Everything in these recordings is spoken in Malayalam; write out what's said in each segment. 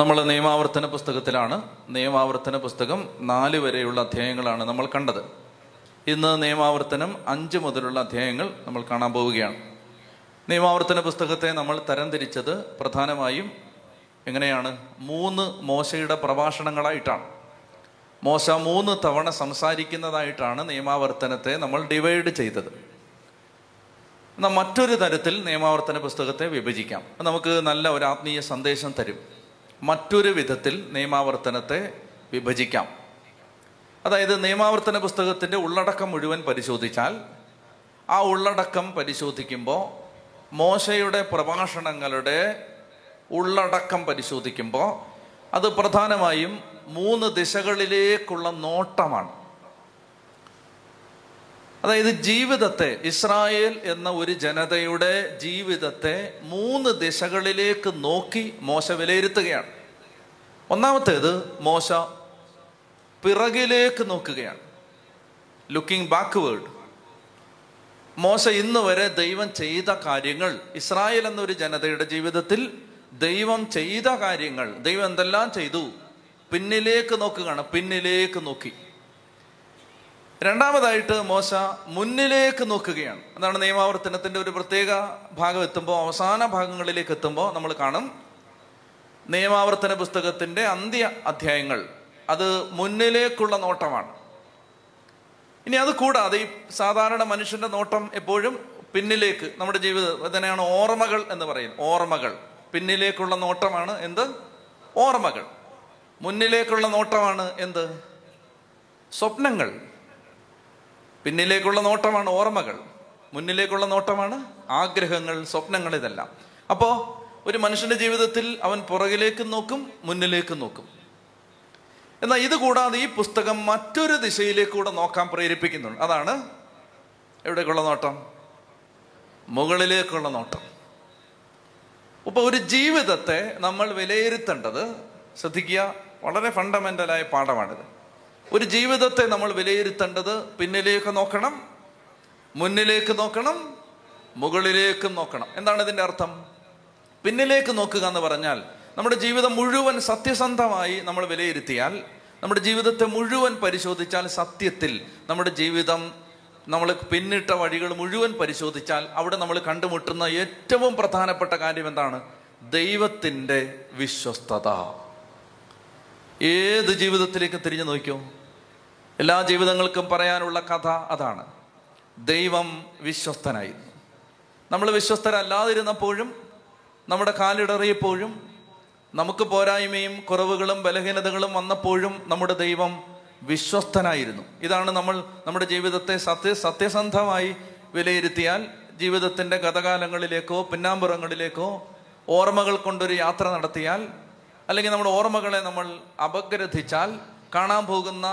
നമ്മൾ നിയമാവർത്തന പുസ്തകത്തിലാണ്. നിയമാവർത്തന പുസ്തകം 4 വരെയുള്ള അധ്യായങ്ങളാണ് നമ്മൾ കണ്ടത്. ഇന്ന് നിയമാവർത്തനം 5 മുതലുള്ള അധ്യായങ്ങൾ നമ്മൾ കാണാൻ പോവുകയാണ്. നിയമാവർത്തന പുസ്തകത്തെ നമ്മൾ തരംതിരിച്ചത് പ്രധാനമായും എങ്ങനെയാണ്? 3 മോശയുടെ പ്രഭാഷണങ്ങളായിട്ടാണ്. മോശ 3 തവണ സംസാരിക്കുന്നതായിട്ടാണ് നിയമാവർത്തനത്തെ നമ്മൾ ഡിവൈഡ് ചെയ്തത്. എന്നാൽ മറ്റൊരു തരത്തിൽ നിയമാവർത്തന പുസ്തകത്തെ വിഭജിക്കാം, നമുക്ക് നല്ല ഒരു ആത്മീയ സന്ദേശം തരും. മറ്റൊരു വിധത്തിൽ നിയമാവർത്തനത്തെ വിഭജിക്കാം. അതായത് നിയമാവർത്തന പുസ്തകത്തിൻ്റെ ഉള്ളടക്കം മുഴുവൻ പരിശോധിച്ചാൽ, ആ ഉള്ളടക്കം പരിശോധിക്കുമ്പോൾ മോശയുടെ പ്രഭാഷണങ്ങളുടെ ഉള്ളടക്കം പരിശോധിക്കുമ്പോൾ അത് പ്രധാനമായും 3 ദിശകളിലേക്കുള്ള നോട്ടമാണ്. അതായത് ജീവിതത്തെ, ഇസ്രായേൽ എന്ന ഒരു ജനതയുടെ ജീവിതത്തെ 3 ദിശകളിലേക്ക് നോക്കി മോശ വിലയിരുത്തുകയാണ്. ഒന്നാമത്തേത്, മോശ പിറകിലേക്ക് നോക്കുകയാണ്, ലുക്കിംഗ് ബാക്ക്വേർഡ്. മോശ ഇന്ന് വരെ ദൈവം ചെയ്ത കാര്യങ്ങൾ, ഇസ്രായേൽ എന്നൊരു ജനതയുടെ ജീവിതത്തിൽ ദൈവം ചെയ്ത കാര്യങ്ങൾ, ദൈവം എന്തെല്ലാം ചെയ്തു, പിന്നിലേക്ക് നോക്കുകയാണ്, പിന്നിലേക്ക് നോക്കി. രണ്ടാമതായിട്ട് മോശ മുന്നിലേക്ക് നോക്കുകയാണ്. അതാണ് നിയമാവർത്തനത്തിൻ്റെ ഒരു പ്രത്യേക ഭാഗം എത്തുമ്പോൾ, അവസാന ഭാഗങ്ങളിലേക്ക് എത്തുമ്പോൾ നമ്മൾ കാണും, നിയമാവർത്തന പുസ്തകത്തിൻ്റെ അന്ത്യ അധ്യായങ്ങൾ അത് മുന്നിലേക്കുള്ള നോട്ടമാണ്. ഇനി അത് കൂടാതെ ഈ സാധാരണ മനുഷ്യൻ്റെ നോട്ടം എപ്പോഴും പിന്നിലേക്ക്, നമ്മുടെ ജീവിതം തന്നെയാണ് ഓർമ്മകൾ എന്ന് പറയുന്നത്. ഓർമ്മകൾ പിന്നിലേക്കുള്ള നോട്ടമാണ്. എന്ത്? ഓർമ്മകൾ. മുന്നിലേക്കുള്ള നോട്ടമാണ് എന്ത്? സ്വപ്നങ്ങൾ. പിന്നിലേക്കുള്ള നോട്ടമാണ് ഓർമ്മകൾ, മുന്നിലേക്കുള്ള നോട്ടമാണ് ആഗ്രഹങ്ങൾ, സ്വപ്നങ്ങൾ. ഇതെല്ലാം അപ്പോൾ ഒരു മനുഷ്യൻ്റെ ജീവിതത്തിൽ അവൻ പുറകിലേക്ക് നോക്കും, മുന്നിലേക്ക് നോക്കും. എന്നാൽ ഇത് കൂടാതെ ഈ പുസ്തകം മറ്റൊരു ദിശയിലേക്കൂടെ നോക്കാൻ പ്രേരിപ്പിക്കുന്നുണ്ട്. അതാണ് എവിടേക്കുള്ള നോട്ടം? മുകളിലേക്കുള്ള നോട്ടം. ഇപ്പോൾ ഒരു ജീവിതത്തെ നമ്മൾ വിലയിരുത്തേണ്ടത്, ശ്രദ്ധിക്കുക, വളരെ ഫണ്ടമെൻ്റലായ പാഠമാണിത്. ഒരു ജീവിതത്തെ നമ്മൾ വിലയിരുത്തേണ്ടത് പിന്നിലേക്ക് നോക്കണം, മുന്നിലേക്ക് നോക്കണം, മുകളിലേക്കും നോക്കണം. എന്താണ് ഇതിൻ്റെ അർത്ഥം? പിന്നിലേക്ക് നോക്കുക എന്ന് പറഞ്ഞാൽ നമ്മുടെ ജീവിതം മുഴുവൻ സത്യസന്ധമായി നമ്മൾ വിലയിരുത്തിയാൽ, നമ്മുടെ ജീവിതത്തെ മുഴുവൻ പരിശോധിച്ചാൽ, സത്യത്തിൽ നമ്മുടെ ജീവിതം നമ്മൾ പിന്നിട്ട വഴികൾ മുഴുവൻ പരിശോധിച്ചാൽ അവിടെ നമ്മൾ കണ്ടുമുട്ടുന്ന ഏറ്റവും പ്രധാനപ്പെട്ട കാര്യം എന്താണ്? ദൈവത്തിൻ്റെ വിശ്വസ്തത. ഏത് ജീവിതത്തിലേക്ക് തിരിഞ്ഞു നോക്കിയോ, എല്ലാ ജീവിതങ്ങൾക്കും പറയാനുള്ള കഥ അതാണ്. ദൈവം വിശ്വസ്തനായിരുന്നു. നമ്മൾ വിശ്വസ്തരല്ലാതിരുന്നപ്പോഴും നമ്മുടെ കാലിടറിയപ്പോഴും നമുക്ക് പോരായ്മയും കുറവുകളും ബലഹീനതകളും വന്നപ്പോഴും നമ്മുടെ ദൈവം വിശ്വസ്തനായിരുന്നു. ഇതാണ് നമ്മൾ നമ്മുടെ ജീവിതത്തെ സത്യസന്ധമായി വിലയിരുത്തിയാൽ ജീവിതത്തിൻ്റെ ഗതകാലങ്ങളിലേക്കോ പിന്നാമ്പുറങ്ങളിലേക്കോ ഓർമ്മകൾ കൊണ്ടൊരു യാത്ര നടത്തിയാൽ, അല്ലെങ്കിൽ നമ്മുടെ ഓർമ്മകളെ നമ്മൾ അപഗ്രഥിച്ചാൽ കാണാൻ പോകുന്ന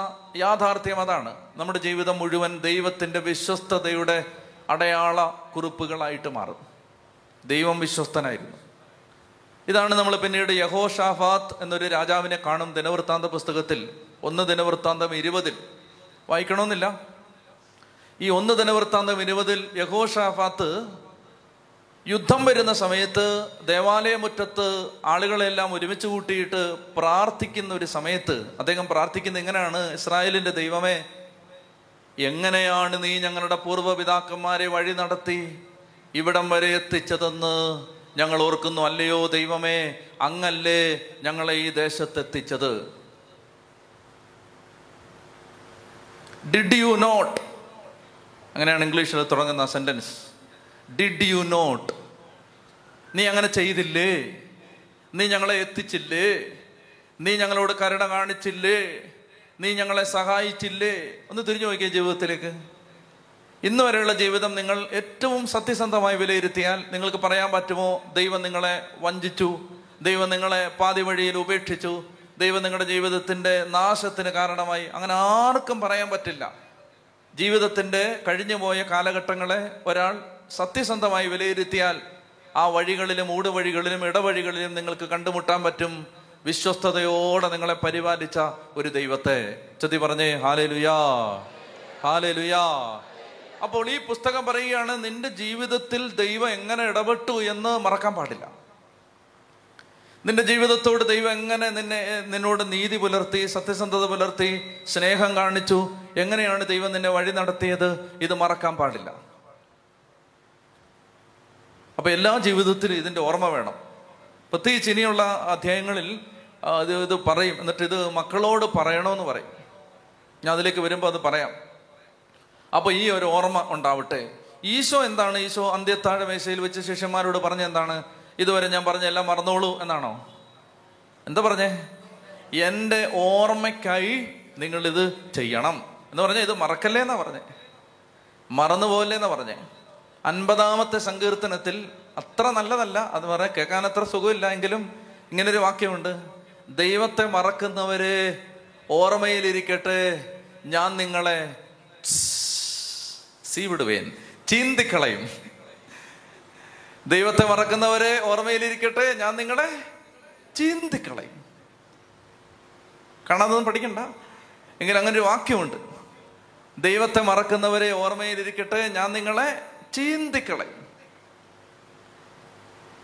യാഥാർത്ഥ്യം അതാണ്. നമ്മുടെ ജീവിതം മുഴുവൻ ദൈവത്തിൻ്റെ വിശ്വസ്തതയുടെ അടയാള കുറിപ്പുകളായിട്ട് മാറും. ദൈവം വിശ്വസ്തനായിരുന്നു. ഇതാണ് നമ്മൾ പിന്നീട് യഹോഷാഫാത്ത് എന്നൊരു രാജാവിനെ കാണും ദിനവൃത്താന്ത പുസ്തകത്തിൽ. 1 ദിനവൃത്താന്തം 20 വായിക്കണമെന്നില്ല. ഈ 1 ദിനവൃത്താന്തം 20 യഹോഷാഫാത്ത് യുദ്ധം വരുന്ന സമയത്ത് ദേവാലയമുറ്റത്ത് ആളുകളെല്ലാം ഒരുമിച്ച് കൂട്ടിയിട്ട് പ്രാർത്ഥിക്കുന്ന ഒരു സമയത്ത് അദ്ദേഹം പ്രാർത്ഥിക്കുന്നത് എങ്ങനെയാണ്? ഇസ്രായേലിൻ്റെ ദൈവമേ, എങ്ങനെയാണ് നീ ഞങ്ങളുടെ പൂർവ്വപിതാക്കന്മാരെ വഴി നടത്തി ഇവിടം വരെ എത്തിച്ചതെന്ന് ഞങ്ങൾ ഓർക്കുന്നു. അല്ലയോ ദൈവമേ, അങ്ങല്ലേ ഞങ്ങളെ ഈ ദേശത്തെത്തിച്ചത്. ഡിഡ് യു നോട്ട്, അങ്ങനെയാണ് ഇംഗ്ലീഷിൽ തുടങ്ങുന്ന സെന്റൻസ്. ഡിഡ് യു നോട്ട്, നീ അങ്ങനെ ചെയ്തില്ലേ, നീ ഞങ്ങളെ എത്തിച്ചില്ലേ, നീ ഞങ്ങളോട് കരുണ കാണിച്ചില്ലേ, നീ ഞങ്ങളെ സഹായിച്ചില്ലേ. ഒന്ന് തിരിഞ്ഞു നോക്കിയ ജീവിതത്തിലേക്ക്. ഇന്ന് വരെയുള്ള ജീവിതം നിങ്ങൾ ഏറ്റവും സത്യസന്ധമായി വിലയിരുത്തിയാൽ നിങ്ങൾക്ക് പറയാൻ പറ്റുമോ ദൈവം നിങ്ങളെ വഞ്ചിച്ചു, ദൈവം നിങ്ങളെ പാതി വഴിയിൽ ഉപേക്ഷിച്ചു, ദൈവം നിങ്ങളുടെ ജീവിതത്തിൻ്റെ നാശത്തിന് കാരണമായി? അങ്ങനെ ആർക്കും പറയാൻ പറ്റില്ല. ജീവിതത്തിൻ്റെ കഴിഞ്ഞുപോയ കാലഘട്ടങ്ങളെ ഒരാൾ സത്യസന്ധമായി വിലയിരുത്തിയാൽ ആ വഴികളിലും ഊടുവഴികളിലും ഇടവഴികളിലും നിങ്ങൾക്ക് കണ്ടുമുട്ടാൻ പറ്റും വിശ്വസ്തയോടെ നിങ്ങളെ പരിപാലിച്ച ഒരു ദൈവത്തെ. ചതി പറഞ്ഞേ ഹല്ലേലൂയാ, ഹല്ലേലൂയാ. അപ്പോൾ ഈ പുസ്തകം പറയുകയാണ്, നിന്റെ ജീവിതത്തിൽ ദൈവം എങ്ങനെ ഇടപെട്ടു എന്ന് മറക്കാൻ പാടില്ല. നിന്റെ ജീവിതത്തോട് ദൈവം എങ്ങനെ നിന്നോട് നീതി പുലർത്തി, സത്യസന്ധത പുലർത്തി, സ്നേഹം കാണിച്ചു, എങ്ങനെയാണ് ദൈവം നിന്നെ വഴി നടത്തിയത്, ഇത് മറക്കാൻ പാടില്ല. അപ്പൊ എല്ലാ ജീവിതത്തിലും ഇതിന്റെ ഓർമ്മ വേണം. പ്രത്യേകിച്ച് ഇനിയുള്ള അധ്യായങ്ങളിൽ ഇത് പറയും. എന്നിട്ട് ഇത് മക്കളോട് പറയണമെന്ന് പറയും. ഞാൻ അതിലേക്ക് വരുമ്പോൾ അത് പറയാം. അപ്പൊ ഈ ഒരു ഓർമ്മ ഉണ്ടാവട്ടെ. ഈശോ എന്താണ്, ഈശോ അന്ത്യത്താഴ മേശയിൽ വെച്ച് ശിഷ്യന്മാരോട് പറഞ്ഞ എന്താണ്? ഇതുവരെ ഞാൻ പറഞ്ഞ എല്ലാം മറന്നോളൂ എന്നാണോ? എന്താ പറഞ്ഞേ? എൻ്റെ ഓർമ്മയ്ക്കായി നിങ്ങൾ ഇത് ചെയ്യണം എന്ന് പറഞ്ഞേ. ഇത് മറക്കല്ലേ എന്നാ പറഞ്ഞേ, മറന്നുപോലെ എന്നാ പറഞ്ഞേ. 50-ാമത്തെ സങ്കീർത്തനത്തിൽ, അത്ര നല്ലതല്ല അത് പറഞ്ഞ, കേൾക്കാൻ അത്ര സുഖമില്ല എങ്കിലും ഇങ്ങനൊരു വാക്യമുണ്ട്: ദൈവത്തെ മറക്കുന്നവരെ ഓർമ്മയിലിരിക്കട്ടെ, ഞാൻ നിങ്ങളെ സീവിടുവേൻ, ചീന്തിക്കളയും. ദൈവത്തെ മറക്കുന്നവരെ ഓർമ്മയിലിരിക്കട്ടെ, ഞാൻ നിങ്ങളെ ചീന്തിക്കളയും. കാണാതൊന്നും പഠിക്കണ്ട, എങ്കിലും അങ്ങനൊരു വാക്യമുണ്ട്: ദൈവത്തെ മറക്കുന്നവരെ ഓർമ്മയിലിരിക്കട്ടെ, ഞാൻ നിങ്ങളെ ചീന്തിക്കളയും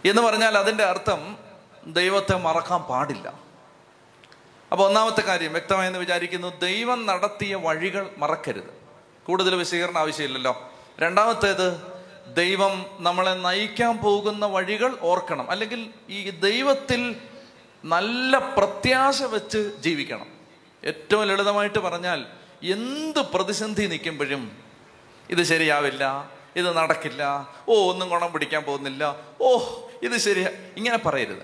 എന്ന് പറഞ്ഞാൽ അതിൻ്റെ അർത്ഥം ദൈവത്തെ മറക്കാൻ പാടില്ല. അപ്പോൾ ഒന്നാമത്തെ കാര്യം വ്യക്തമായെന്ന് വിചാരിക്കുന്നു, ദൈവം നടത്തിയ വഴികൾ മറക്കരുത്. കൂടുതൽ വിശദീകരണം ആവശ്യമില്ലല്ലോ. രണ്ടാമത്തേത്, ദൈവം നമ്മളെ നയിക്കാൻ പോകുന്ന വഴികൾ ഓർക്കണം, അല്ലെങ്കിൽ ഈ ദൈവത്തിൽ നല്ല പ്രത്യാശ വെച്ച് ജീവിക്കണം. ഏറ്റവും ലളിതമായിട്ട് പറഞ്ഞാൽ, എന്ത് പ്രതിസന്ധി നിൽക്കുമ്പോഴും ഇത് ശരിയാവില്ല, ഇത് നടക്കില്ല, ഓ ഒന്നും ഗുണം പിടിക്കാൻ പോകുന്നില്ല, ഓ ഇത് ശരിയാ, ഇങ്ങനെ പറയരുത്.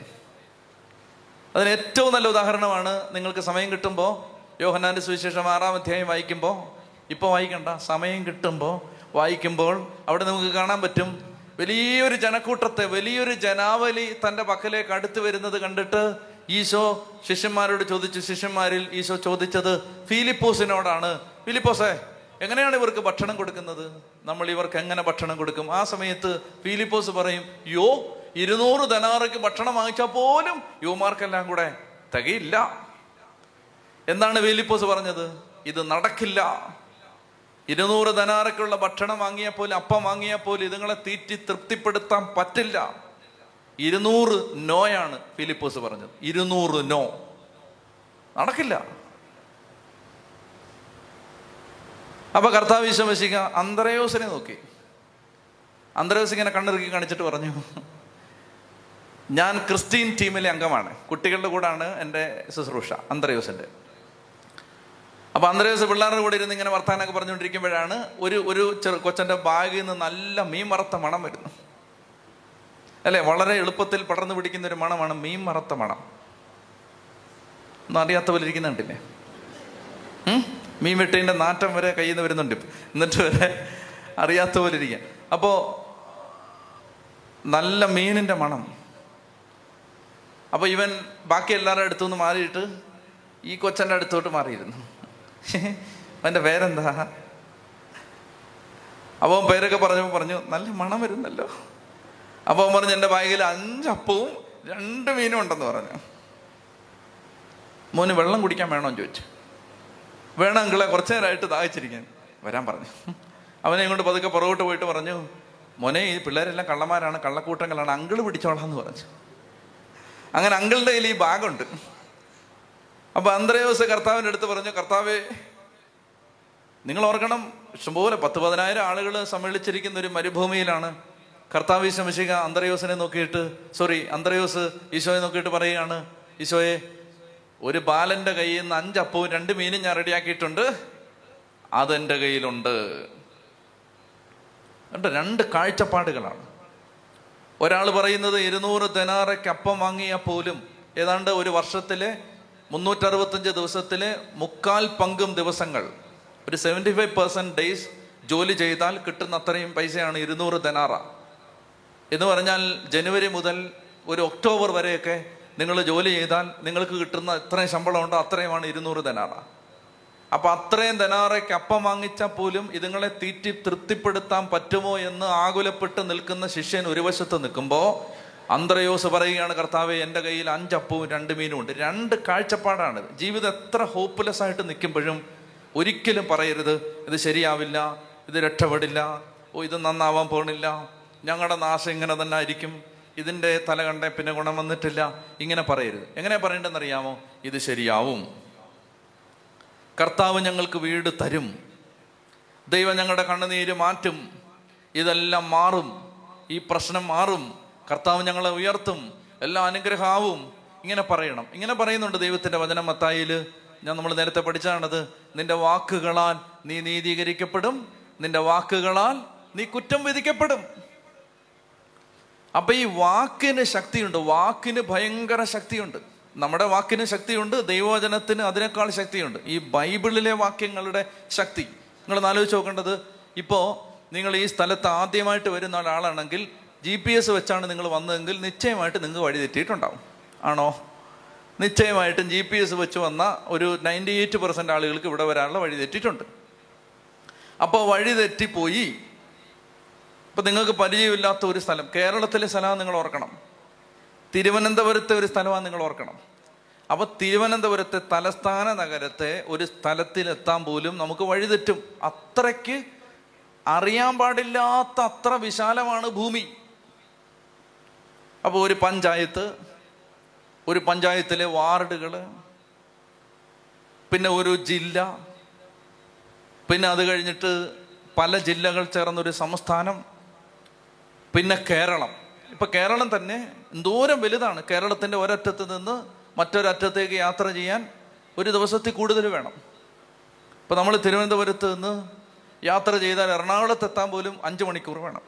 അതിന് ഏറ്റവും നല്ല ഉദാഹരണമാണ്, നിങ്ങൾക്ക് സമയം കിട്ടുമ്പോൾ യോഹന്നാൻ്റെ സുവിശേഷം 6-ാം അധ്യായം വായിക്കുമ്പോൾ, ഇപ്പോൾ വായിക്കണ്ട, സമയം കിട്ടുമ്പോൾ വായിക്കുമ്പോൾ അവിടെ നമുക്ക് കാണാൻ പറ്റും, വലിയൊരു ജനക്കൂട്ടത്തെ, വലിയൊരു ജനാവലി തൻ്റെ പക്കലേക്ക് അടുത്ത് വരുന്നത് കണ്ടിട്ട് ഈശോ ശിഷ്യന്മാരോട് ചോദിച്ചു. ശിഷ്യന്മാരിൽ ഈശോ ചോദിച്ചത് ഫിലിപ്പോസിനോടാണ്: ഫിലിപ്പോസേ, എങ്ങനെയാണ് ഇവർക്ക് ഭക്ഷണം കൊടുക്കുന്നത്? നമ്മൾ ഇവർക്ക് എങ്ങനെ ഭക്ഷണം കൊടുക്കും? ആ സമയത്ത് ഫിലിപ്പോസ് പറയും, യോ 200 ധനാറിക്ക് ഭക്ഷണം വാങ്ങിച്ചാൽ പോലും യുവമാർക്കെല്ലാം കൂടെ തികയില്ല. എന്താണ് ഫിലിപ്പോസ് പറഞ്ഞത്? ഇത് നടക്കില്ല. 200 ധനാറക്കുള്ള ഭക്ഷണം വാങ്ങിയാൽ പോലും, അപ്പം വാങ്ങിയാൽ പോലും ഇതുങ്ങളെ തീറ്റി തൃപ്തിപ്പെടുത്താൻ പറ്റില്ല. 200 നോയാണ് ഫിലിപ്പോസ് പറഞ്ഞത്. 200 നോ, നടക്കില്ല. അപ്പൊ കർത്താവ് വിശ്വസിക്കുക അന്തരയോസിനെ നോക്കി. അന്തരയോസ് ഇങ്ങനെ കണ്ണിറുക്കി കാണിച്ചിട്ട് പറഞ്ഞു, ഞാൻ ക്രിസ്ത്യൻ ടീമിലെ അംഗമാണ്, കുട്ടികളുടെ കൂടാണ് എൻ്റെ ശുശ്രൂഷ അന്തരയോസിൻ്റെ. അപ്പൊ അന്തരയോസ് പിള്ളേരുടെ കൂടെ ഇരുന്ന് ഇങ്ങനെ വർത്താനൊക്കെ പറഞ്ഞുകൊണ്ടിരിക്കുമ്പോഴാണ് ഒരു കൊച്ചൻ്റെ ബാഗിൽ നിന്ന് നല്ല മീൻ വറുത്ത മണം വരുന്നു. അല്ലേ, വളരെ എളുപ്പത്തിൽ പടർന്നു പിടിക്കുന്ന ഒരു മണമാണ് മീൻ വറുത്ത മണം. ഒന്നും അറിയാത്ത പോലെ ഇരിക്കുന്നുണ്ടല്ലേ, മീൻ വെട്ടീൻ്റെ നാറ്റം വരെ കയ്യിൽ നിന്ന് വരുന്നുണ്ട്, എന്നിട്ട് വരെ അറിയാത്ത പോലെ ഇരിക്കുക. അപ്പോൾ നല്ല മീനിൻ്റെ മണം. അപ്പോൾ ഇവൻ ബാക്കി എല്ലാവരുടെ അടുത്തു നിന്ന് മാറിയിട്ട് ഈ കൊച്ചൻ്റെ അടുത്തോട്ട് മാറിയിരുന്നു. അവൻ്റെ പേരെന്താ? അപ്പോൾ പേരൊക്കെ പറഞ്ഞപ്പോൾ പറഞ്ഞു, നല്ല മണം വരുന്നല്ലോ. അപ്പോൾ അവൻ പറഞ്ഞു, എൻ്റെ ബാഗിൽ 5 അപ്പവും 2 മീനും ഉണ്ടെന്ന് പറഞ്ഞു. മോന് വെള്ളം കുടിക്കാൻ വേണമെന്ന് ചോദിച്ചു. വേണം അങ്കിളെ, കുറച്ചു നേരമായിട്ട് ദാഹിച്ചിരിക്കാൻ, വരാൻ പറഞ്ഞു. അവനെ ഇങ്ങോട്ട് പതുക്കെ പുറകോട്ട് പോയിട്ട് പറഞ്ഞു, മോനെ ഈ പിള്ളേരെല്ലാം കള്ളന്മാരാണ്, കള്ളക്കൂട്ടങ്ങളാണ്, അങ്കിള് പിടിച്ചോളാം എന്ന് പറഞ്ഞു. അങ്ങനെ അങ്കിളുടെ കയ്യിൽ ഈ ബാഗുണ്ട്. അപ്പൊ അന്ത്രയോസ് കർത്താവിൻ്റെ അടുത്ത് പറഞ്ഞു, കർത്താവേ, നിങ്ങൾ ഓർക്കണം, ഇഷ്ടംപോലെ 10,000-15,000 ആളുകൾ സമ്മേളിച്ചിരിക്കുന്ന ഒരു മരുഭൂമിയിലാണ്. കർത്താവ് ശമശിക അന്ത്രയോസ് ഈശോയെ നോക്കിയിട്ട് പറയുകയാണ്, ഈശോയെ, ഒരു ബാലന്റെ കയ്യിൽ നിന്ന് 5 അപ്പവും 2 മീനും ഞാൻ റെഡിയാക്കിയിട്ടുണ്ട്, അതെൻ്റെ കയ്യിലുണ്ട്. കണ്ടോ, 2 കാഴ്ചപ്പാടുകളാണ്. ഒരാൾ പറയുന്നത് 200 ധനാറയ്ക്ക് അപ്പം വാങ്ങിയാൽ പോലും ഏതാണ്ട് ഒരു വർഷത്തിലെ 365 ദിവസത്തിലെ 1/4 പങ്കും ദിവസങ്ങൾ, ഒരു 75% ഡേയ്സ് ജോലി ചെയ്താൽ കിട്ടുന്ന അത്രയും പൈസയാണ് 200 ധനാറ എന്ന് പറഞ്ഞാൽ. ജനുവരി മുതൽ ഒരു ഒക്ടോബർ വരെയൊക്കെ നിങ്ങൾ ജോലി ചെയ്താൽ നിങ്ങൾക്ക് കിട്ടുന്ന എത്രയും ശമ്പളമുണ്ടോ അത്രയുമാണ് 200 ധനാറ. അപ്പം അത്രയും ധനാറയ്ക്ക് അപ്പം വാങ്ങിച്ചാൽ പോലും ഇതുങ്ങളെ തീറ്റി തൃപ്തിപ്പെടുത്താൻ പറ്റുമോ എന്ന് ആകുലപ്പെട്ട് നിൽക്കുന്ന ശിഷ്യൻ ഒരു വശത്ത് നിൽക്കുമ്പോൾ അന്ത്രയോസ് പറയുകയാണ്, കർത്താവെ, എൻ്റെ കയ്യിൽ 5 അപ്പവും 2 മീനും ഉണ്ട്. 2 കാഴ്ചപ്പാടാണ്. ജീവിതം എത്ര ഹോപ്പ്ലെസ് ആയിട്ട് നിൽക്കുമ്പോഴും ഒരിക്കലും പറയരുത് ഇത് ശരിയാവില്ല, ഇത് രക്ഷപ്പെടില്ല, ഓ ഇത് നന്നാവാൻ പോണില്ല, ഞങ്ങളുടെ നാശം ഇങ്ങനെ തന്നെ ആയിരിക്കും, ഇതിൻ്റെ തല കണ്ടേ പിന്നെ ഗുണം വന്നിട്ടില്ല, ഇങ്ങനെ പറയരുത്. എങ്ങനെ പറയേണ്ടതെന്നറിയാമോ? ഇത് ശരിയാവും, കർത്താവ് ഞങ്ങൾക്ക് വീട് തരും, ദൈവം ഞങ്ങളുടെ കണ്ണുനീര് മാറ്റും, ഇതെല്ലാം മാറും, ഈ പ്രശ്നം മാറും, കർത്താവ് ഞങ്ങളെ ഉയർത്തും, എല്ലാം അനുഗ്രഹമാവും, ഇങ്ങനെ പറയണം. ഇങ്ങനെ പറയുന്നുണ്ട് ദൈവത്തിൻ്റെ വചനം മത്തായിൽ. നമ്മൾ നേരത്തെ പഠിച്ചതാണത്. നിന്റെ വാക്കുകളാൽ നീ നീതീകരിക്കപ്പെടും, നിന്റെ വാക്കുകളാൽ നീ കുറ്റം വിധിക്കപ്പെടും. അപ്പം ഈ വാക്കിന് ശക്തിയുണ്ട്, വാക്കിന് ഭയങ്കര ശക്തിയുണ്ട്. നമ്മുടെ വാക്കിന് ശക്തിയുണ്ട്, ദൈവവചനത്തിന് അതിനേക്കാൾ ശക്തിയുണ്ട്, ഈ ബൈബിളിലെ വാക്യങ്ങളുടെ ശക്തി. നിങ്ങളൊന്ന് ആലോചിച്ച് നോക്കേണ്ടത്, ഇപ്പോൾ നിങ്ങൾ ഈ സ്ഥലത്ത് ആദ്യമായിട്ട് വരുന്ന ഒരാളാണെങ്കിൽ GPS വെച്ചാണ് നിങ്ങൾ വന്നതെങ്കിൽ നിശ്ചയമായിട്ട് നിങ്ങൾക്ക് വഴി തെറ്റിയിട്ടുണ്ടാവും, ആണോ? നിശ്ചയമായിട്ടും GPS വെച്ച് വന്ന ഒരു 98% ആളുകൾക്ക് ഇവിടെ വരാനുള്ള വഴി തെറ്റിയിട്ടുണ്ട്. അപ്പോൾ വഴി തെറ്റിപ്പോയി. ഇപ്പം നിങ്ങൾക്ക് പരിചയമില്ലാത്ത ഒരു സ്ഥലം, കേരളത്തിലെ സ്ഥലമാണ് നിങ്ങൾ ഓർക്കണം, തിരുവനന്തപുരത്തെ ഒരു സ്ഥലമാണ് നിങ്ങൾ ഓർക്കണം. അപ്പോൾ തിരുവനന്തപുരത്തെ തലസ്ഥാന നഗരത്തെ ഒരു സ്ഥലത്തിലെത്താൻ പോലും നമുക്ക് വഴി തെറ്റും. അത്രയ്ക്ക് അറിയാൻ പാടില്ലാത്ത അത്ര വിശാലമാണ് ഭൂമി. അപ്പോൾ ഒരു പഞ്ചായത്തിലെ വാർഡുകൾ, പിന്നെ ഒരു ജില്ല, പിന്നെ അത് കഴിഞ്ഞിട്ട് പല ജില്ലകൾ ചേർന്നൊരു സംസ്ഥാനം, പിന്നെ കേരളം. ഇപ്പം കേരളം തന്നെ എന്തോരം വലുതാണ്. കേരളത്തിൻ്റെ ഒരറ്റത്ത് നിന്ന് മറ്റൊരറ്റത്തേക്ക് യാത്ര ചെയ്യാൻ ഒരു ദിവസത്തിൽ കൂടുതൽ വേണം. ഇപ്പം നമ്മൾ തിരുവനന്തപുരത്ത് നിന്ന് യാത്ര ചെയ്താൽ എറണാകുളത്തെത്താൻ പോലും 5 മണിക്കൂർ വേണം.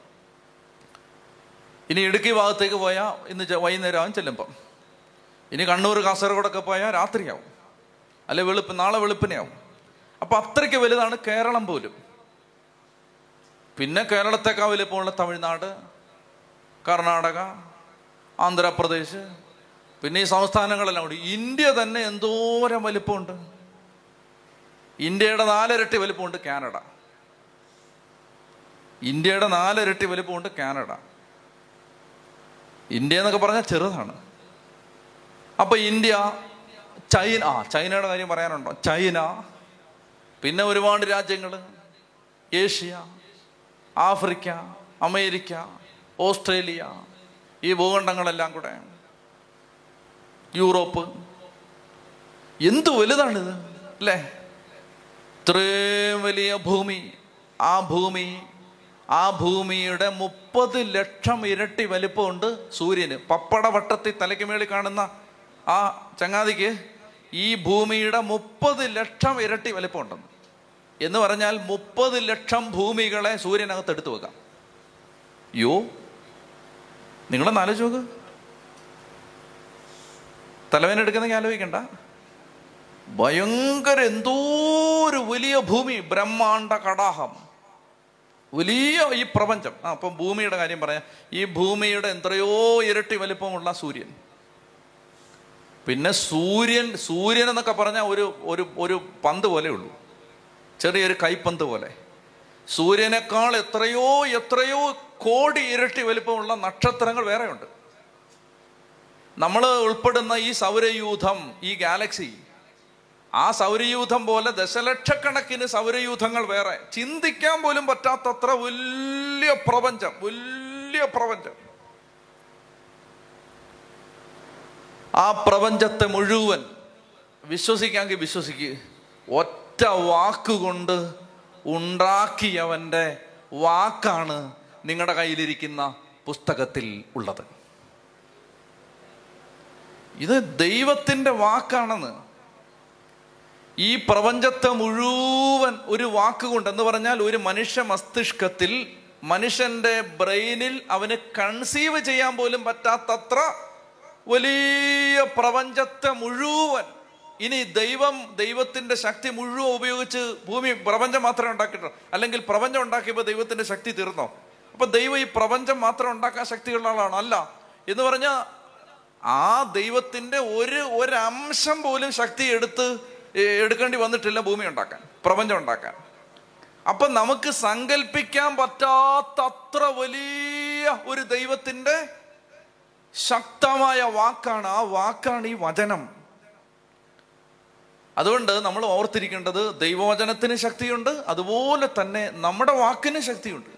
ഇനി ഇടുക്കി ഭാഗത്തേക്ക് പോയാൽ ഇന്ന് വൈകുന്നേരമാകും ചെല്ലുമ്പം, ഇനി കണ്ണൂർ കാസർഗോഡൊക്കെ പോയാൽ രാത്രിയാവും, അല്ലെ നാളെ വെളുപ്പിനെയാവും. അപ്പം അത്രയ്ക്ക് വലുതാണ് കേരളം പോലും. പിന്നെ കേരളത്തെക്കാൾ വലുപ്പമുള്ള തമിഴ്നാട്, കർണാടക, ആന്ധ്രാപ്രദേശ്, പിന്നെ ഈ സംസ്ഥാനങ്ങളെല്ലാം കൂടി ഇന്ത്യ തന്നെ എന്തോരം വലിപ്പമുണ്ട്. ഇന്ത്യയുടെ 4 ഇരട്ടി വലിപ്പമുണ്ട് കാനഡ. ഇന്ത്യ എന്നൊക്കെ പറഞ്ഞാൽ ചെറുതാണ്. അപ്പം ഇന്ത്യ, ചൈന, ചൈനയുടെ കാര്യം പറയാനുണ്ടോ? ചൈന, പിന്നെ ഒരുപാട് രാജ്യങ്ങൾ, ഏഷ്യ, ആഫ്രിക്ക, അമേരിക്ക, ഓസ്ട്രേലിയ, ഈ ഭൂഖണ്ഡങ്ങളെല്ലാം കൂടെ, യൂറോപ്പ്. എന്ത് വലുതാണിത് അല്ലേ? ഇത്രയും വലിയ ഭൂമി. ആ ഭൂമിയുടെ 30 ലക്ഷം ഇരട്ടി വലിപ്പമുണ്ട് സൂര്യന്. പപ്പടവട്ടത്തിൽ തലയ്ക്ക് മേളിൽ കാണുന്ന ആ ചങ്ങാതിക്ക് ഈ ഭൂമിയുടെ 30 ലക്ഷം ഇരട്ടി വലിപ്പമുണ്ടെന്ന്. എന്ന് പറഞ്ഞാൽ 30 ലക്ഷം ഭൂമികളെ സൂര്യനകത്ത് എടുത്തു വെക്കാം. യോ, നിങ്ങളൊന്ന് ആലോചിച്ച് നോക്ക്. തലവേന എടുക്കുന്നെങ്കിൽ ആലോചിക്കണ്ട. ഭയങ്കര എന്തോ ഒരു വലിയ ഭൂമി, ബ്രഹ്മാണ്ട കടാഹം, വലിയ ഈ പ്രപഞ്ചം. അപ്പം ഭൂമിയുടെ കാര്യം പറയാം. ഈ ഭൂമിയുടെ എത്രയോ ഇരട്ടി വലിപ്പമുള്ള സൂര്യൻ. പിന്നെ സൂര്യൻ എന്നൊക്കെ പറഞ്ഞാൽ ഒരു പന്ത് പോലെ ഉള്ളൂ, ചെറിയൊരു കൈപ്പന്ത് പോലെ. സൂര്യനേക്കാൾ എത്രയോ കോടി ഇരട്ടി വലിപ്പമുള്ള നക്ഷത്രങ്ങൾ വേറെയുണ്ട്. നമ്മൾ ഉൾപ്പെടുന്ന ഈ സൗരയൂഥം, ഈ ഗാലക്സി, ആ സൗരയൂഥം പോലെ ദശലക്ഷക്കണക്കിന് സൗരയൂഥങ്ങൾ വേറെ. ചിന്തിക്കാൻ പോലും പറ്റാത്തത്ര വലിയ പ്രപഞ്ചം, ആ പ്രപഞ്ചത്തെ മുഴുവൻ വിശ്വസിക്കാമെങ്കിൽ വിശ്വസിക്കുക, ഒറ്റ വാക്കുകൊണ്ട് ഉണ്ടാക്കിയവൻ്റെ വാക്കാണ് നിങ്ങളുടെ കയ്യിലിരിക്കുന്ന പുസ്തകത്തിൽ ഉള്ളത്. ഇത് ദൈവത്തിൻ്റെ വാക്കാണെന്ന്. ഈ പ്രപഞ്ചത്തെ മുഴുവൻ ഒരു വാക്കുകൊണ്ട്, എന്ന് പറഞ്ഞാൽ ഒരു മനുഷ്യ മസ്തിഷ്കത്തിൽ, മനുഷ്യൻ്റെ ബ്രെയിനിൽ അവന് കൺസീവ് ചെയ്യാൻ പോലും പറ്റാത്തത്ര വലിയ പ്രപഞ്ചത്തെ മുഴുവൻ. ഇനി ദൈവത്തിൻ്റെ ശക്തി മുഴുവൻ ഉപയോഗിച്ച് ഭൂമി പ്രപഞ്ചം മാത്രമേ ഉണ്ടാക്കിയിട്ടുള്ളൂ. അല്ലെങ്കിൽ പ്രപഞ്ചം ഉണ്ടാക്കിയപ്പോൾ ദൈവത്തിൻ്റെ ശക്തി തീർന്നോ? അപ്പം ദൈവം ഈ പ്രപഞ്ചം മാത്രം ഉണ്ടാക്കാൻ ശക്തിയുള്ള ആളാണോ? അല്ല. എന്ന് പറഞ്ഞാൽ ആ ദൈവത്തിൻ്റെ ഒരംശം പോലും ശക്തി എടുക്കേണ്ടി വന്നിട്ടില്ല ഭൂമി ഉണ്ടാക്കാൻ, പ്രപഞ്ചം ഉണ്ടാക്കാൻ. അപ്പം നമുക്ക് സങ്കല്പിക്കാൻ പറ്റാത്ത അത്ര വലിയ ഒരു ദൈവത്തിൻ്റെ ശക്തമായ വാക്കാണ്. ആ വാക്കാണ് ഈ വചനം. അതുകൊണ്ട് നമ്മൾ ഓർത്തിരിക്കേണ്ടത്, ദൈവവചനത്തിന് ശക്തിയുണ്ട്, അതുപോലെ തന്നെ നമ്മുടെ വാക്കിന് ശക്തിയുണ്ട്.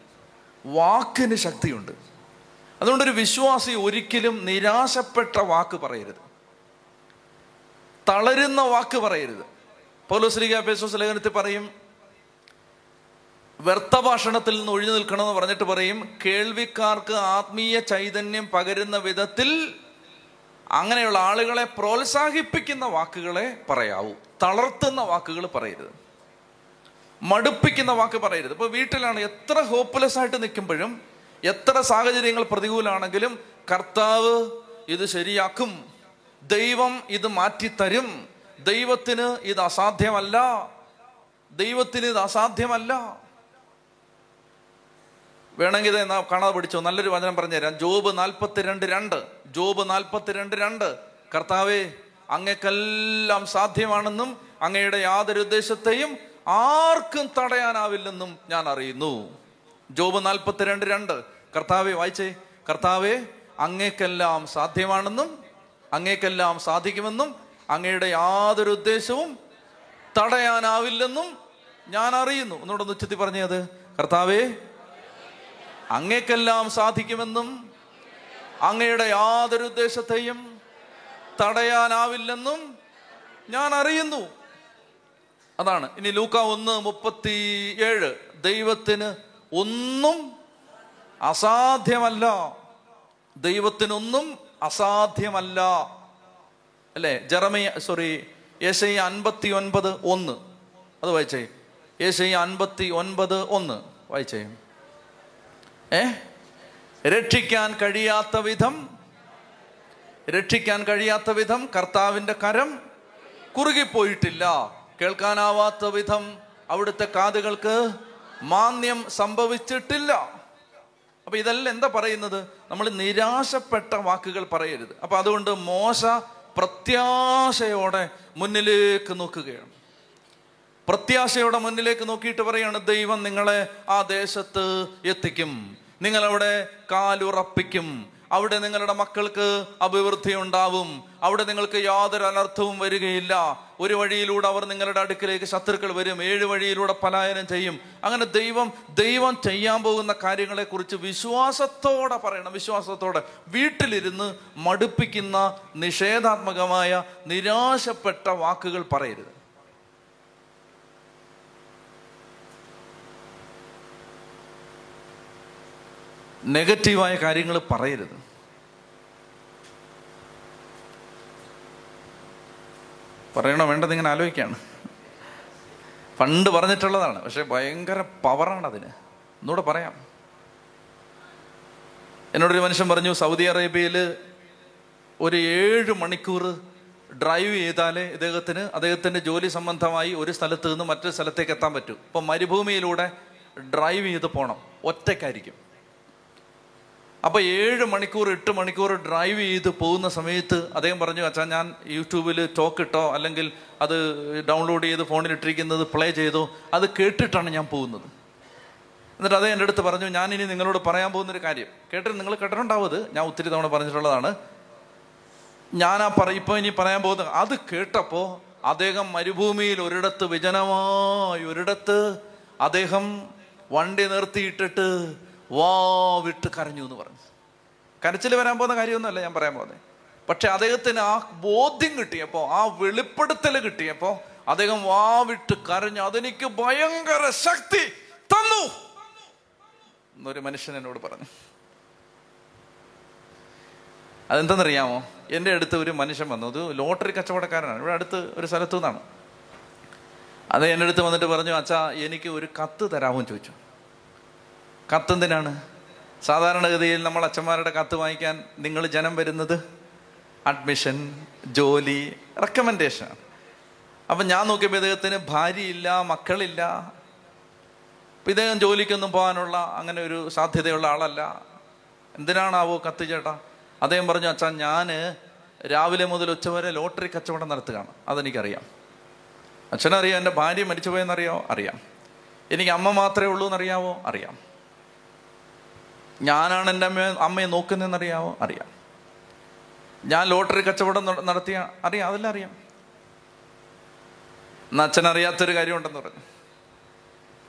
അതുകൊണ്ടൊരു വിശ്വാസി ഒരിക്കലും നിരാശപ്പെട്ട വാക്ക് പറയരുത്, തളരുന്ന വാക്ക് പറയരുത്. പൗലോസ് എഫേസ്യ ലേഖനത്തിൽ പറയും, വ്യർത്ഥഭാഷണത്തിൽ നിന്ന് ഒഴിഞ്ഞു നിൽക്കണമെന്ന് പറഞ്ഞിട്ട് പറയും, കേൾവിക്കാർക്ക് ആത്മീയ ചൈതന്യം പകരുന്ന വിധത്തിൽ അങ്ങനെയുള്ള ആളുകളെ പ്രോത്സാഹിപ്പിക്കുന്ന വാക്കുകളെ പറയാവൂ, തളർത്തുന്ന വാക്കുകൾ പറയരുത്, മടുപ്പിക്കുന്ന വാക്ക് പറയരുത്. ഇപ്പോൾ വീട്ടിലാണ്, എത്ര ഹോപ്പ്ലെസ് ആയിട്ട് നിൽക്കുമ്പോഴും, എത്ര സാഹചര്യങ്ങൾ പ്രതികൂലമാണെങ്കിലും കർത്താവ് ഇത് ശരിയാക്കും, ദൈവം ഇത് മാറ്റിത്തരും, ദൈവത്തിന് ഇത് അസാധ്യമല്ല, ദൈവത്തിന് ഇത് അസാധ്യമല്ല. വേണമെങ്കിൽ ഇത് കാണാതെ പഠിച്ചോ, നല്ലൊരു വചനം പറഞ്ഞുതരാം. ജോബ് 42:2. ജോബ് 42:2 കർത്താവേ, അങ്ങക്കെല്ലാം സാധ്യമാണെന്നും അങ്ങയുടെ യാതൊരു ഉദ്ദേശത്തെയും ആർക്കും തടയാനാവില്ലെന്നും ഞാൻ അറിയുന്നു. ജോബ് 42:2 കർത്താവെ വായിച്ചേ, കർത്താവെ അങ്ങേക്കെല്ലാം സാധ്യമാണെന്നും അങ്ങേക്കെല്ലാം സാധിക്കുമെന്നും അങ്ങയുടെ യാതൊരു ഉദ്ദേശവും തടയാനാവില്ലെന്നും ഞാൻ അറിയുന്നു. എന്നോട് ഒന്ന് ഉച്ചത്തി പറഞ്ഞത്, കർത്താവെ അങ്ങേക്കെല്ലാം സാധിക്കുമെന്നും അങ്ങയുടെ യാതൊരു ഉദ്ദേശത്തെയും തടയാനാവില്ലെന്നും ഞാൻ അറിയുന്നു. അതാണ്. ഇനി ലൂക്ക 1:37, ദൈവത്തിന് ഒന്നും അസാധ്യമല്ല, ദൈവത്തിനൊന്നും അസാധ്യമല്ല, അല്ലേ? യെശയ്യാ 59:1 അത് വായിച്ചേ. യെശയ്യാ 59:1 വായിച്ചേ. രക്ഷിക്കാൻ കഴിയാത്ത വിധം കർത്താവിൻ്റെ കരം കുറുകിപ്പോയിട്ടില്ല, കേൾക്കാനാവാത്ത വിധം അവിടുത്തെ കാതുകൾക്ക് മാന്യം സംഭവിച്ചിട്ടില്ല. അപ്പൊ ഇതെല്ലാം എന്താ പറയുന്നത്? നമ്മൾ നിരാശപ്പെട്ട വാക്കുകൾ പറയരുത്. അപ്പൊ അതുകൊണ്ട് മോശ പ്രത്യാശയോടെ മുന്നിലേക്ക് നോക്കുകയാണ്. പ്രത്യാശയോടെ മുന്നിലേക്ക് നോക്കിയിട്ട് പറയാണ്, ദൈവം നിങ്ങളെ ആ ദേശത്ത് എത്തിക്കും, നിങ്ങളവിടെ കാലുറപ്പിക്കും, അവിടെ നിങ്ങളുടെ മക്കൾക്ക് അഭിവൃദ്ധി ഉണ്ടാവും, അവിടെ നിങ്ങൾക്ക് യാതൊരു അനർത്ഥവും വരികയില്ല. ഒരു വഴിയിലൂടെ അവർ നിങ്ങളുടെ അടുക്കിലേക്ക് ശത്രുക്കൾ വരും, 7 വഴിയിലൂടെ പലായനം ചെയ്യും. അങ്ങനെ ദൈവം ചെയ്യാൻ പോകുന്ന കാര്യങ്ങളെക്കുറിച്ച് വിശ്വാസത്തോടെ പറയണം, വിശ്വാസത്തോടെ. വീട്ടിലിരുന്ന് മടുപ്പിക്കുന്ന നിഷേധാത്മകമായ നിരാശപ്പെട്ട വാക്കുകൾ പറയരുത്. നെഗറ്റീവായ കാര്യങ്ങൾ പറയരുത്. പറയണോ വേണ്ടത് ഇങ്ങനെ ആലോചിക്കുകയാണ്. പണ്ട് പറഞ്ഞിട്ടുള്ളതാണ്, പക്ഷെ ഭയങ്കര പവറാണ് അതിന്. ഒന്നുകൂടെ പറയാം. എന്നോടൊരു മനുഷ്യൻ പറഞ്ഞു, സൗദി അറേബ്യയിൽ ഒരു 7 മണിക്കൂർ ഡ്രൈവ് ചെയ്താലേ അദ്ദേഹത്തിൻ്റെ ജോലി സംബന്ധമായി ഒരു സ്ഥലത്ത് നിന്ന് മറ്റൊരു സ്ഥലത്തേക്ക് എത്താൻ പറ്റൂ. ഇപ്പം മരുഭൂമിയിലൂടെ ഡ്രൈവ് ചെയ്ത് പോകണം, ഒറ്റയ്ക്കായിരിക്കും. അപ്പോൾ 7 മണിക്കൂർ 8 മണിക്കൂർ ഡ്രൈവ് ചെയ്ത് പോകുന്ന സമയത്ത് അദ്ദേഹം പറഞ്ഞു, അച്ഛാ ഞാൻ യൂട്യൂബിൽ ടോക്ക് ഇട്ടോ അല്ലെങ്കിൽ അത് ഡൗൺലോഡ് ചെയ്ത് ഫോണിലിട്ടിരിക്കുന്നത് പ്ലേ ചെയ്തോ, അത് കേട്ടിട്ടാണ് ഞാൻ പോകുന്നത്. എന്നിട്ട് അദ്ദേഹം എൻ്റെ അടുത്ത് പറഞ്ഞു, ഞാനിനി നിങ്ങളോട് പറയാൻ പോകുന്നൊരു കാര്യം കേട്ടിട്ട് നിങ്ങൾ കേട്ടിട്ടുണ്ടാവത്, ഞാൻ ഒത്തിരി തവണ പറഞ്ഞിട്ടുള്ളതാണ്. ഇപ്പോൾ ഇനി പറയാൻ പോകുന്നത് അത് കേട്ടപ്പോൾ അദ്ദേഹം മരുഭൂമിയിൽ ഒരിടത്ത്, വിജനമായ ഒരിടത്ത് അദ്ദേഹം വണ്ടി നിർത്തിയിട്ടിട്ട് വാവിട്ട് കരഞ്ഞു എന്ന് പറഞ്ഞു. കരച്ചിൽ വരാൻ പോകുന്ന കാര്യമൊന്നുമല്ല ഞാൻ പറയാൻ പോകുന്നത്. പക്ഷെ അദ്ദേഹത്തിന് ആ ബോധ്യം കിട്ടിയപ്പോൾ, ആ വെളിപ്പെടുത്തൽ കിട്ടിയപ്പോൾ അദ്ദേഹം വാവിട്ട് കരഞ്ഞു, അതെനിക്ക് ഭയങ്കര ശക്തി തന്നു എന്നൊരു മനുഷ്യൻ എന്നോട് പറഞ്ഞു. അതെന്തെന്നറിയാമോ? എൻ്റെ അടുത്ത് ഒരു മനുഷ്യൻ വന്നു, അത് ലോട്ടറി കച്ചവടക്കാരനാണ്, ഇവിടെ അടുത്ത് ഒരു സ്ഥലത്തു നിന്നാണ്. അത് എൻ്റെ അടുത്ത് വന്നിട്ട് പറഞ്ഞു, അച്ഛാ എനിക്ക് ഒരു കത്ത് തരാമോ എന്ന് ചോദിച്ചു. കത്തെന്തിനാണ്? സാധാരണഗതിയിൽ നമ്മൾ അച്ഛന്മാരുടെ കത്ത് വാങ്ങിക്കാൻ നിങ്ങൾ ജനം വരുന്നത് അഡ്മിഷൻ, ജോലി, റെക്കമെൻഡേഷനാണ്. അപ്പം ഞാൻ നോക്കിയപ്പോൾ ഇദ്ദേഹത്തിന് ഭാര്യയില്ല, മക്കളില്ല, ഇദ്ദേഹം ജോലിക്കൊന്നും പോകാനുള്ള അങ്ങനെ ഒരു സാധ്യതയുള്ള ആളല്ല. എന്തിനാണാവോ കത്ത് ചേട്ടാ? അദ്ദേഹം പറഞ്ഞു, അച്ഛാ ഞാൻ രാവിലെ മുതൽ ഉച്ചവരെ ലോട്ടറി കച്ചവടം നടത്തുകയാണ്, അതെനിക്കറിയാം. അച്ഛനറിയാം. എൻ്റെ ഭാര്യ മരിച്ചുപോയെന്നറിയാമോ? അറിയാം. എനിക്ക് അമ്മ മാത്രമേ ഉള്ളൂ എന്നറിയാമോ? അറിയാം. ഞാനാണ് എൻ്റെ അമ്മയെ നോക്കുന്നതെന്നറിയാമോ? അറിയാം. ഞാൻ ലോട്ടറി കച്ചവടം നടത്തിയ അറിയാം, അതെല്ലാം അറിയാം. എന്നാ അച്ഛനറിയാത്തൊരു കാര്യമുണ്ടെന്ന് പറഞ്ഞു.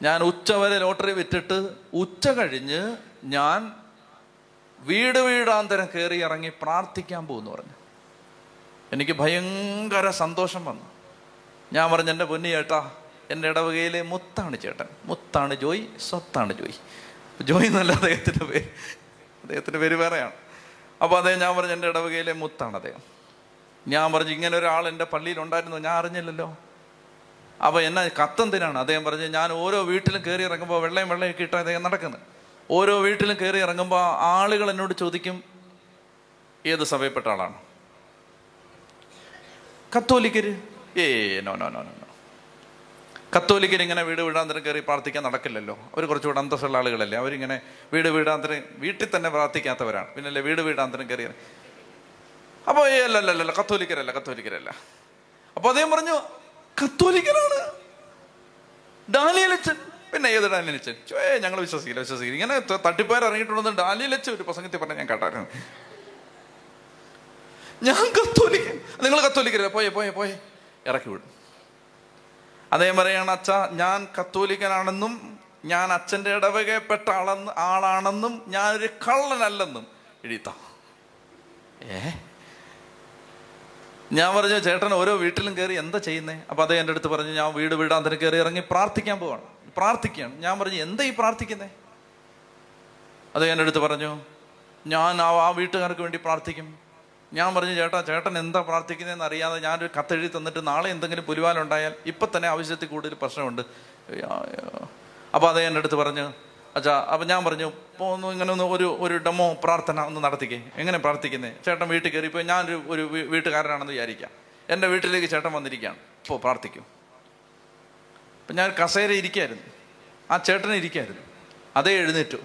ഞാൻ ഉച്ചവരെ ലോട്ടറി വിറ്റിട്ട് ഉച്ച കഴിഞ്ഞ് ഞാൻ വീട് വീടാന്തരം കയറി ഇറങ്ങി പ്രാർത്ഥിക്കാൻ പോകുമെന്ന് പറഞ്ഞു. എനിക്ക് ഭയങ്കര സന്തോഷം വന്നു. ഞാൻ പറഞ്ഞു, എൻ്റെ പൊന്നി ചേട്ടാ, എൻ്റെ ഇടവകയിലെ മുത്താണ് ചേട്ടൻ, മുത്താണ് ജോയി, സ്വത്താണ് ജോയി, ജോയി എന്നല്ല അദ്ദേഹത്തിൻ്റെ പേര്, അദ്ദേഹത്തിൻ്റെ പേര് വേറെയാണ്. അപ്പോൾ അദ്ദേഹം, ഞാൻ പറഞ്ഞു എൻ്റെ ഇടവകയിലെ മുത്താണ് അദ്ദേഹം. ഞാൻ പറഞ്ഞു ഇങ്ങനെ ഒരാൾ എൻ്റെ പള്ളിയിലുണ്ടായിരുന്നു, ഞാൻ അറിഞ്ഞില്ലല്ലോ. അപ്പോൾ എന്നാ കത്തെന്തിനാണ്? അദ്ദേഹം പറഞ്ഞു, ഞാൻ ഓരോ വീട്ടിലും കയറി ഇറങ്ങുമ്പോൾ വെള്ളയും വെള്ളയൊക്കെ ഇട്ടാണ് അദ്ദേഹം നടക്കുന്നത്. ഓരോ വീട്ടിലും കയറി ഇറങ്ങുമ്പോൾ ആളുകൾ എന്നോട് ചോദിക്കും, ഏത് സഭയിൽപ്പെട്ട ആളാണ്? കത്തോലിക്കർ ഏ നോ നോ നോ നോ കത്തോലിക്കർ ഇങ്ങനെ വീട് വീടാന്തരം കയറി പ്രാർത്ഥിക്കാൻ നടക്കില്ലല്ലോ. അവർ കുറച്ചുകൂടെ അന്തസ്സുള്ള ആളുകളല്ലേ, അവരിങ്ങനെ വീട് വീടാന്തരം വീട്ടിൽ തന്നെ പ്രാർത്ഥിക്കാത്തവരാണ്, പിന്നല്ലേ വീട് വീടാന്തരം കയറി. അപ്പോൾ അല്ലല്ല കത്തോലിക്കരല്ല, കത്തോലിക്കരല്ല. അപ്പോൾ അദ്ദേഹം പറഞ്ഞു, കത്തോലിക്കനാണ് ഡാനിയലച്ചൻ. പിന്നെ ഏത് ഡാനിയലച്ചൻ? ഞങ്ങൾ വിശ്വസിക്കില്ല, വിശ്വസിക്കില്ല. ഇങ്ങനെ തട്ടിപ്പേർ ഇറങ്ങിയിട്ടുണ്ടെന്ന് ഡാനിയലച്ചൻ ഒരു പ്രസംഗത്തിൽ പറഞ്ഞാൽ ഞാൻ കേട്ടായിരുന്നു. ഞാൻ കത്തോലിക്കൻ, നിങ്ങൾ കത്തോലിക്കരല്ല, പോയെ ഇറക്കി വിടും. അദ്ദേഹം പറയാണ്, അച്ഛാ ഞാൻ കത്തോലിക്കനാണെന്നും ഞാൻ അച്ഛൻ്റെ ഇടവകയിൽപ്പെട്ട ആളാണെന്നും ഞാനൊരു കള്ളനല്ലെന്നും എഴുതിത്താം. ഞാൻ പറഞ്ഞു, ചേട്ടൻ ഓരോ വീട്ടിലും കയറി എന്താ ചെയ്യുന്നത്? അപ്പോൾ അദ്ദേഹം എൻ്റെ അടുത്ത് പറഞ്ഞു, ഞാൻ വീട് വീടാന്തരം കയറി ഇറങ്ങി പ്രാർത്ഥിക്കാൻ പോവാണ്, പ്രാർത്ഥിക്കുകയാണ്. ഞാൻ പറഞ്ഞു, എന്താ ഈ പ്രാർത്ഥിക്കുന്നത്? അദ്ദേഹം എൻ്റെ അടുത്ത് പറഞ്ഞു, ഞാൻ ആ വീട്ടുകാർക്ക് വേണ്ടി പ്രാർത്ഥിക്കും. ഞാൻ പറഞ്ഞു, ചേട്ടാ ചേട്ടൻ എന്താ പ്രാർത്ഥിക്കുന്നതെന്ന് അറിയാതെ ഞാനൊരു കത്തെഴുതി തന്നിട്ട് നാളെ എന്തെങ്കിലും പുലിവാലുണ്ടായാൽ ഇപ്പം തന്നെ ആവശ്യത്തിൽ കൂടുതൽ പ്രശ്നമുണ്ട്. അപ്പോൾ അദ്ദേഹം എൻ്റെ അടുത്ത് പറഞ്ഞു, അച്ഛാ. അപ്പം ഞാൻ പറഞ്ഞു, ഇപ്പോൾ ഒന്ന് ഇങ്ങനെ ഒന്ന് ഒരു ഡെമോ പ്രാർത്ഥന ഒന്ന് നടത്തിക്കേ. എങ്ങനെ പ്രാർത്ഥിക്കുന്നത്? ചേട്ടൻ വീട്ടിൽ കയറി, ഇപ്പോൾ ഞാനൊരു വീട്ടുകാരനാണെന്ന് വിചാരിക്കാം, എൻ്റെ വീട്ടിലേക്ക് ചേട്ടൻ വന്നിരിക്കുകയാണ്, ഇപ്പോൾ പ്രാർത്ഥിക്കും. അപ്പം ഞാൻ കസേര ഇരിക്കായിരുന്നു, ആ ചേട്ടനെ ഇരിക്കായിരുന്നു, അതേ എഴുന്നേറ്റു.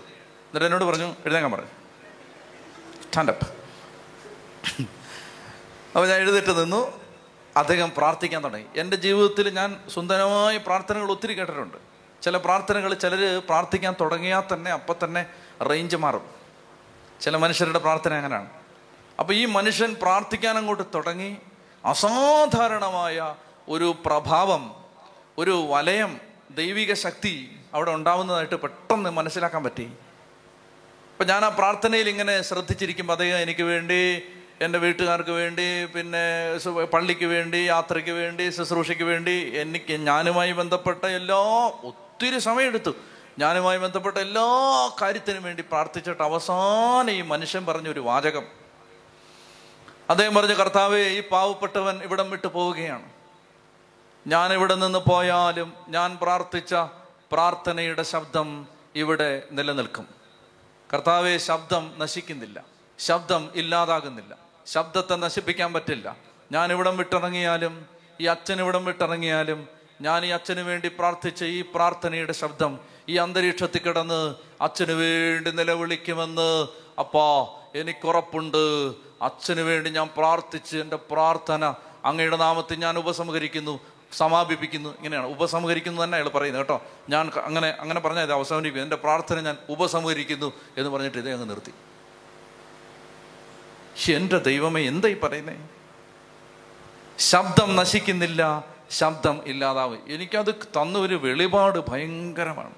എന്നിട്ട് എന്നോട് പറഞ്ഞു, എഴുന്നേക്കാൻ പറഞ്ഞു, സ്റ്റാൻഡപ്പ്. അപ്പോൾ ഞാൻ എഴുന്നേറ്റ് നിന്നു. അദ്ദേഹം പ്രാർത്ഥിക്കാൻ തുടങ്ങി. എൻ്റെ ജീവിതത്തിൽ ഞാൻ സുന്ദരമായ പ്രാർത്ഥനകൾ ഒത്തിരി കേട്ടിട്ടുണ്ട്. ചില പ്രാർത്ഥനകൾ ചിലർ പ്രാർത്ഥിക്കാൻ തുടങ്ങിയാൽ തന്നെ അപ്പം തന്നെ റേഞ്ച് മാറും. ചില മനുഷ്യരുടെ പ്രാർത്ഥന അങ്ങനെയാണ്. അപ്പോൾ ഈ മനുഷ്യൻ പ്രാർത്ഥിക്കാൻ അങ്ങോട്ട് തുടങ്ങി. അസാധാരണമായ ഒരു പ്രഭാവം, ഒരു വലയം, ദൈവിക ശക്തി അവിടെ ഉണ്ടാവുന്നതായിട്ട് പെട്ടെന്ന് മനസ്സിലാക്കാൻ പറ്റി. അപ്പം ഞാൻ ആ പ്രാർത്ഥനയിൽ ഇങ്ങനെ ശ്രദ്ധിച്ചിരിക്കുമ്പോൾ അദ്ദേഹം എനിക്ക് വേണ്ടി, എൻ്റെ വീട്ടുകാർക്ക് വേണ്ടി, പിന്നെ പള്ളിക്ക് വേണ്ടി, യാത്രയ്ക്ക് വേണ്ടി, ശുശ്രൂഷയ്ക്ക് വേണ്ടി, ഞാനുമായി ബന്ധപ്പെട്ട എല്ലാ ഒത്തിരി സമയമെടുത്തു. ഞാനുമായി ബന്ധപ്പെട്ട എല്ലാ കാര്യത്തിനും വേണ്ടി പ്രാർത്ഥിച്ചിട്ട് അവസാനം ഈ മനുഷ്യൻ പറഞ്ഞൊരു വാചകം. അദ്ദേഹം പറഞ്ഞു, കർത്താവേ, ഈ പാവപ്പെട്ടവൻ ഇവിടം വിട്ടു പോവുകയാണ്. ഞാനിവിടെ നിന്ന് പോയാലും ഞാൻ പ്രാർത്ഥിച്ച പ്രാർത്ഥനയുടെ ശബ്ദം ഇവിടെ നിലനിൽക്കും. കർത്താവേ, ശബ്ദം നശിക്കുന്നില്ല, ശബ്ദം ഇല്ലാതാകുന്നില്ല, ശബ്ദത്തെ നശിപ്പിക്കാൻ പറ്റില്ല. ഞാൻ ഇവിടം വിട്ടിറങ്ങിയാലും, ഈ അച്ഛൻ ഇവിടം വിട്ടിറങ്ങിയാലും, ഞാൻ ഈ അച്ഛന് വേണ്ടി പ്രാർത്ഥിച്ച ഈ പ്രാർത്ഥനയുടെ ശബ്ദം ഈ അന്തരീക്ഷത്തിൽ കിടന്ന് അച്ഛന് വേണ്ടി നിലവിളിക്കുമെന്ന് അപ്പാ എനിക്കുറപ്പുണ്ട്. അച്ഛന് വേണ്ടി ഞാൻ പ്രാർത്ഥിച്ച് എൻ്റെ പ്രാർത്ഥന അങ്ങയുടെ നാമത്തിൽ ഞാൻ ഉപസംഹരിക്കുന്നു, സമാപിപ്പിക്കുന്നു. ഇങ്ങനെയാണ് ഉപസംഹരിക്കുന്നു തന്നെ അയാൾ പറയുന്നത് കേട്ടോ. ഞാൻ അങ്ങനെ പറഞ്ഞാൽ ഇത് അവസാനിപ്പിക്കും. എൻ്റെ പ്രാർത്ഥന ഞാൻ ഉപസംഹരിക്കുന്നു എന്ന് പറഞ്ഞിട്ട് ഇതേ അങ്ങ് നിർത്തി. എൻ്റെ ദൈവമേ, എന്തായി പറയുന്നേ? ശബ്ദം നശിക്കുന്നില്ല, ശബ്ദം ഇല്ലാതാവും. എനിക്കത് തന്നൊരു വെളിപാട് ഭയങ്കരമാണ്.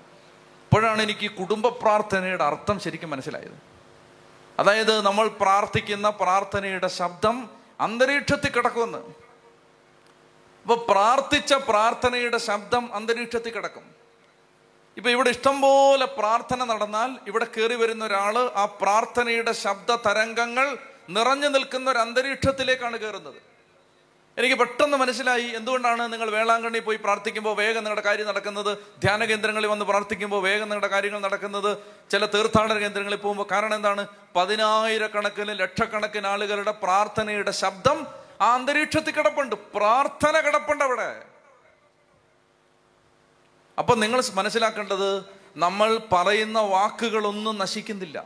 അപ്പോഴാണ് എനിക്ക് കുടുംബ പ്രാർത്ഥനയുടെ അർത്ഥം ശരിക്കും മനസ്സിലായത്. അതായത് നമ്മൾ പ്രാർത്ഥിക്കുന്ന പ്രാർത്ഥനയുടെ ശബ്ദം അന്തരീക്ഷത്തിൽ കിടക്കുമെന്ന്. അപ്പോൾ പ്രാർത്ഥിച്ച പ്രാർത്ഥനയുടെ ശബ്ദം അന്തരീക്ഷത്തിൽ കിടക്കും. ഇപ്പം ഇവിടെ ഇഷ്ടംപോലെ പ്രാർത്ഥന നടന്നാൽ ഇവിടെ കയറി വരുന്ന ഒരാൾ ആ പ്രാർത്ഥനയുടെ ശബ്ദ തരംഗങ്ങൾ നിറഞ്ഞു നിൽക്കുന്ന ഒരു അന്തരീക്ഷത്തിലേക്കാണ് കയറുന്നത്. എനിക്ക് പെട്ടെന്ന് മനസ്സിലായി എന്തുകൊണ്ടാണ് നിങ്ങൾ വേളാങ്കണ്ണി പോയി പ്രാർത്ഥിക്കുമ്പോൾ വേഗം നിങ്ങളുടെ കാര്യം നടക്കുന്നത്, ധ്യാന കേന്ദ്രങ്ങളിൽ വന്ന് പ്രാർത്ഥിക്കുമ്പോൾ വേഗം നിങ്ങളുടെ കാര്യങ്ങൾ നടക്കുന്നത്, ചില തീർത്ഥാടന കേന്ദ്രങ്ങളിൽ പോകുമ്പോൾ. കാരണം എന്താണ്? 10,000-കണക്കിന് ലക്ഷക്കണക്കിന് ആളുകളുടെ പ്രാർത്ഥനയുടെ ശബ്ദം ആ അന്തരീക്ഷത്തിൽ കിടപ്പുണ്ട്, പ്രാർത്ഥന കിടപ്പുണ്ട് അവിടെ. അപ്പം നിങ്ങൾ മനസ്സിലാക്കേണ്ടത്, നമ്മൾ പറയുന്ന വാക്കുകളൊന്നും നശിക്കുന്നില്ല.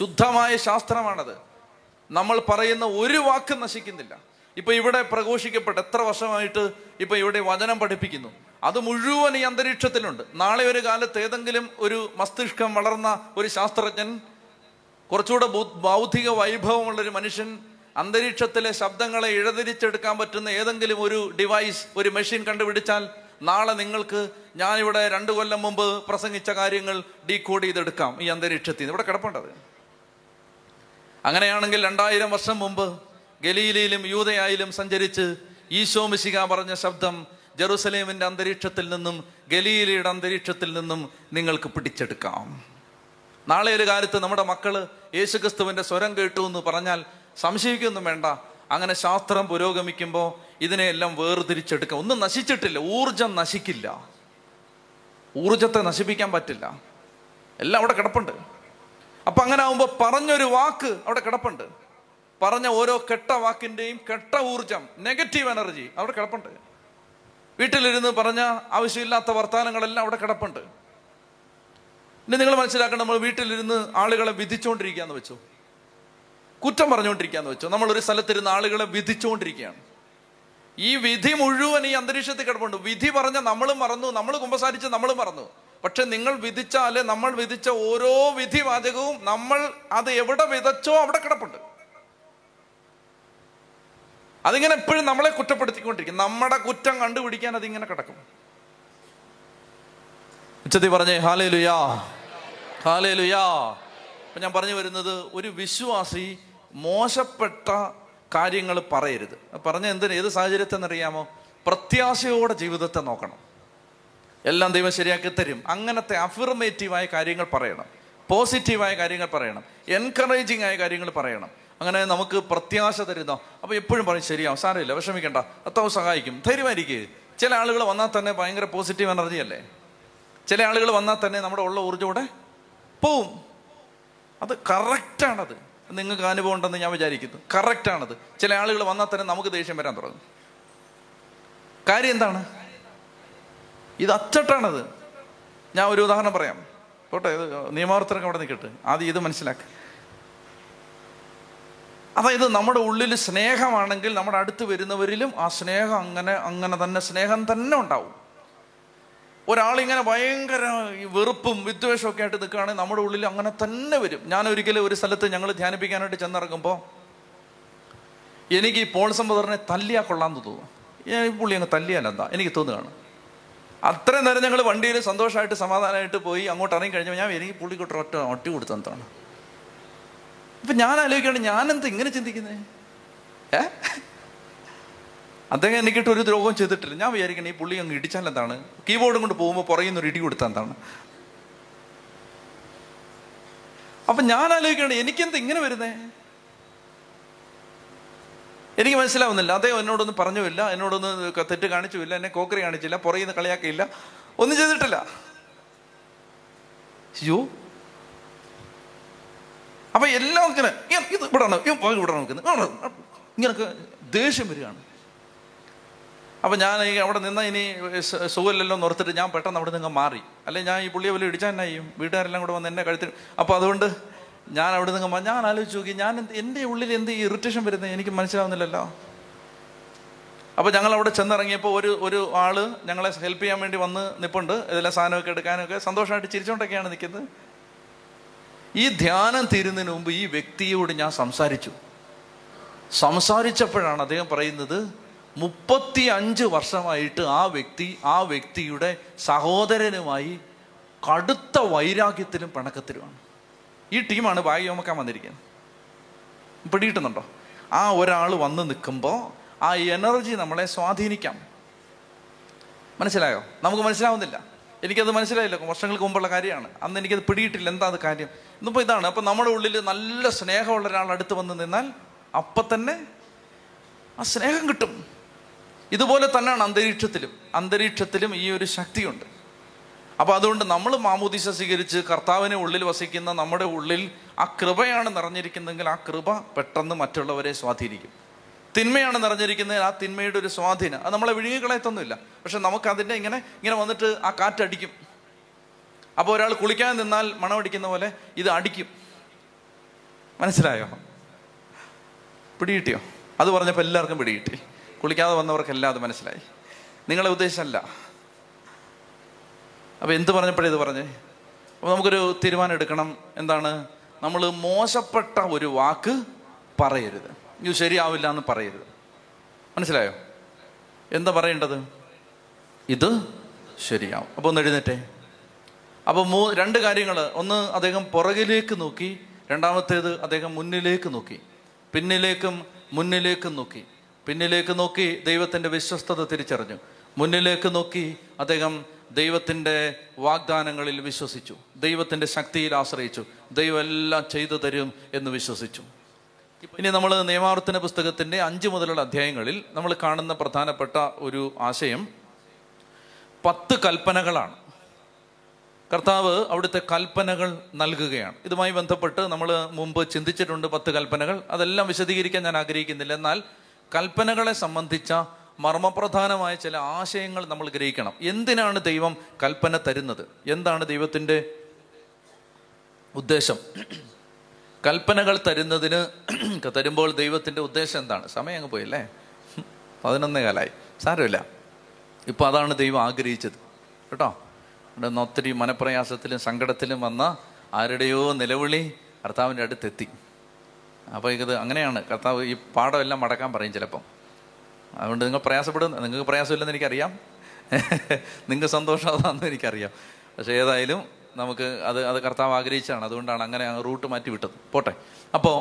ശുദ്ധമായ ശാസ്ത്രമാണത്. നമ്മൾ പറയുന്ന ഒരു വാക്കും നശിക്കുന്നില്ല. ഇപ്പം ഇവിടെ പ്രഘോഷിക്കപ്പെട്ട എത്ര വർഷമായിട്ട് ഇപ്പം ഇവിടെ വചനം പഠിപ്പിക്കുന്നു, അത് മുഴുവൻ ഈ അന്തരീക്ഷത്തിലുണ്ട്. നാളെ ഒരു കാലത്ത് ഏതെങ്കിലും ഒരു മസ്തിഷ്കം വളർന്ന ഒരു ശാസ്ത്രജ്ഞൻ, കുറച്ചുകൂടെ ബൗദ്ധിക വൈഭവമുള്ളൊരു മനുഷ്യൻ, അന്തരീക്ഷത്തിലെ ശബ്ദങ്ങളെ ഇഴതിരിച്ചെടുക്കാൻ പറ്റുന്ന ഏതെങ്കിലും ഒരു ഡിവൈസ്, ഒരു മെഷീൻ കണ്ടുപിടിച്ചാൽ നാളെ നിങ്ങൾക്ക് ഞാനിവിടെ 2 കൊല്ലം മുമ്പ് പ്രസംഗിച്ച കാര്യങ്ങൾ ഡീകോഡ് ചെയ്തെടുക്കാം. ഈ അന്തരീക്ഷത്തിൽ നിന്ന് ഇവിടെ കിടപ്പുണ്ടത്. അങ്ങനെയാണെങ്കിൽ 2000 വർഷം മുമ്പ് ഗലീലയിലും യൂദയായിലും സഞ്ചരിച്ച് ഈശോ മിശിഹ പറഞ്ഞ ശബ്ദം ജെറുസലേമിൻ്റെ അന്തരീക്ഷത്തിൽ നിന്നും ഗലീലയുടെ അന്തരീക്ഷത്തിൽ നിന്നും നിങ്ങൾക്ക് പിടിച്ചെടുക്കാം. നാളെ ഒരു കാലത്ത് നമ്മുടെ മക്കൾ യേശുക്രിസ്തുവിൻ്റെ സ്വരം കേട്ടു എന്ന് പറഞ്ഞാൽ സംശയിക്കൊന്നും വേണ്ട. അങ്ങനെ ശാസ്ത്രം പുരോഗമിക്കുമ്പോൾ ഇതിനെയെല്ലാം വേർതിരിച്ചെടുക്കാം. ഒന്നും നശിച്ചിട്ടില്ല, ഊർജം നശിക്കില്ല, ഊർജത്തെ നശിപ്പിക്കാൻ പറ്റില്ല, എല്ലാം അവിടെ കിടപ്പുണ്ട്. അപ്പം അങ്ങനെ ആകുമ്പോൾ പറഞ്ഞൊരു വാക്ക് അവിടെ കിടപ്പുണ്ട്, പറഞ്ഞ ഓരോ കെട്ട വാക്കിൻ്റെയും കെട്ട ഊർജം, നെഗറ്റീവ് എനർജി അവിടെ കിടപ്പുണ്ട്. വീട്ടിലിരുന്ന് പറഞ്ഞ ആവശ്യമില്ലാത്ത വർത്തമാനങ്ങളെല്ലാം അവിടെ കിടപ്പുണ്ട്. ഇനി നിങ്ങൾ മനസ്സിലാക്കണം, നമ്മൾ വീട്ടിലിരുന്ന് ആളുകളെ വിധിച്ചുകൊണ്ടിരിക്കുകയെന്ന് വെച്ചു, കുറ്റം പറഞ്ഞുകൊണ്ടിരിക്കുകയെന്ന് വെച്ചു, നമ്മളൊരു സ്ഥലത്തിരുന്ന് ആളുകളെ വിധിച്ചുകൊണ്ടിരിക്കുകയാണ്. ഈ വിധി മുഴുവൻ ഈ അന്തരീക്ഷത്തിൽ കിടപ്പുണ്ട്. വിധി പറഞ്ഞ നമ്മളും മറന്നു, നമ്മൾ കുമ്പസാരിച്ച് നമ്മളും മറന്നു. പക്ഷെ നിങ്ങൾ വിധിച്ചാല് നമ്മൾ വിധിച്ച ഓരോ വിധി വാചകവും നമ്മൾ അത് എവിടെ വിതച്ചോ അവിടെ കിടപ്പുണ്ട്. അതിങ്ങനെ എപ്പോഴും നമ്മളെ കുറ്റപ്പെടുത്തിക്കൊണ്ടിരിക്കും. നമ്മുടെ കുറ്റം കണ്ടുപിടിക്കാൻ അതിങ്ങനെ കിടക്കും. ഉച്ചത്തിൽ പറഞ്ഞേ ഹല്ലേലൂയ, ഹല്ലേലൂയ. അപ്പം ഞാൻ പറഞ്ഞു വരുന്നത്, ഒരു വിശ്വാസി മോശപ്പെട്ട കാര്യങ്ങൾ പറയരുത്. പറഞ്ഞ എന്തിന്, ഏത് സാഹചര്യത്തെന്നറിയാമോ? പ്രത്യാശയോടെ ജീവിതത്തെ നോക്കണം, എല്ലാം ദൈവം ശരിയാക്കി തരും. അങ്ങനത്തെ അഫിർമേറ്റീവായ കാര്യങ്ങൾ പറയണം, പോസിറ്റീവായ കാര്യങ്ങൾ പറയണം, എൻകറേജിങ് ആയ കാര്യങ്ങൾ പറയണം. അങ്ങനെ നമുക്ക് പ്രത്യാശ തരുന്നോ. അപ്പോൾ എപ്പോഴും പറയും ശരിയാവും, സാരമില്ല, വിഷമിക്കേണ്ട, അത്താവ് സഹായിക്കും, ധൈര്യമായിരിക്കും. ചില ആളുകൾ വന്നാൽ തന്നെ ഭയങ്കര പോസിറ്റീവ് എനർജി അല്ലേ. ചില ആളുകൾ വന്നാൽ തന്നെ നമ്മുടെ ഉള്ള ഊർജ്ജോടെ പോവും. അത് കറക്റ്റാണത്, നിങ്ങൾക്ക് അനുഭവം ഉണ്ടെന്ന് ഞാൻ വിചാരിക്കുന്നു. കറക്റ്റാണത്. ചില ആളുകൾ വന്നാൽ തന്നെ നമുക്ക് ദേഷ്യം വരാൻ തുടങ്ങും. കാര്യം എന്താണ്? ഇത് അച്ചട്ടാണത്. ഞാൻ ഒരു ഉദാഹരണം പറയാം, പോട്ടെ, നിയമാവർത്തനം അവിടെ നിൽക്കട്ടെ, ആദ്യം ഇത് മനസ്സിലാക്ക. അതായത് നമ്മുടെ ഉള്ളിൽ സ്നേഹമാണെങ്കിൽ നമ്മുടെ അടുത്ത് വരുന്നവരിലും ആ സ്നേഹം അങ്ങനെ തന്നെ സ്നേഹം തന്നെ ഉണ്ടാവും. ഒരാളിങ്ങനെ ഭയങ്കര വെറുപ്പും വിദ്വേഷവും ഒക്കെ ആയിട്ട് നിൽക്കുകയാണെങ്കിൽ നമ്മുടെ ഉള്ളിൽ അങ്ങനെ തന്നെ വരും. ഞാൻ ഒരിക്കലും ഒരു സ്ഥലത്ത് ഞങ്ങൾ ധ്യാനിപ്പിക്കാനായിട്ട് ചെന്നിറങ്ങുമ്പോൾ എനിക്ക് ഈ പോൾസം ബ്രദറിനെ തല്ലിയാൽ കൊള്ളാമെന്ന് തോന്നും. ഞാൻ ഈ പുള്ളി അങ്ങ് തല്ലിയാലെന്താ എനിക്ക് തോന്നുകയാണ്. അത്രയും നേരം ഞങ്ങൾ വണ്ടിയിൽ സന്തോഷമായിട്ട് സമാധാനമായിട്ട് പോയി അങ്ങോട്ട് ഇറങ്ങി കഴിഞ്ഞപ്പോൾ ഞാൻ എനിക്ക് പുള്ളിക്കൊട്ട് ഒട്ടി കൊടുത്തതാണ്. അപ്പം ഞാൻ ആലോചിക്കുകയാണ്, ഞാനെന്താ ഇങ്ങനെ ചിന്തിക്കുന്നത്? അദ്ദേഹം എനിക്കിട്ട് ഒരു ദ്രോഹവും ചെയ്തിട്ടില്ല. ഞാൻ വിചാരിക്കണം ഈ പുള്ളി അങ്ങ് ഇടിച്ചാൽ എന്താണ്, കീബോർഡും കൊണ്ട് പോകുമ്പോൾ പുറകിൽ നിന്നൊരു ഇടി കൊടുത്താൽ എന്താണ്. അപ്പം ഞാൻ ആലോചിക്കുകയാണ്, എനിക്കെന്താ ഇങ്ങനെ വരുന്നേ, എനിക്ക് മനസ്സിലാവുന്നില്ല. അദ്ദേഹം എന്നോടൊന്നും പറഞ്ഞുമില്ല, എന്നോടൊന്നും തെറ്റ് കാണിച്ചുമില്ല, എന്നെ കോക്കറി കാണിച്ചില്ല, പുറകിൽ നിന്ന് കളിയാക്കിയില്ല, ഒന്നും ചെയ്തിട്ടില്ല. അയ്യോ, അപ്പൊ എല്ലാം ഇങ്ങനെ ഇത് ഇവിടെ ഇവിടെ ഇങ്ങനൊക്കെ ദേഷ്യം വരികയാണ്. അപ്പം ഞാൻ അവിടെ നിന്നാൽ ഇനി സുഖമില്ലല്ലോ എന്ന് ഓർത്തിട്ട് ഞാൻ പെട്ടെന്ന് അവിടെ നിന്ന് മാറി. അല്ലെങ്കിൽ ഞാൻ ഈ പുള്ളിയെ വലിയ ഇടിച്ചാൽ തന്നെ ചെയ്യും, വീട്ടുകാരെല്ലാം കൂടെ വന്ന് എന്നെ കഴുത്തി. അപ്പോൾ അതുകൊണ്ട് ഞാൻ അവിടെ നിന്ന് ഞാൻ ആലോചിച്ച് നോക്കി, ഞാൻ എൻ്റെ ഉള്ളിൽ എന്ത് ഇറിറ്റേഷൻ വരുന്നത് എനിക്ക് മനസ്സിലാവുന്നില്ലല്ലോ. അപ്പോൾ ഞങ്ങൾ അവിടെ ചെന്നിറങ്ങിയപ്പോൾ ഒരു ആള് ഞങ്ങളെ ഹെൽപ്പ് ചെയ്യാൻ വേണ്ടി വന്ന് നിൽപ്പുണ്ട്, ഇതെല്ലാം സാധനമൊക്കെ എടുക്കാനൊക്കെ സന്തോഷമായിട്ട് ചിരിച്ചുകൊണ്ടൊക്കെയാണ് നിൽക്കുന്നത്. ഈ ധ്യാനം തീരുന്നതിന് മുമ്പ് ഈ വ്യക്തിയോട് ഞാൻ സംസാരിച്ചപ്പോഴാണ് അദ്ദേഹം പറയുന്നത്, 35 വർഷമായിട്ട് ആ വ്യക്തിയുടെ സഹോദരനുമായി കടുത്ത വൈരാഗ്യത്തിലും പിണക്കത്തിലുമാണ്. ഈ ടീമാണ് ഭാഗ്യവുമൊക്കെ വന്നിരിക്കുന്നത്, പിടികിട്ടുന്നുണ്ടോ? ആ ഒരാൾ വന്ന് നിൽക്കുമ്പോൾ ആ എനർജി നമ്മളെ സ്വാധീനിക്കാം. മനസ്സിലായോ? നമുക്ക് മനസ്സിലാവുന്നില്ല, എനിക്കത് മനസ്സിലായില്ല, വർഷങ്ങൾക്ക് മുമ്പുള്ള കാര്യമാണ്, അന്ന് എനിക്കത് പിടിയിട്ടില്ല, എന്താ അത് കാര്യം. ഇന്നിപ്പോൾ ഇതാണ്. അപ്പം നമ്മുടെ ഉള്ളിൽ നല്ല സ്നേഹമുള്ള ഒരാൾ അടുത്ത് വന്ന് നിന്നാൽ അപ്പം തന്നെ ആ സ്നേഹം കിട്ടും. ഇതുപോലെ തന്നെയാണ് അന്തരീക്ഷത്തിലും ഈ ഒരു ശക്തിയുണ്ട്. അപ്പോൾ അതുകൊണ്ട് നമ്മൾ മാമോദീസ സ്വീകരിച്ച് കർത്താവിനെ ഉള്ളിൽ വസിക്കുന്ന നമ്മുടെ ഉള്ളിൽ ആ കൃപയാണ് നിറഞ്ഞിരിക്കുന്നതെങ്കിൽ ആ കൃപ പെട്ടെന്ന് മറ്റുള്ളവരെ സ്വാധീനിക്കും. തിന്മയാണ് നിറഞ്ഞിരിക്കുന്നതിൽ ആ തിന്മയുടെ ഒരു സ്വാധീനം അത് നമ്മളെ വിഴുങ്ങിക്കളയത്തൊന്നുമില്ല, പക്ഷെ നമുക്കതിൻ്റെ ഇങ്ങനെ വന്നിട്ട് ആ കാറ്റടിക്കും. അപ്പോൾ ഒരാൾ കുളിക്കാൻ നിന്നാൽ മണമടിക്കുന്ന പോലെ ഇത് അടിക്കും. മനസ്സിലായോ? പിടികിട്ടിയോ? അത് പറഞ്ഞപ്പോൾ എല്ലാവർക്കും പിടികിട്ടി, കുളിക്കാതെ വന്നവർക്കെല്ലാം അത് മനസ്സിലായി. നിങ്ങളെ ഉദ്ദേശമല്ല. അപ്പോൾ എന്ത് പറഞ്ഞപ്പോഴേ ഇത് പറഞ്ഞേ? അപ്പോൾ നമുക്കൊരു തീരുമാനം എടുക്കണം. എന്താണ്? നമ്മൾ മോശപ്പെട്ട ഒരു വാക്ക് പറയരുത്, ഇത് ശരിയാവില്ല എന്ന് പറയരുത്. മനസ്സിലായോ? എന്താ പറയേണ്ടത്? ഇത് ശരിയാവും. അപ്പോൾ ഒന്ന് എഴുന്നേറ്റേ. അപ്പോൾ രണ്ട് കാര്യങ്ങൾ. ഒന്ന്, അദ്ദേഹം പുറകിലേക്ക് നോക്കി രണ്ടാമത്തേത് അദ്ദേഹം മുന്നിലേക്ക് നോക്കി, പിന്നിലേക്കും മുന്നിലേക്കും നോക്കി. പിന്നിലേക്ക് നോക്കി ദൈവത്തിൻ്റെ വിശ്വസ്തത തിരിച്ചറിഞ്ഞു, മുന്നിലേക്ക് നോക്കി അദ്ദേഹം ദൈവത്തിൻ്റെ വാഗ്ദാനങ്ങളിൽ വിശ്വസിച്ചു, ദൈവത്തിൻ്റെ ശക്തിയിൽ ആശ്രയിച്ചു, ദൈവം എല്ലാം ചെയ്തു തരും എന്ന് വിശ്വസിച്ചു. ഇനി നമ്മൾ നിയമാവർത്തന പുസ്തകത്തിൻ്റെ 5 മുതലുള്ള അധ്യായങ്ങളിൽ നമ്മൾ കാണുന്ന പ്രധാനപ്പെട്ട ഒരു ആശയം 10 കൽപ്പനകളാണ്. കർത്താവ് അവിടുത്തെ കൽപ്പനകൾ നൽകുകയാണ്. ഇതുമായി ബന്ധപ്പെട്ട് നമ്മൾ മുമ്പ് ചിന്തിച്ചിട്ടുണ്ട് 10 കൽപ്പനകൾ. അതെല്ലാം വിശദീകരിക്കാൻ ഞാൻ ആഗ്രഹിക്കുന്നില്ല. എന്നാൽ കൽപ്പനകളെ സംബന്ധിച്ച മർമ്മപ്രധാനമായ ചില ആശയങ്ങൾ നമ്മൾ ഗ്രഹിക്കണം. എന്തിനാണ് ദൈവം കൽപ്പന തരുന്നത്? എന്താണ് ദൈവത്തിൻ്റെ ഉദ്ദേശം? കൽപ്പനകൾ തരുമ്പോൾ ദൈവത്തിൻ്റെ ഉദ്ദേശം എന്താണ്? സമയം അങ്ങ് പോയില്ലേ, 11:15. സാരമില്ല, ഇപ്പോൾ അതാണ് ദൈവം ആഗ്രഹിച്ചത് കേട്ടോ. ഇവിടെ നിന്ന് ഒത്തിരി മനപ്രയാസത്തിലും സങ്കടത്തിലും വന്ന ആരുടെയോ നിലവിളി കർത്താവിൻ്റെ അടുത്തെത്തി. അപ്പോൾ ഇത് അങ്ങനെയാണ്, കർത്താവ് ഈ പാഠമെല്ലാം മടക്കാൻ പറയും ചിലപ്പം. അതുകൊണ്ട് നിങ്ങൾ പ്രയാസപ്പെടും. നിങ്ങൾക്ക് പ്രയാസമില്ലെന്ന് എനിക്കറിയാം, നിങ്ങൾക്ക് സന്തോഷമാണെന്ന് എനിക്കറിയാം. പക്ഷേ ഏതായാലും നമുക്ക് അത് കർത്താവ് ആഗ്രഹിച്ചാണ്. അതുകൊണ്ടാണ് അങ്ങനെ റൂട്ട് മാറ്റി വിട്ടത്. പോട്ടെ. അപ്പോൾ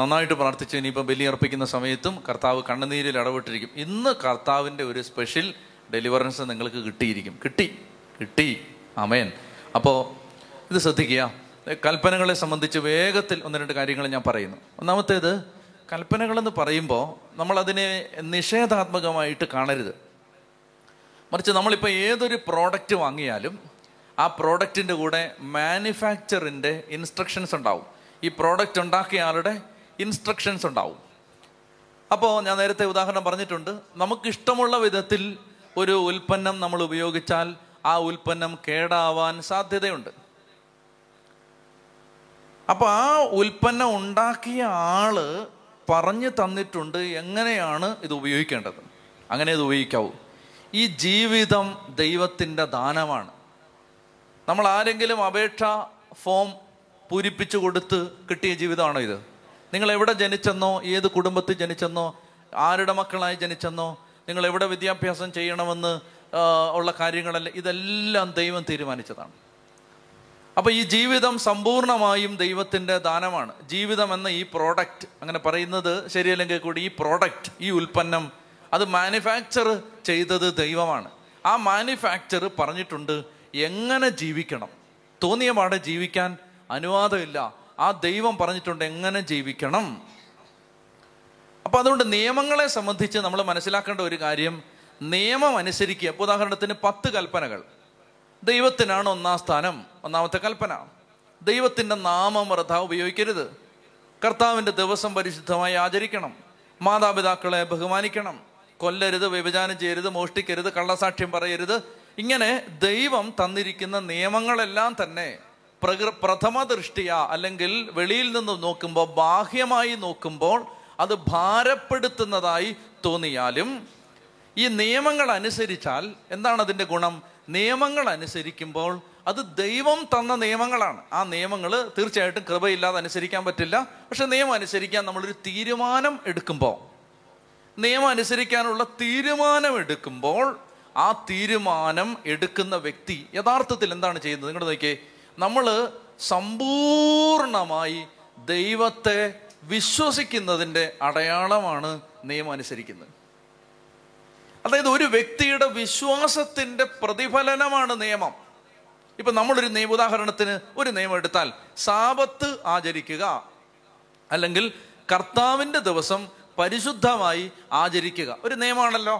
നന്നായിട്ട് പ്രാർത്ഥിച്ചു. ഇനിയിപ്പോൾ ബലിയർപ്പിക്കുന്ന സമയത്തും കർത്താവ് കണ്ണുനീരിൽ ഇടപെട്ടിരിക്കും. ഇന്ന് കർത്താവിൻ്റെ ഒരു സ്പെഷ്യൽ ഡെലിവറൻസ് നിങ്ങൾക്ക് കിട്ടിയിരിക്കും. കിട്ടി ആമേൻ. അപ്പോൾ ഇത് ശ്രദ്ധിക്കുക. കൽപ്പനകളെ സംബന്ധിച്ച് വേഗത്തിൽ 1-2 കാര്യങ്ങൾ ഞാൻ പറയുന്നു. ഒന്നാമത്തേത്, കൽപ്പനകളെന്ന് പറയുമ്പോൾ നമ്മളതിനെ നിഷേധാത്മകമായിട്ട് കാണരുത്. മറിച്ച് നമ്മളിപ്പോൾ ഏതൊരു പ്രോഡക്റ്റ് വാങ്ങിയാലും ആ പ്രോഡക്റ്റിൻ്റെ കൂടെ മാനുഫാക്ചറിൻ്റെ ഇൻസ്ട്രക്ഷൻസ് ഉണ്ടാവും. ഈ പ്രോഡക്റ്റ് ഉണ്ടാക്കിയ ആളുടെ ഇൻസ്ട്രക്ഷൻസ് ഉണ്ടാവും. അപ്പോൾ ഞാൻ നേരത്തെ ഉദാഹരണം പറഞ്ഞിട്ടുണ്ട്, നമുക്കിഷ്ടമുള്ള വിധത്തിൽ ഒരു ഉൽപ്പന്നം നമ്മൾ ഉപയോഗിച്ചാൽ ആ ഉൽപ്പന്നം കേടാവാൻ സാധ്യതയുണ്ട്. അപ്പോൾ ആ ഉൽപ്പന്നം ഉണ്ടാക്കിയ ആള് പറഞ്ഞു തന്നിട്ടുണ്ട് എങ്ങനെയാണ് ഇത് ഉപയോഗിക്കേണ്ടത്, അങ്ങനെ ഇത് ഉപയോഗിക്കാവൂ. ഈ ജീവിതം ദൈവത്തിൻ്റെ ദാനമാണ്. നമ്മൾ ആരെങ്കിലും അപേക്ഷ ഫോം പൂരിപ്പിച്ചു കൊടുത്ത് കിട്ടിയ ജീവിതമാണോ ഇത്? നിങ്ങൾ എവിടെ ജനിച്ചെന്നോ, ഏത് കുടുംബത്തിൽ ജനിച്ചെന്നോ, ആരുടെ മക്കളായി ജനിച്ചെന്നോ, നിങ്ങൾ എവിടെ വിദ്യാഭ്യാസം ചെയ്യണമെന്ന് ഉള്ള കാര്യങ്ങളല്ല, ഇതെല്ലാം ദൈവം തീരുമാനിച്ചതാണ്. അപ്പോൾ ഈ ജീവിതം സമ്പൂർണമായും ദൈവത്തിൻ്റെ ദാനമാണ്. ജീവിതം എന്ന ഈ പ്രോഡക്റ്റ്, അങ്ങനെ പറയുന്നത് ശരിയല്ലെങ്കിൽ കൂടി ഈ പ്രോഡക്റ്റ്, ഈ ഉൽപ്പന്നം, അത് മാനുഫാക്ചർ ചെയ്തത് ദൈവമാണ്. ആ മാനുഫാക്ചർ പറഞ്ഞിട്ടുണ്ട് എങ്ങനെ ജീവിക്കണം. തോന്നിയ പാടെ ജീവിക്കാൻ അനുവാദമില്ല. ആ ദൈവം പറഞ്ഞിട്ടുണ്ട് എങ്ങനെ ജീവിക്കണം. അപ്പം അതുകൊണ്ട് നിയമങ്ങളെ സംബന്ധിച്ച് നമ്മൾ മനസ്സിലാക്കേണ്ട ഒരു കാര്യം, നിയമം അനുസരിക്കുക. ഉദാഹരണത്തിന് 10 കൽപ്പനകൾ. ദൈവത്തിനാണ് ഒന്നാം സ്ഥാനം. ഒന്നാമത്തെ കൽപ്പന, ദൈവത്തിൻ്റെ നാമം വൃഥ ഉപയോഗിക്കരുത്. കർത്താവിൻ്റെ ദിവസം പരിശുദ്ധമായി ആചരിക്കണം. മാതാപിതാക്കളെ ബഹുമാനിക്കണം. കൊല്ലരുത്, വ്യഭിചാരം ചെയ്യരുത്, മോഷ്ടിക്കരുത്, കള്ളസാക്ഷ്യം പറയരുത്. ഇങ്ങനെ ദൈവം തന്നിരിക്കുന്ന നിയമങ്ങളെല്ലാം തന്നെ പ്രഥമ ദൃഷ്ടിയ, അല്ലെങ്കിൽ വെളിയിൽ നിന്ന് നോക്കുമ്പോൾ, ബാഹ്യമായി നോക്കുമ്പോൾ അത് ഭാരപ്പെടുത്തുന്നതായി തോന്നിയാലും ഈ നിയമങ്ങൾ അനുസരിച്ചാൽ എന്താണ് അതിൻ്റെ ഗുണം? നിയമങ്ങൾ അനുസരിക്കുമ്പോൾ അത് ദൈവം തന്ന നിയമങ്ങളാണ്. ആ നിയമങ്ങൾ തീർച്ചയായിട്ടും കൃപയില്ലാതെ അനുസരിക്കാൻ പറ്റില്ല. പക്ഷെ നിയമം അനുസരിക്കാൻ നമ്മളൊരു തീരുമാനം എടുക്കുമ്പോൾ, നിയമം അനുസരിക്കാനുള്ള തീരുമാനം എടുക്കുമ്പോൾ ആ തീരുമാനം എടുക്കുന്ന വ്യക്തി യഥാർത്ഥത്തിൽ എന്താണ് ചെയ്യുന്നത്? നിങ്ങൾ നോക്കിയേ, നമ്മൾ സമ്പൂർണമായി ദൈവത്തെ വിശ്വസിക്കുന്നതിൻ്റെ അടയാളമാണ് നിയമം അനുസരിക്കുന്നത്. അതായത് ഒരു വ്യക്തിയുടെ വിശ്വാസത്തിൻ്റെ പ്രതിഫലനമാണ് നിയമം. ഇപ്പം നമ്മളൊരു ഉദാഹരണത്തിന് ഒരു നിയമം എടുത്താൽ, സാബത്ത് ആചരിക്കുക, അല്ലെങ്കിൽ കർത്താവിൻ്റെ ദിവസം പരിശുദ്ധമായി ആചരിക്കുക, ഒരു നിയമമാണല്ലോ.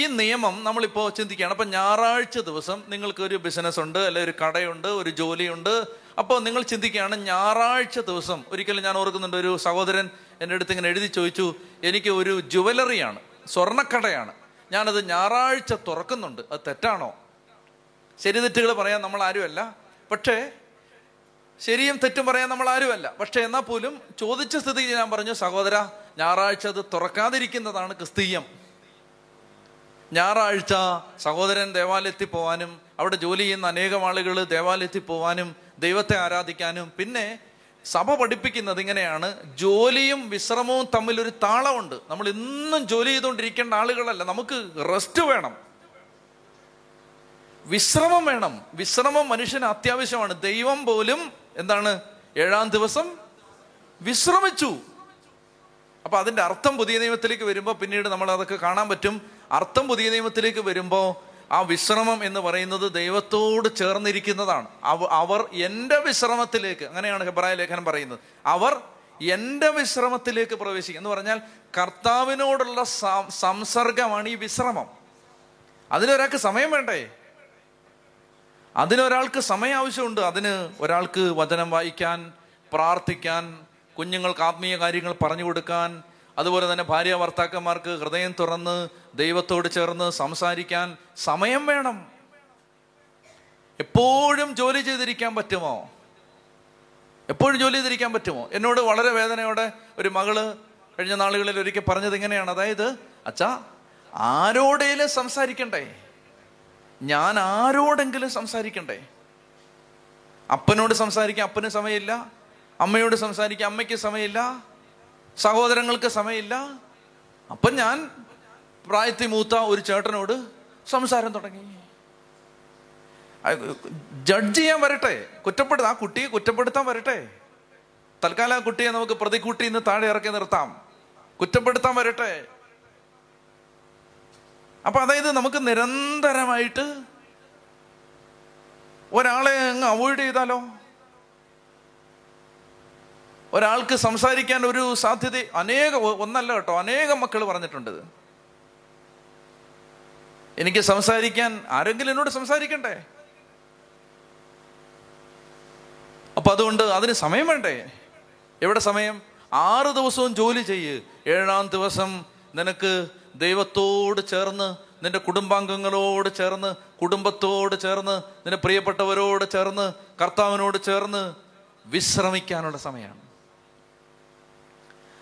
ഈ നിയമം നമ്മളിപ്പോൾ ചിന്തിക്കുകയാണ്. അപ്പം ഞായറാഴ്ച ദിവസം നിങ്ങൾക്കൊരു ബിസിനസ് ഉണ്ട്, അല്ലെങ്കിൽ ഒരു കടയുണ്ട്, ഒരു ജോലിയുണ്ട്. അപ്പോൾ നിങ്ങൾ ചിന്തിക്കുകയാണ് ഞായറാഴ്ച ദിവസം. ഒരിക്കലും ഞാൻ ഓർക്കുന്നുണ്ട്, ഒരു സഹോദരൻ എൻ്റെ അടുത്ത് ഇങ്ങനെ എഴുതി ചോദിച്ചു, എനിക്ക് ഒരു ജുവലറിയാണ്, സ്വർണ്ണക്കടയാണ്, ഞാനത് ഞായറാഴ്ച തുറക്കുന്നുണ്ട്, അത് തെറ്റാണോ? ശരി തെറ്റുകൾ പറയാൻ നമ്മൾ ആരുമല്ല, പക്ഷേ ശരിയും തെറ്റും പറയാൻ നമ്മൾ ആരുമല്ല. പക്ഷേ എന്നാൽ പോലും ചോദിച്ച സ്ഥിതിയിൽ ഞാൻ പറഞ്ഞു, സഹോദര, ഞായറാഴ്ച അത് തുറക്കാതിരിക്കുന്നതാണ് ക്രിസ്തീയം. ഞായറാഴ്ച സഹോദരൻ ദേവാലയത്തിൽ പോവാനും, അവിടെ ജോലി ചെയ്യുന്ന അനേകം ആളുകൾ ദേവാലയത്തിൽ പോവാനും ദൈവത്തെ ആരാധിക്കാനും. പിന്നെ സഭ പഠിപ്പിക്കുന്നത് ഇങ്ങനെയാണ്, ജോലിയും വിശ്രമവും തമ്മിലൊരു താളമുണ്ട്. നമ്മൾ ഇന്നും ജോലി ചെയ്തുകൊണ്ടിരിക്കേണ്ട ആളുകളല്ല. നമുക്ക് റെസ്റ്റ് വേണം, വിശ്രമം വേണം. വിശ്രമം മനുഷ്യന് അത്യാവശ്യമാണ്. ദൈവം പോലും എന്താണ് 7-ാം ദിവസം വിശ്രമിച്ചു. അപ്പൊ അതിന്റെ അർത്ഥം പുതിയ നിയമത്തിലേക്ക് വരുമ്പോൾ പിന്നീട് നമ്മൾ അതൊക്കെ കാണാൻ പറ്റും. അർത്ഥം പുതിയ നിയമത്തിലേക്ക് വരുമ്പോൾ ആ വിശ്രമം എന്ന് പറയുന്നത് ദൈവത്തോട് ചേർന്നിരിക്കുന്നതാണ്. അവർ എൻ്റെ വിശ്രമത്തിലേക്ക്, അങ്ങനെയാണ് ഹെബ്രായ ലേഖനം പറയുന്നത്, അവർ എൻ്റെ വിശ്രമത്തിലേക്ക് പ്രവേശിക്കും എന്ന് പറഞ്ഞാൽ കർത്താവിനോടുള്ള സംസർഗമാണ് ഈ വിശ്രമം. അതിനൊരാൾക്ക് സമയം വേണ്ടേ? അതിനൊരാൾക്ക് സമയം ആവശ്യമുണ്ട്. അതിന് ഒരാൾക്ക് വചനം വായിക്കാൻ, പ്രാർത്ഥിക്കാൻ, കുഞ്ഞുങ്ങൾക്ക് ആത്മീയ കാര്യങ്ങൾ പറഞ്ഞു കൊടുക്കാൻ, അതുപോലെ തന്നെ ഭാര്യ ഭർത്താക്കന്മാർക്ക് ഹൃദയം തുറന്ന് ദൈവത്തോട് ചേർന്ന് സംസാരിക്കാൻ സമയം വേണം. എപ്പോഴും ജോലി ചെയ്തിരിക്കാൻ പറ്റുമോ? എപ്പോഴും ജോലി ചെയ്തിരിക്കാൻ പറ്റുമോ? എന്നോട് വളരെ വേദനയോടെ ഒരു മകള് കഴിഞ്ഞ നാളുകളിൽ ഒരിക്കൽ പറഞ്ഞത് ഇങ്ങനെയാണ്, അതായത് അച്ഛാ ആരോടെങ്കിലും സംസാരിക്കണ്ടേ, ഞാൻ ആരോടെങ്കിലും സംസാരിക്കണ്ടേ? അപ്പനോട് സംസാരിക്കാൻ അപ്പന് സമയമില്ല, അമ്മയോട് സംസാരിക്കാൻ അമ്മയ്ക്ക് സമയമില്ല, സഹോദരങ്ങൾക്ക് സമയമില്ല. അപ്പം ഞാൻ പ്രായത്തിൽ മൂത്ത ഒരു ചേട്ടനോട് സംസാരം തുടങ്ങി. ജഡ്ജ് ചെയ്യാൻ വരട്ടെ, ആ കുട്ടിയെ കുറ്റപ്പെടുത്താൻ വരട്ടെ. തൽക്കാലം ആ കുട്ടിയെ നമുക്ക് പ്രതിക്കൂട്ടി ഇന്ന് താഴെ ഇറക്കി നിർത്താം, കുറ്റപ്പെടുത്താൻ വരട്ടെ. അപ്പൊ അതായത് നമുക്ക് നിരന്തരമായിട്ട് ഒരാളെ അങ്ങ് അവോയ്ഡ് ചെയ്താലോ? ഒരാൾക്ക് സംസാരിക്കാൻ ഒരു സാധ്യത ഒന്നല്ല കേട്ടോ അനേകം മക്കൾ പറഞ്ഞിട്ടുണ്ട്. എനിക്ക് സംസാരിക്കാൻ, ആരെങ്കിലും എന്നോട് സംസാരിക്കണ്ടേ? അപ്പൊ അതുകൊണ്ട് അതിന് സമയം വേണ്ടേ? എവിടെ സമയം? 6 ദിവസവും ജോലി ചെയ്യ്, 7-ാം ദിവസം നിനക്ക് ദൈവത്തോട് ചേർന്ന്, നിന്റെ കുടുംബാംഗങ്ങളോട് ചേർന്ന്, കുടുംബത്തോട് ചേർന്ന്, നിന്റെ പ്രിയപ്പെട്ടവരോട് ചേർന്ന്, കർത്താവിനോട് ചേർന്ന് വിശ്രമിക്കാനുള്ള സമയമാണ്.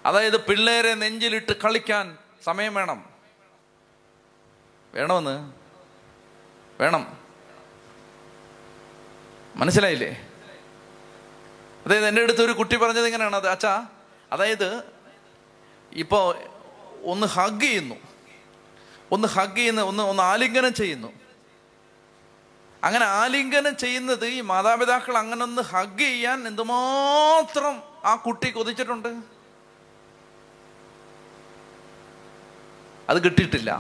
അതായത് പിള്ളേരെ നെഞ്ചിലിട്ട് കളിക്കാൻ സമയം വേണം. മനസ്സിലായില്ലേ? അതായത് എൻ്റെ അടുത്ത് ഒരു കുട്ടി പറഞ്ഞത് എങ്ങനെയാണ്, അത് അച്ഛാ അതായത് ഇപ്പോൾ ഒന്ന് ആലിംഗനം ചെയ്യുന്നു. അങ്ങനെ ആലിംഗനം ചെയ്യുന്നത് ഈ മാതാപിതാക്കൾ അങ്ങനെ ഒന്ന് ഹഗ് ചെയ്യാൻ എന്തുമാത്രം ആ കുട്ടി കൊതിച്ചിട്ടുണ്ട്, അത് കിട്ടിയിട്ടില്ല.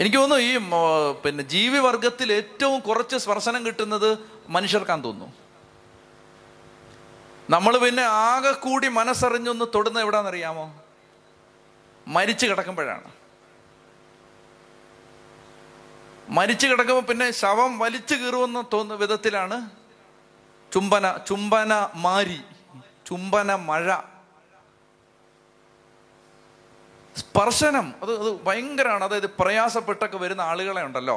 എനിക്ക് തോന്നുന്നു ഈ ജീവിവർഗത്തിൽ ഏറ്റവും കുറച്ച് സ്പർശനം കിട്ടുന്നത് മനുഷ്യർക്കാന്ന് തോന്നുന്നു. നമ്മൾ പിന്നെ ആകെ കൂടി മനസ്സറിഞ്ഞൊന്ന് തൊടുന്നത് എവിടാന്നറിയാമോ? മരിച്ചു കിടക്കുമ്പോഴാണ്. മരിച്ചു കിടക്കുമ്പോൾ പിന്നെ ശവം വലിച്ചു കീറുമെന്ന് തോന്നുന്ന വിധത്തിലാണ് ചുംബന മഴ സ്പർശനം. അത് ഭയങ്കരമാണ്. അതായത് പ്രയാസപ്പെട്ടൊക്കെ വരുന്ന ആളുകളെ ഉണ്ടല്ലോ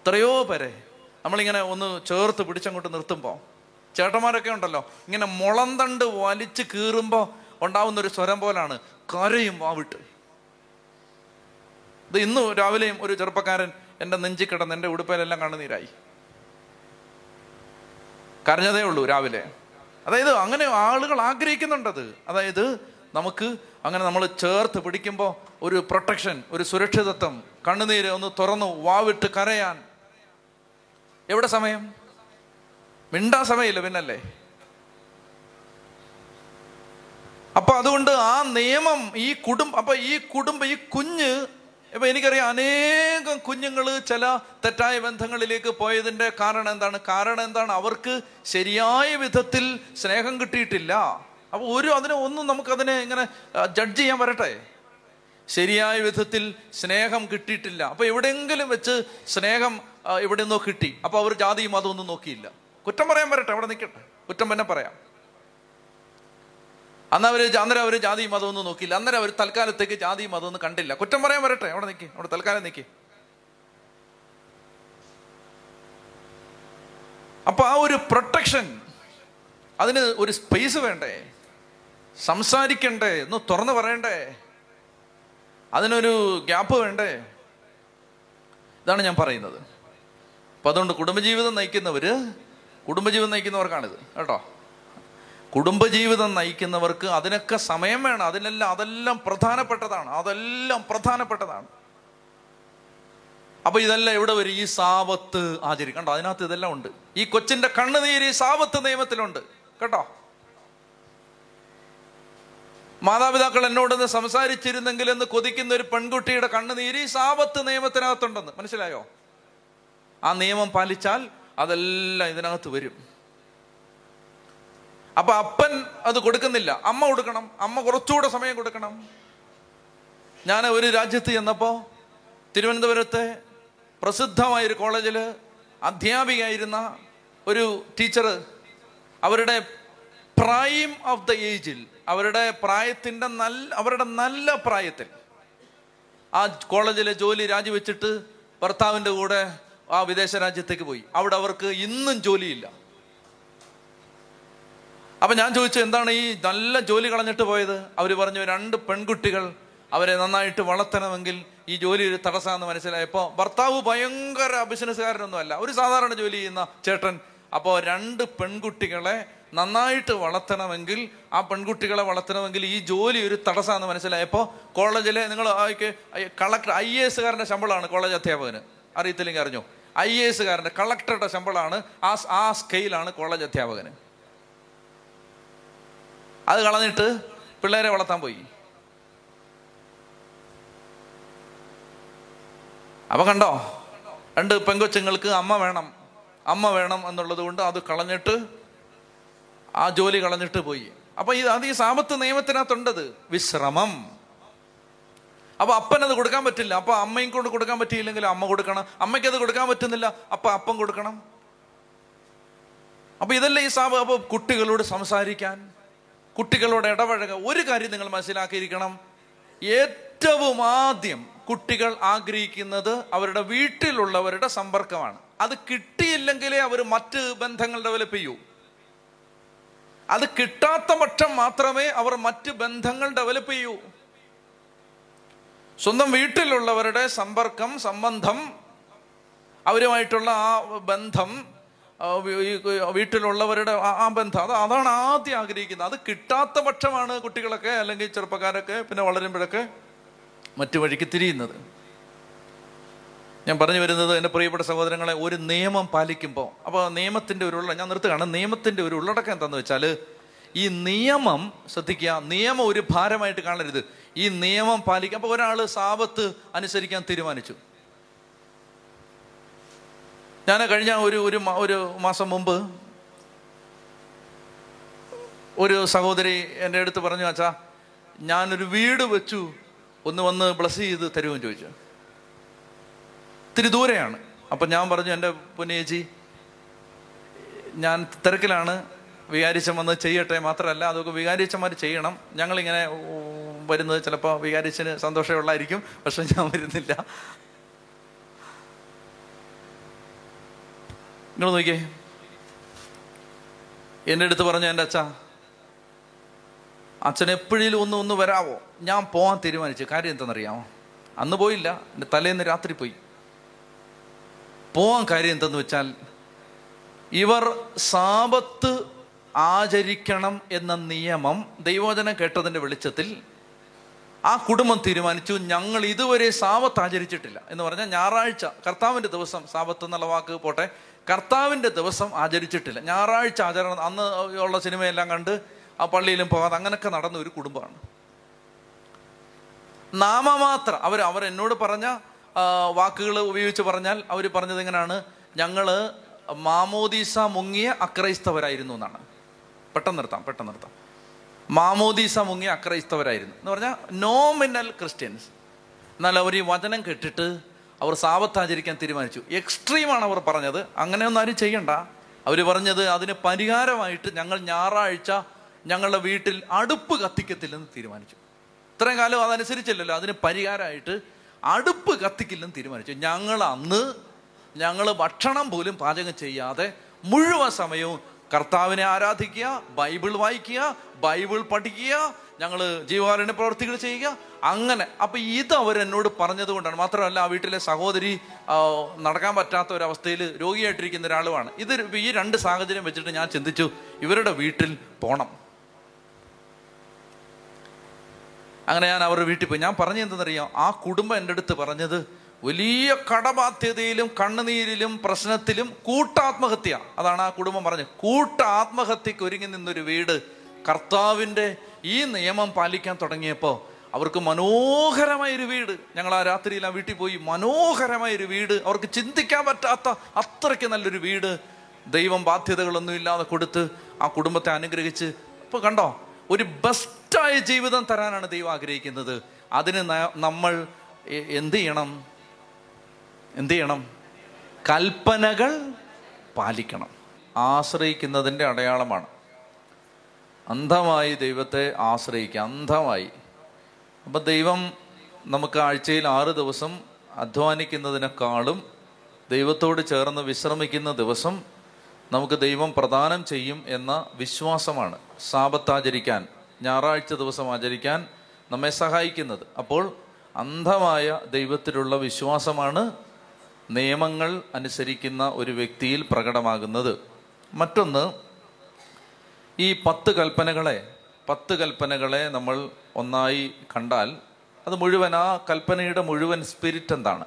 എത്രയോ പേരെ നമ്മളിങ്ങനെ ഒന്ന് ചേർത്ത് പിടിച്ചങ്ങോട്ട് നിർത്തുമ്പോൾ, ചേട്ടന്മാരൊക്കെ ഉണ്ടല്ലോ ഇങ്ങനെ മുളന്തണ്ട് വലിച്ചു കീറുമ്പോൾ ഉണ്ടാവുന്നൊരു സ്വരം പോലാണ് കരയും വാവിട്ട്. ഇത് ഇന്ന് രാവിലെയും ഒരു ചെറുപ്പക്കാരൻ എൻ്റെ നെഞ്ചിൽ കിടന്ന് എൻ്റെ ഉടുപ്പയിലെല്ലാം കണ്ണുനീരായി, കരഞ്ഞതേ ഉള്ളൂ രാവിലെ. അതായത് അങ്ങനെ ആളുകൾ ആഗ്രഹിക്കുന്നുണ്ടത്. അതായത് നമുക്ക് അങ്ങനെ നമ്മൾ ചേർത്ത് പിടിക്കുമ്പോൾ ഒരു പ്രൊട്ടക്ഷൻ, ഒരു സുരക്ഷിതത്വം, കണ്ണുനീര് ഒന്ന് തുറന്നു വാവിട്ട് കരയാൻ. എവിടെ സമയം? മിണ്ടാൻ സമയമില്ല പിന്നല്ലേ. അപ്പൊ അതുകൊണ്ട് ആ നിയമം ഈ കുഞ്ഞ്, ഇപ്പൊ എനിക്കറിയാം അനേകം കുഞ്ഞുങ്ങൾ ചില തെറ്റായ ബന്ധങ്ങളിലേക്ക് പോയതിൻ്റെ കാരണം എന്താണ്? അവർക്ക് ശരിയായ വിധത്തിൽ സ്നേഹം കിട്ടിയിട്ടില്ല. അപ്പോൾ നമുക്കതിനെ ഇങ്ങനെ ജഡ്ജ് ചെയ്യാൻ വരട്ടെ, ശരിയായ വിധത്തിൽ സ്നേഹം കിട്ടിയിട്ടില്ല. അപ്പോൾ എവിടെയെങ്കിലും വെച്ച് സ്നേഹം എവിടെ നിന്നോ കിട്ടി, അപ്പോൾ അവർ ജാതിയും അതൊന്നും നോക്കിയില്ല. കുറ്റം പറയാൻ വരട്ടെ, അവിടെ നിൽക്കട്ടെ, കുറ്റം തന്നെ പറയാം. അന്നേരം അവർ ജാതി മതമൊന്നും നോക്കിയില്ല, അന്നേരം അവർ തൽക്കാലത്തേക്ക് ജാതി മതമൊന്നും കണ്ടില്ല. കുറ്റം പറയാൻ വരട്ടെ, അവിടെ നിൽക്കി, അവിടെ തൽക്കാലം നിൽക്കി. അപ്പൊ ആ ഒരു പ്രൊട്ടക്ഷൻ, അതിന് ഒരു സ്പേസ് വേണ്ടേ? സംസാരിക്കണ്ടേ, ഒന്ന് തുറന്നു പറയണ്ടേ, അതിനൊരു ഗ്യാപ്പ് വേണ്ടേ? ഇതാണ് ഞാൻ പറയുന്നത്. അപ്പൊ അതുകൊണ്ട് കുടുംബജീവിതം നയിക്കുന്നവർക്കാണിത് കേട്ടോ. കുടുംബജീവിതം നയിക്കുന്നവർക്ക് അതിനൊക്കെ സമയം വേണം. അതെല്ലാം പ്രധാനപ്പെട്ടതാണ്. അപ്പൊ ഇതെല്ലാം ഇവിടെ വരും, ഈ സാവത്ത് ആചരിക്കും കേട്ടോ. അതിനകത്ത് ഇതെല്ലാം ഉണ്ട്. ഈ കൊച്ചിന്റെ കണ്ണുനീര് ഈ സാവത്ത് നിയമത്തിലുണ്ട് കേട്ടോ. മാതാപിതാക്കൾ എന്നോടൊന്ന് സംസാരിച്ചിരുന്നെങ്കിൽ എന്ന് കൊതിക്കുന്ന ഒരു പെൺകുട്ടിയുടെ കണ്ണുനീര് സാപത്ത് നിയമത്തിനകത്തുണ്ടെന്ന് മനസ്സിലായോ? ആ നിയമം പാലിച്ചാൽ അതെല്ലാം ഇതിനകത്ത് വരും. അപ്പൊ അപ്പൻ അത് കൊടുക്കുന്നില്ല, അമ്മ കൊടുക്കണം. അമ്മ കുറച്ചുകൂടെ സമയം കൊടുക്കണം. ഞാൻ ഒരു രാജ്യത്ത് ചെന്നപ്പോൾ തിരുവനന്തപുരത്തെ പ്രസിദ്ധമായൊരു കോളേജിൽ അധ്യാപികയായിരുന്ന ഒരു ടീച്ചർ അവരുടെ പ്രൈം ഓഫ് ദ ഏജിൽ, അവരുടെ പ്രായത്തിൻ്റെ അവരുടെ നല്ല പ്രായത്തിൽ ആ കോളേജിലെ ജോലി രാജിവെച്ചിട്ട് ഭർത്താവിൻ്റെ കൂടെ ആ വിദേശ രാജ്യത്തേക്ക് പോയി. അവിടെ അവർക്ക് ഇന്നും ജോലിയില്ല. അപ്പം ഞാൻ ചോദിച്ചു, എന്താണ് ഈ നല്ല ജോലി കളഞ്ഞിട്ട് പോയത്? അവർ പറഞ്ഞു, രണ്ട് പെൺകുട്ടികൾ, അവരെ നന്നായിട്ട് വളർത്തണമെങ്കിൽ ഈ ജോലി ഒരു തടസ്സമെന്ന് മനസ്സിലായപ്പോൾ ഭർത്താവ് ഭയങ്കര ബിസിനസ്സുകാരനൊന്നുമല്ല, ഒരു സാധാരണ ജോലി ചെയ്യുന്ന ചേട്ടൻ. അപ്പോൾ രണ്ട് പെൺകുട്ടികളെ നന്നായിട്ട് വളർത്തണമെങ്കിൽ, ആ പെൺകുട്ടികളെ വളർത്തണമെങ്കിൽ ഈ ജോലി ഒരു തടസ്സമെന്ന് മനസ്സിലായപ്പോൾ കോളേജിലെ, നിങ്ങൾ കളക്ടർ IAS-കാരൻ്റെ ശമ്പളമാണ് കോളേജ് അധ്യാപകന്, അറിയത്തില്ലെങ്കിൽ അറിഞ്ഞു, IAS-കാരൻ്റെ കളക്ടറുടെ ശമ്പളമാണ്, ആ സ്കെയിലാണ് കോളേജ് അധ്യാപകന്. അത് കളഞ്ഞിട്ട് പിള്ളേരെ വളർത്താൻ പോയി. അപ്പം കണ്ടോ, രണ്ട് പെങ്കൊച്ചുങ്ങൾക്ക് അമ്മ വേണം, അമ്മ വേണം എന്നുള്ളത് കൊണ്ട് അത് കളഞ്ഞിട്ട്, ആ ജോലി കളഞ്ഞിട്ട് പോയി. അപ്പം ഇത് അത് ഈ സാപത്ത് നിയമത്തിനകത്തുണ്ടത്, വിശ്രമം. അപ്പം അപ്പനത് കൊടുക്കാൻ പറ്റില്ല. അപ്പം അമ്മയും കൊണ്ട് കൊടുക്കാൻ പറ്റിയില്ലെങ്കിൽ അമ്മ കൊടുക്കണം. അമ്മയ്ക്ക് അത് കൊടുക്കാൻ പറ്റുന്നില്ല, അപ്പം അപ്പം കൊടുക്കണം. അപ്പം ഇതല്ലേ ഈ സാപം. അപ്പം കുട്ടികളോട് സംസാരിക്കാൻ, കുട്ടികളോട് ഇടപഴക. ഒരു കാര്യം നിങ്ങൾ മനസ്സിലാക്കിയിരിക്കണം, ഏറ്റവും ആദ്യം കുട്ടികൾ ആഗ്രഹിക്കുന്നത് അവരുടെ വീട്ടിലുള്ളവരുടെ സമ്പർക്കമാണ്. അത് കിട്ടിയില്ലെങ്കിലേ അവർ മറ്റ് ബന്ധങ്ങൾ ഡെവലപ്പ് ചെയ്യൂ. അത് കിട്ടാത്ത പക്ഷം മാത്രമേ അവർ മറ്റ് ബന്ധങ്ങൾ ഡെവലപ്പ് ചെയ്യൂ. സ്വന്തം വീട്ടിലുള്ളവരുടെ സമ്പർക്കം, സംബന്ധം, അവരുമായിട്ടുള്ള ആ ബന്ധം, വീട്ടിലുള്ളവരുടെ ആ ബന്ധം, അതാണ് ആദ്യം ആഗ്രഹിക്കുന്നത്. അത് കിട്ടാത്ത പക്ഷമാണ് കുട്ടികളൊക്കെ അല്ലെങ്കിൽ ചെറുപ്പക്കാരൊക്കെ പിന്നെ വളരുമ്പോഴൊക്കെ മറ്റു വഴിക്ക് തിരിയുന്നത്. ഞാൻ പറഞ്ഞു വരുന്നത്, എൻ്റെ പ്രിയപ്പെട്ട സഹോദരങ്ങളെ, ഒരു നിയമം പാലിക്കുമ്പോൾ, അപ്പോൾ നിയമത്തിൻ്റെ ഒരു ഉള്ള, ഞാൻ നിർത്തുകയാണ്, നിയമത്തിൻ്റെ ഒരു ഉള്ളടക്കം എന്താണെന്ന് വെച്ചാൽ, ഈ നിയമം ശ്രദ്ധിക്കുക, നിയമം ഒരു ഭാരമായിട്ട് കാണരുത്, ഈ നിയമം പാലിക്കുക. അപ്പോൾ ഒരാൾ സാപത്ത് അനുസരിക്കാൻ തീരുമാനിച്ചു. ഞാൻ കഴിഞ്ഞ ഒരു മാസം മുമ്പ് ഒരു സഹോദരി എൻ്റെ അടുത്ത് പറഞ്ഞു, അച്ഛാ ഞാനൊരു വീട് വെച്ചു, ഒന്ന് വന്ന് ബ്ലസ് ചെയ്ത് തരുമെന്ന് ചോദിച്ചു. ഇത്തിരി ദൂരെയാണ്. അപ്പം ഞാൻ പറഞ്ഞു, എൻ്റെ പൊന്നേച്ചി ഞാൻ തിരക്കിലാണ്, വികാരിച്ചം വന്ന് ചെയ്യട്ടെ, മാത്രമല്ല അതൊക്കെ വികാരിച്ചന്മാർ ചെയ്യണം, ഞങ്ങളിങ്ങനെ വരുന്നത് ചിലപ്പോൾ വികാരിച്ചന് സന്തോഷമുള്ളായിരിക്കും, പക്ഷെ ഞാൻ വരുന്നില്ല. നിങ്ങൾ നോക്കിയേ, എൻ്റെ അടുത്ത് പറഞ്ഞു, എൻ്റെ അച്ഛൻ എപ്പോഴേലും ഒന്ന് വരാവോ, ഞാൻ പോകാൻ തീരുമാനിച്ചു. കാര്യം എന്തെന്നറിയാമോ, അന്ന് പോയില്ല, എൻ്റെ തലേന്ന് രാത്രി പോയി. പോകാൻ കാര്യം എന്തെന്ന് വെച്ചാൽ, ഇവർ സാപത്ത് ആചരിക്കണം എന്ന നിയമം ദൈവവചനം കേട്ടതിൻ്റെ വെളിച്ചത്തിൽ ആ കുടുംബം തീരുമാനിച്ചു. ഞങ്ങൾ ഇതുവരെ സാപത്ത് ആചരിച്ചിട്ടില്ല എന്ന് പറഞ്ഞാൽ ഞായറാഴ്ച, കർത്താവിൻ്റെ ദിവസം, സാപത്ത് എന്നുള്ള വാക്ക് പോട്ടെ, കർത്താവിൻ്റെ ദിവസം ആചരിച്ചിട്ടില്ല, ഞായറാഴ്ച ആചരണം. അന്ന് ഉള്ള സിനിമയെല്ലാം കണ്ട് ആ പള്ളിയിലും പോകാതെ അങ്ങനെയൊക്കെ നടന്ന ഒരു കുടുംബമാണ്. നാമമാത്രം അവരെന്നോട് പറഞ്ഞ വാക്കുകൾ ഉപയോഗിച്ച് പറഞ്ഞാൽ അവർ പറഞ്ഞത് ഇങ്ങനെയാണ്, ഞങ്ങൾ മാമോദീസ മുങ്ങിയ അക്രൈസ്തവരായിരുന്നു എന്നാണ്. പെട്ടെന്ന് നിർത്താം. മാമോദീസ മുങ്ങിയ അക്രൈസ്തവരായിരുന്നു എന്ന് പറഞ്ഞാൽ നോമിനൽ ക്രിസ്ത്യൻസ്. എന്നാൽ അവർ ഈ വചനം കേട്ടിട്ട് അവർ സാപത്താചരിക്കാൻ തീരുമാനിച്ചു. എക്സ്ട്രീമാണ് അവർ പറഞ്ഞത്, അങ്ങനെയൊന്നും ആരും ചെയ്യണ്ട. അവർ പറഞ്ഞത്, അതിന് പരിഹാരമായിട്ട് ഞങ്ങൾ ഞായറാഴ്ച ഞങ്ങളുടെ വീട്ടിൽ അടുപ്പ് കത്തിക്കത്തില്ലെന്ന് തീരുമാനിച്ചു. ഇത്രയും കാലം അതനുസരിച്ചില്ലല്ലോ. അതിന് പരിഹാരമായിട്ട് അടുപ്പ് കത്തിക്കില്ലെന്ന് തീരുമാനിച്ചു. ഞങ്ങൾ ഭക്ഷണം പോലും പാചകം ചെയ്യാതെ മുഴുവൻ സമയവും കർത്താവിനെ ആരാധിക്കുക, ബൈബിൾ വായിക്കുക, ബൈബിൾ പഠിക്കുക, ഞങ്ങൾ ജീവകാരുണ്യ പ്രവൃത്തികൾ ചെയ്യുക, അങ്ങനെ. അപ്പം ഇതവരെന്നോട് പറഞ്ഞത് കൊണ്ടാണ്. മാത്രമല്ല ആ വീട്ടിലെ സഹോദരി നടക്കാൻ പറ്റാത്ത ഒരവസ്ഥയിൽ രോഗിയായിട്ടിരിക്കുന്ന ഒരാളുമാണ്. ഈ രണ്ട് സാഹചര്യം വെച്ചിട്ട് ഞാൻ ചിന്തിച്ചു, ഇവരുടെ വീട്ടിൽ പോണം. അങ്ങനെ ഞാൻ അവരുടെ വീട്ടിൽ പോയി. ഞാൻ പറഞ്ഞെന്തെന്നറിയാം, ആ കുടുംബം എൻ്റെ അടുത്ത് പറഞ്ഞത്, വലിയ കടബാധ്യതയിലും കണ്ണുനീരിലും പ്രശ്നത്തിലും കൂട്ടാത്മഹത്യ, അതാണ് ആ കുടുംബം പറഞ്ഞത്. കൂട്ടാത്മഹത്യക്ക് ഒരുങ്ങി നിന്നൊരു വീട് കർത്താവിൻ്റെ ഈ നിയമം പാലിക്കാൻ തുടങ്ങിയപ്പോൾ അവർക്ക് മനോഹരമായൊരു വീട്, ഞങ്ങൾ ആ രാത്രിയിൽ ആ വീട്ടിൽ പോയി, മനോഹരമായൊരു വീട്, അവർക്ക് ചിന്തിക്കാൻ പറ്റാത്ത അത്രയ്ക്ക് നല്ലൊരു വീട് ദൈവം ബാധ്യതകളൊന്നും ഇല്ലാതെ കൊടുത്ത് ആ കുടുംബത്തെ അനുഗ്രഹിച്ച്. ഇപ്പോൾ കണ്ടോ, ഒരു ബെസ്റ്റായ ജീവിതം തരാനാണ് ദൈവം ആഗ്രഹിക്കുന്നത്. അതിന് നമ്മൾ എന്ത് ചെയ്യണം? കൽപ്പനകൾ പാലിക്കണം. ആശ്രയിക്കുന്നതിൻ്റെ അടയാളമാണ് അന്ധമായി ദൈവത്തെ ആശ്രയിക്കുക, അന്ധമായി. അപ്പം ദൈവം നമുക്ക് ആഴ്ചയിൽ 6 ദിവസം അധ്വാനിക്കുന്നതിനേക്കാളും ദൈവത്തോട് ചേർന്ന് വിശ്രമിക്കുന്ന ദിവസം നമുക്ക് ദൈവം പ്രദാനം ചെയ്യും എന്ന വിശ്വാസമാണ് സാബത്ത് ആചരിക്കാൻ, ഞായറാഴ്ച ദിവസം ആചരിക്കാൻ നമ്മെ സഹായിക്കുന്നത്. അപ്പോൾ അന്ധമായ ദൈവത്തിലുള്ള വിശ്വാസമാണ് നിയമങ്ങൾ അനുസരിക്കുന്ന ഒരു വ്യക്തിയിൽ പ്രകടമാകുന്നത്. മറ്റൊന്ന്, ഈ 10 കൽപ്പനകളെ നമ്മൾ ഒന്നായി കണ്ടാൽ അത് മുഴുവൻ, ആ കൽപ്പനയുടെ മുഴുവൻ സ്പിരിറ്റ് എന്താണ്?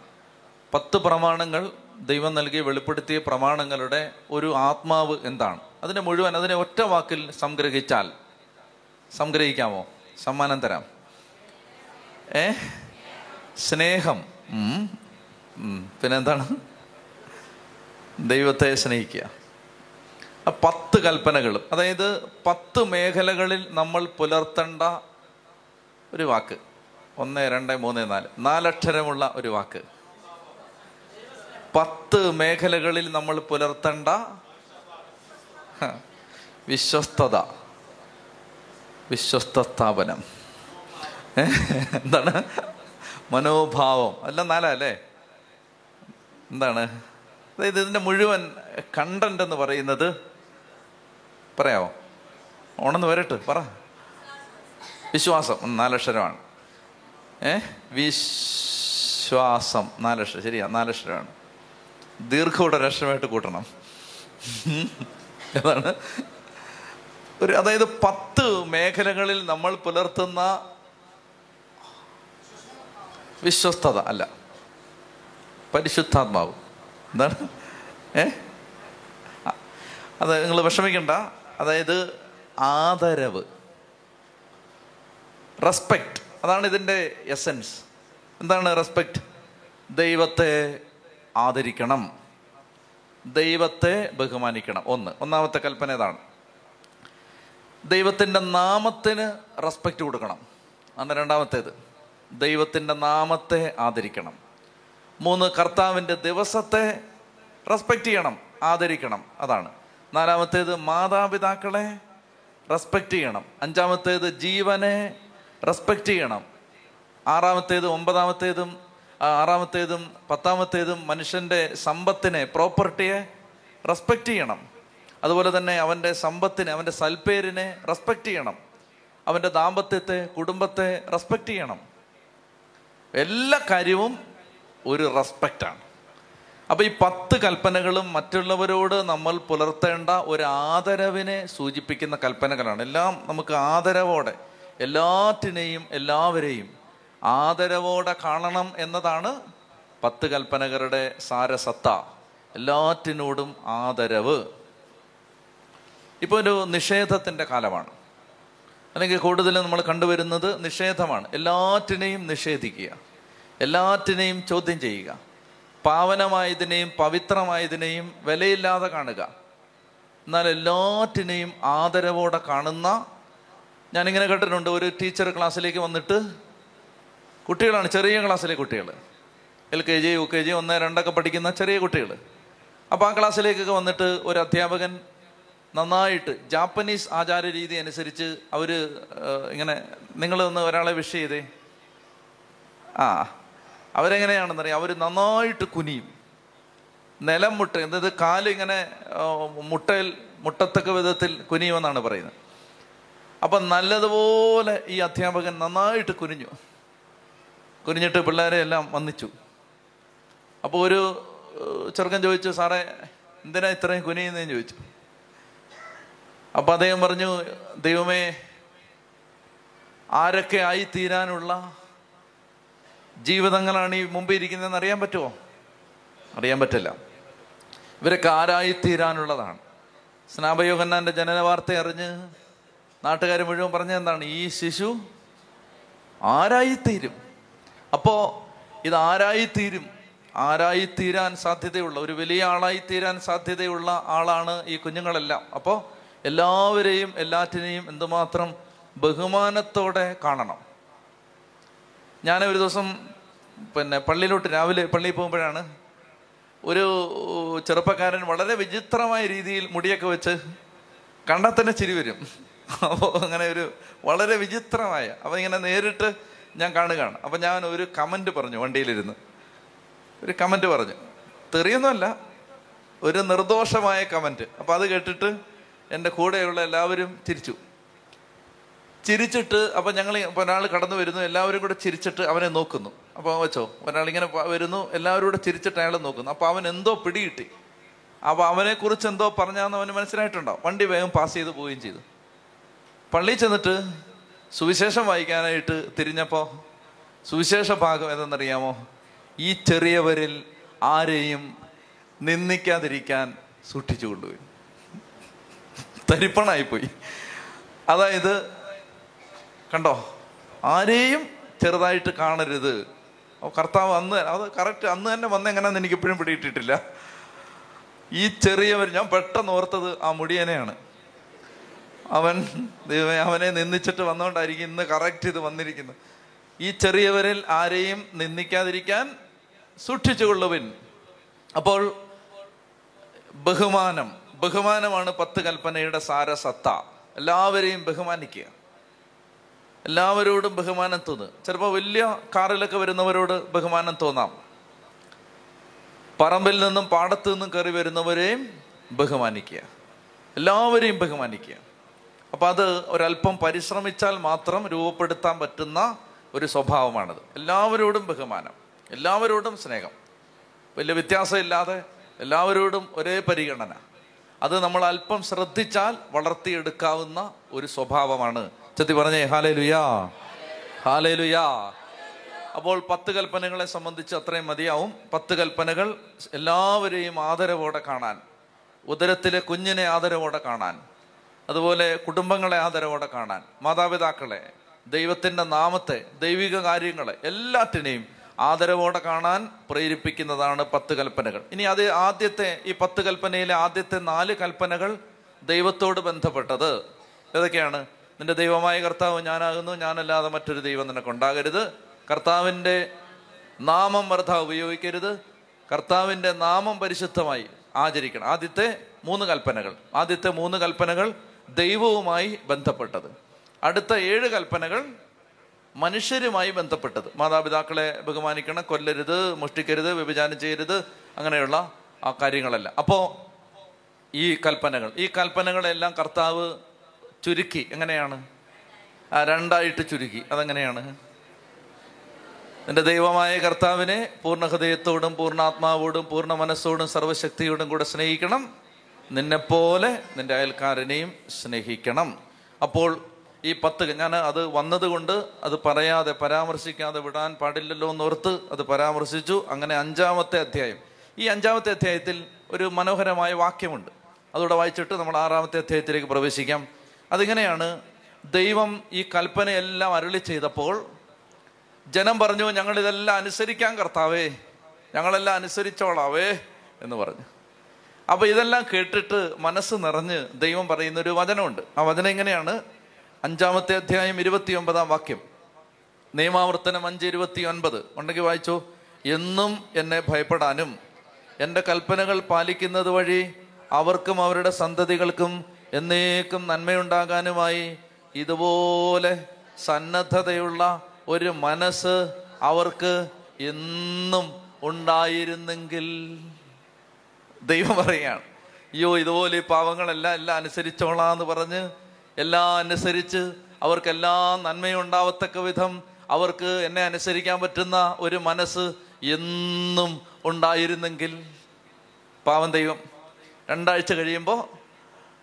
10 പ്രമാണങ്ങൾ, ദൈവം നൽകി വെളിപ്പെടുത്തിയ പ്രമാണങ്ങളുടെ ഒരു ആത്മാവ് എന്താണ്? അതിനെ മുഴുവൻ, അതിനെ ഒറ്റ വാക്കിൽ സംഗ്രഹിച്ചാൽ, സംഗ്രഹിക്കാമോ? സമ്മാനം തരാം. സ്നേഹം. പിന്നെന്താണ്? ദൈവത്തെ സ്നേഹിക്കുക. 10 കൽപ്പനകൾ, അതായത് 10 മേഖലകളിൽ നമ്മൾ പുലർത്തേണ്ട ഒരു വാക്ക്. 1, 2, 3, 4, 4 അക്ഷരമുള്ള ഒരു വാക്ക്. 10 മേഖലകളിൽ നമ്മൾ പുലർത്തേണ്ട വിശ്വസ്തത, വിശ്വസ്തസ്ഥാപനം, എന്താണ് മനോഭാവം, എല്ലാം 4 അല്ലേ? എന്താണ്? അതായത് ഇതിൻ്റെ മുഴുവൻ കണ്ടന്റ് എന്ന് പറയുന്നത് പറയാമോ? ഓണെന്ന് വരട്ട് പറ. വിശ്വാസം 4 അക്ഷരമാണ്. വിശ്വാസം 4 അക്ഷരം, ശരിയാ, 4 അക്ഷരമാണ്. ദീർഘോടെ രക്ഷമായിട്ട് കൂട്ടണം. അതാണ് ഒരു, അതായത് 10 മേഖലകളിൽ നമ്മൾ പുലർത്തുന്ന വിശ്വസ്തത. അല്ല, പരിശുദ്ധാത്മാവ് എന്താണ്? അത് നിങ്ങൾ വിഷമിക്കണ്ട. അതായത് ആദരവ്, റെസ്പെക്റ്റ്, അതാണ് ഇതിൻ്റെ എസൻസ്. എന്താണ് റെസ്പെക്റ്റ്? ദൈവത്തെ ആദരിക്കണം, ദൈവത്തെ ബഹുമാനിക്കണം. 1, 1-ാമത്തെ കൽപ്പന ഇതാണ്. ദൈവത്തിൻ്റെ നാമത്തിന് റെസ്പെക്റ്റ് കൊടുക്കണം. അന്ന് 2-ാമത്തേത് ദൈവത്തിൻ്റെ നാമത്തെ ആദരിക്കണം. 3, കർത്താവിൻ്റെ ദിവസത്തെ റെസ്പെക്റ്റ് ചെയ്യണം, ആദരിക്കണം. അതാണ് 4-ാമത്തേത് മാതാപിതാക്കളെ റെസ്പെക്റ്റ് ചെയ്യണം. 5-ാമത്തേത് ജീവനെ റെസ്പെക്റ്റ് ചെയ്യണം. 6-ാമത്തേതും 10-ാമത്തേതും മനുഷ്യൻ്റെ സമ്പത്തിനെ, പ്രോപ്പർട്ടിയെ റെസ്പെക്റ്റ് ചെയ്യണം. അതുപോലെ തന്നെ അവൻ്റെ സമ്പത്തിനെ, അവൻ്റെ സൽപ്പേരിനെ റെസ്പെക്റ്റ് ചെയ്യണം. അവൻ്റെ ദാമ്പത്യത്തെ, കുടുംബത്തെ റെസ്പെക്റ്റ് ചെയ്യണം. എല്ലാ കാര്യവും ഒരു റെസ്പെക്റ്റാണ്. അപ്പോൾ ഈ 10 കൽപ്പനകളും മറ്റുള്ളവരോട് നമ്മൾ പുലർത്തേണ്ട ഒരു ആദരവിനെ സൂചിപ്പിക്കുന്ന കൽപ്പനകളാണ്. എല്ലാം നമുക്ക് ആദരവോടെ, എല്ലാറ്റിനെയും എല്ലാവരെയും ആദരവോടെ കാണണം എന്നതാണ് 10 കൽപ്പനകളുടെ സാരസത്ത. എല്ലാറ്റിനോടും ആദരവ്. ഇപ്പോൾ ഒരു നിഷേധത്തിൻ്റെ കാലമാണ്, അല്ലെങ്കിൽ കൂടുതൽ നമ്മൾ കണ്ടുവരുന്നത് നിഷേധമാണ്. എല്ലാറ്റിനെയും നിഷേധിക്കുക, എല്ലാറ്റിനെയും ചോദ്യം ചെയ്യുക, പാവനമായതിനെയും പവിത്രമായതിനെയും വിലയില്ലാതെ കാണുക. എന്നാൽ എല്ലാറ്റിനെയും ആദരവോടെ കാണുന്ന, ഞാനിങ്ങനെ കേട്ടിട്ടുണ്ട്, ഒരു ടീച്ചർ ക്ലാസ്സിലേക്ക് വന്നിട്ട്, കുട്ടികളാണ് ചെറിയ ക്ലാസ്സിലെ കുട്ടികൾ, LKG, UKG, 1, 2 പഠിക്കുന്ന ചെറിയ കുട്ടികൾ. അപ്പോൾ ആ ക്ലാസ്സിലേക്കൊക്കെ വന്നിട്ട് ഒരു അധ്യാപകൻ നന്നായിട്ട് ജാപ്പനീസ് ആചാര രീതി അനുസരിച്ച് അവർ ഇങ്ങനെ, നിങ്ങളൊന്ന് ഒരാളെ വിഷ് ചെയ്തേ, അവരെങ്ങനെയാണെന്നറിയാം, അവർ നന്നായിട്ട് കുനിയും, നിലം മുട്ട, അതായത് കാലിങ്ങനെ മുട്ടത്തക്ക വിധത്തിൽ കുനിയുമെന്നാണ് പറയുന്നത്. അപ്പം നല്ലതുപോലെ ഈ അധ്യാപകൻ നന്നായിട്ട് കുനിഞ്ഞിട്ട് പിള്ളേരെ എല്ലാം വന്നിച്ചു. അപ്പോൾ ഒരു ചെറുക്കൻ ചോദിച്ചു, സാറേ എന്തിനാ ഇത്രയും കുനിയുന്നതെന്ന് ചോദിച്ചു. അപ്പം അദ്ദേഹം പറഞ്ഞു, ദൈവമേ, ആരൊക്കെ ആയിത്തീരാനുള്ള ജീവിതങ്ങളാണ് ഈ മുമ്പിൽ ഇരിക്കുന്നതെന്ന് അറിയാൻ പറ്റുമോ? അറിയാൻ പറ്റില്ല. ഇവരൊക്കെ ആരായിത്തീരാനുള്ളതാണ്. സ്നാപക യോഹന്നാൻ്റെ ജനന വാർത്ത അറിഞ്ഞ് നാട്ടുകാർ മുഴുവൻ പറഞ്ഞെന്താണ്? ഈ ശിശു ആരായിത്തീരും. അപ്പോൾ ഇത് ആരായിത്തീരും, ആരായിത്തീരാൻ സാധ്യതയുള്ള ഒരു വലിയ ആളായിത്തീരാൻ സാധ്യതയുള്ള ആളാണ് ഈ കുഞ്ഞുങ്ങളെല്ലാം. അപ്പോൾ എല്ലാവരെയും എല്ലാറ്റിനെയും എന്തുമാത്രം ബഹുമാനത്തോടെ കാണണം. ഞാൻ ഒരു ദിവസം പള്ളിയിലോട്ട് രാവിലെ പള്ളിയിൽ പോകുമ്പോഴാണ് ഒരു ചെറുപ്പക്കാരൻ വളരെ വിചിത്രമായ രീതിയിൽ മുടിയൊക്കെ വെച്ച് കണ്ടാൽ തന്നെ ചിരി വരും. അപ്പോൾ അങ്ങനെ ഒരു വളരെ വിചിത്രമായ, അപ്പം ഇങ്ങനെ നേരിട്ട് ഞാൻ കാണുകയാണ്. അപ്പം ഞാൻ ഒരു കമൻറ്റ് പറഞ്ഞു, വണ്ടിയിലിരുന്ന് ഒരു കമൻറ്റ് പറഞ്ഞു, തെറിയൊന്നുമല്ല, ഒരു നിർദോഷമായ കമൻറ്റ്. അപ്പം അത് കേട്ടിട്ട് എൻ്റെ കൂടെയുള്ള എല്ലാവരും ചിരിച്ചു. ചിരിച്ചിട്ട് അപ്പം ഞങ്ങൾ ഒരാൾ കടന്നു വരുന്നു, എല്ലാവരും കൂടെ ചിരിച്ചിട്ട് അവനെ നോക്കുന്നു. അപ്പോൾ വെച്ചോ ഒരാളിങ്ങനെ വരുന്നു, എല്ലാവരും കൂടെ ചിരിച്ചിട്ട് അയാൾ നോക്കുന്നു. അപ്പോൾ അവൻ എന്തോ പിടികിട്ടി. അപ്പോൾ അവനെക്കുറിച്ച് എന്തോ പറഞ്ഞാന്ന് അവന് മനസ്സിലായിട്ടുണ്ടാവും. വണ്ടി വേഗം പാസ് ചെയ്ത് പോവുകയും ചെയ്തു. പള്ളിയിൽ ചെന്നിട്ട് സുവിശേഷം വായിക്കാനായിട്ട് തിരിഞ്ഞപ്പോൾ സുവിശേഷ ഭാഗം എന്തെന്നറിയാമോ? ഈ ചെറിയവരിൽ ആരെയും നിന്ദിക്കാതിരിക്കാൻ സൂക്ഷിച്ചു കൊണ്ടുപോയി. തരിപ്പണായിപ്പോയി. അതായത് കണ്ടോ, ആരെയും ചെറുതായിട്ട് കാണരുത്. കർത്താവ് അന്ന് അത് കറക്റ്റ് അന്ന് തന്നെ വന്ന് എങ്ങനെയാന്ന് എനിക്ക് ഇപ്പോഴും പിടിയിട്ടിട്ടില്ല. ഈ ചെറിയവർ, ഞാൻ പെട്ടെന്ന് ഓർത്തത് ആ മുടിയനെയാണ്. അവനെ നിന്ദിച്ചിട്ട് വന്നുകൊണ്ടായിരിക്കും ഇന്ന് കറക്റ്റ് ഇത് വന്നിരിക്കുന്നത്. ഈ ചെറിയവരിൽ ആരെയും നിന്ദിക്കാതിരിക്കാൻ സൂക്ഷിച്ചുകൊള്ളുവിൻ. അപ്പോൾ ബഹുമാനം, ബഹുമാനമാണ് 10 കൽപ്പനയുടെ സാരസത്ത. എല്ലാവരെയും ബഹുമാനിക്കുക, എല്ലാവരോടും ബഹുമാനം തോന്നുക. ചിലപ്പോൾ വലിയ കാറിലൊക്കെ വരുന്നവരോട് ബഹുമാനം തോന്നാം. പറമ്പിൽ നിന്നും പാടത്തു നിന്നും കയറി വരുന്നവരെയും ബഹുമാനിക്കുക, എല്ലാവരെയും ബഹുമാനിക്കുക. അപ്പം അത് ഒരല്പം പരിശ്രമിച്ചാൽ മാത്രം രൂപപ്പെടുത്താൻ പറ്റുന്ന ഒരു സ്വഭാവമാണത്. എല്ലാവരോടും ബഹുമാനം, എല്ലാവരോടും സ്നേഹം, വലിയ വ്യത്യാസമില്ലാതെ എല്ലാവരോടും ഒരേ പരിഗണന. അത് നമ്മൾ അല്പം ശ്രദ്ധിച്ചാൽ വളർത്തിയെടുക്കാവുന്ന ഒരു സ്വഭാവമാണ്. ചെത്തി പറഞ്ഞേ ഹാലേലുയാ, ഹാലേലുയാ. അപ്പോൾ 10 കൽപ്പനകളെ സംബന്ധിച്ച് അത്രയും മതിയാവും. 10 കൽപ്പനകൾ എല്ലാവരെയും ആദരവോടെ കാണാൻ, ഉദരത്തിലെ കുഞ്ഞിനെ ആദരവോടെ കാണാൻ, അതുപോലെ കുടുംബങ്ങളെ ആദരവോടെ കാണാൻ, മാതാപിതാക്കളെ, ദൈവത്തിൻ്റെ നാമത്തെ, ദൈവിക കാര്യങ്ങളെ എല്ലാറ്റിനെയും ആദരവോടെ കാണാൻ പ്രേരിപ്പിക്കുന്നതാണ് 10 കൽപ്പനകൾ. ഇനി അത് ആദ്യത്തെ, ഈ 10 കൽപ്പനയിലെ ആദ്യത്തെ 4 കൽപ്പനകൾ ദൈവത്തോട് ബന്ധപ്പെട്ടത്. ഏതൊക്കെയാണ്? നിന്റെ ദൈവമായ കർത്താവ് ഞാനാകുന്നു, ഞാനല്ലാതെ മറ്റൊരു ദൈവം നിനക്കുണ്ടാകരുത്. കർത്താവിൻ്റെ നാമം വർദ്ധ ഉപയോഗിക്കരുത്. കർത്താവിൻ്റെ നാമം പരിശുദ്ധമായി ആചരിക്കണം. ആദ്യത്തെ മൂന്ന് കൽപ്പനകൾ ദൈവവുമായി ബന്ധപ്പെട്ടത്. അടുത്ത 7 കൽപ്പനകൾ മനുഷ്യരുമായി ബന്ധപ്പെട്ടത്. മാതാപിതാക്കളെ ബഹുമാനിക്കണം, കൊല്ലരുത്, മോഷ്ടിക്കരുത്, വ്യഭിചാരം ചെയ്യരുത്, അങ്ങനെയുള്ള ആ കാര്യങ്ങളല്ല. അപ്പോൾ ഈ കൽപ്പനകളെല്ലാം കർത്താവ് ചുരുക്കി. എങ്ങനെയാണ്? രണ്ടായിട്ട് ചുരുക്കി. അതെങ്ങനെയാണ്? നിന്റെ ദൈവമായ കർത്താവിനെ പൂർണ്ണ ഹൃദയത്തോടും പൂർണ്ണാത്മാവോടും പൂർണ്ണ മനസ്സോടും സർവശക്തിയോടും കൂടെ സ്നേഹിക്കണം. നിന്നെപ്പോലെ നിന്റെ അയൽക്കാരനെയും സ്നേഹിക്കണം. അപ്പോൾ ഈ 10, ഞാൻ അത് വന്നതുകൊണ്ട് അത് പറയാതെ പരാമർശിക്കാതെ വിടാൻ പാടില്ലല്ലോ എന്നോർത്ത് അത് പരാമർശിച്ചു. അങ്ങനെ 5-ാമത്തെ അധ്യായം. ഈ 5-ാമത്തെ അധ്യായത്തിൽ ഒരു മനോഹരമായ വാക്യമുണ്ട്. അതോടെ വായിച്ചിട്ട് നമ്മൾ 6-ാമത്തെ അധ്യായത്തിലേക്ക് പ്രവേശിക്കാം. അതിങ്ങനെയാണ്, ദൈവം ഈ കൽപ്പനയെല്ലാം അരുളി ചെയ്തപ്പോൾ ജനം പറഞ്ഞു, ഞങ്ങളിതെല്ലാം അനുസരിക്കാൻ കർത്താവേ, ഞങ്ങളെല്ലാം അനുസരിച്ചോളാവേ എന്ന് പറഞ്ഞു. അപ്പോൾ ഇതെല്ലാം കേട്ടിട്ട് മനസ്സ് നിറഞ്ഞ് ദൈവം പറയുന്നൊരു വചനമുണ്ട്. ആ വചനം ഇങ്ങനെയാണ്, 5-ാമത്തെ അധ്യായം 29-ാം വാക്യം, നിയമാവർത്തനം 5:29 ഉണ്ടെങ്കിൽ വായിച്ചോ. എന്നും എന്നെ ഭയപ്പെടാനും എൻ്റെ കൽപ്പനകൾ പാലിക്കുന്നത് വഴി അവർക്കും അവരുടെ സന്തതികൾക്കും എന്നേക്കും നന്മയുണ്ടാകാനുമായി ഇതുപോലെ സന്നദ്ധതയുള്ള ഒരു മനസ്സ് അവർക്ക് എന്നും ഉണ്ടായിരുന്നെങ്കിൽ. ദൈവം പറയുകയാണ്, അയ്യോ, ഇതുപോലെ ഈ പാവങ്ങളെല്ലാം എല്ലാം അനുസരിച്ചോളാന്ന് പറഞ്ഞ് എല്ലാം അനുസരിച്ച് അവർക്കെല്ലാം നന്മയുണ്ടാവത്തക്ക വിധം അവർക്ക് എന്നെ അനുസരിക്കാൻ പറ്റുന്ന ഒരു മനസ്സ് എന്നും ഉണ്ടായിരുന്നെങ്കിൽ. പാവം ദൈവം 2 ആഴ്ച കഴിയുമ്പോൾ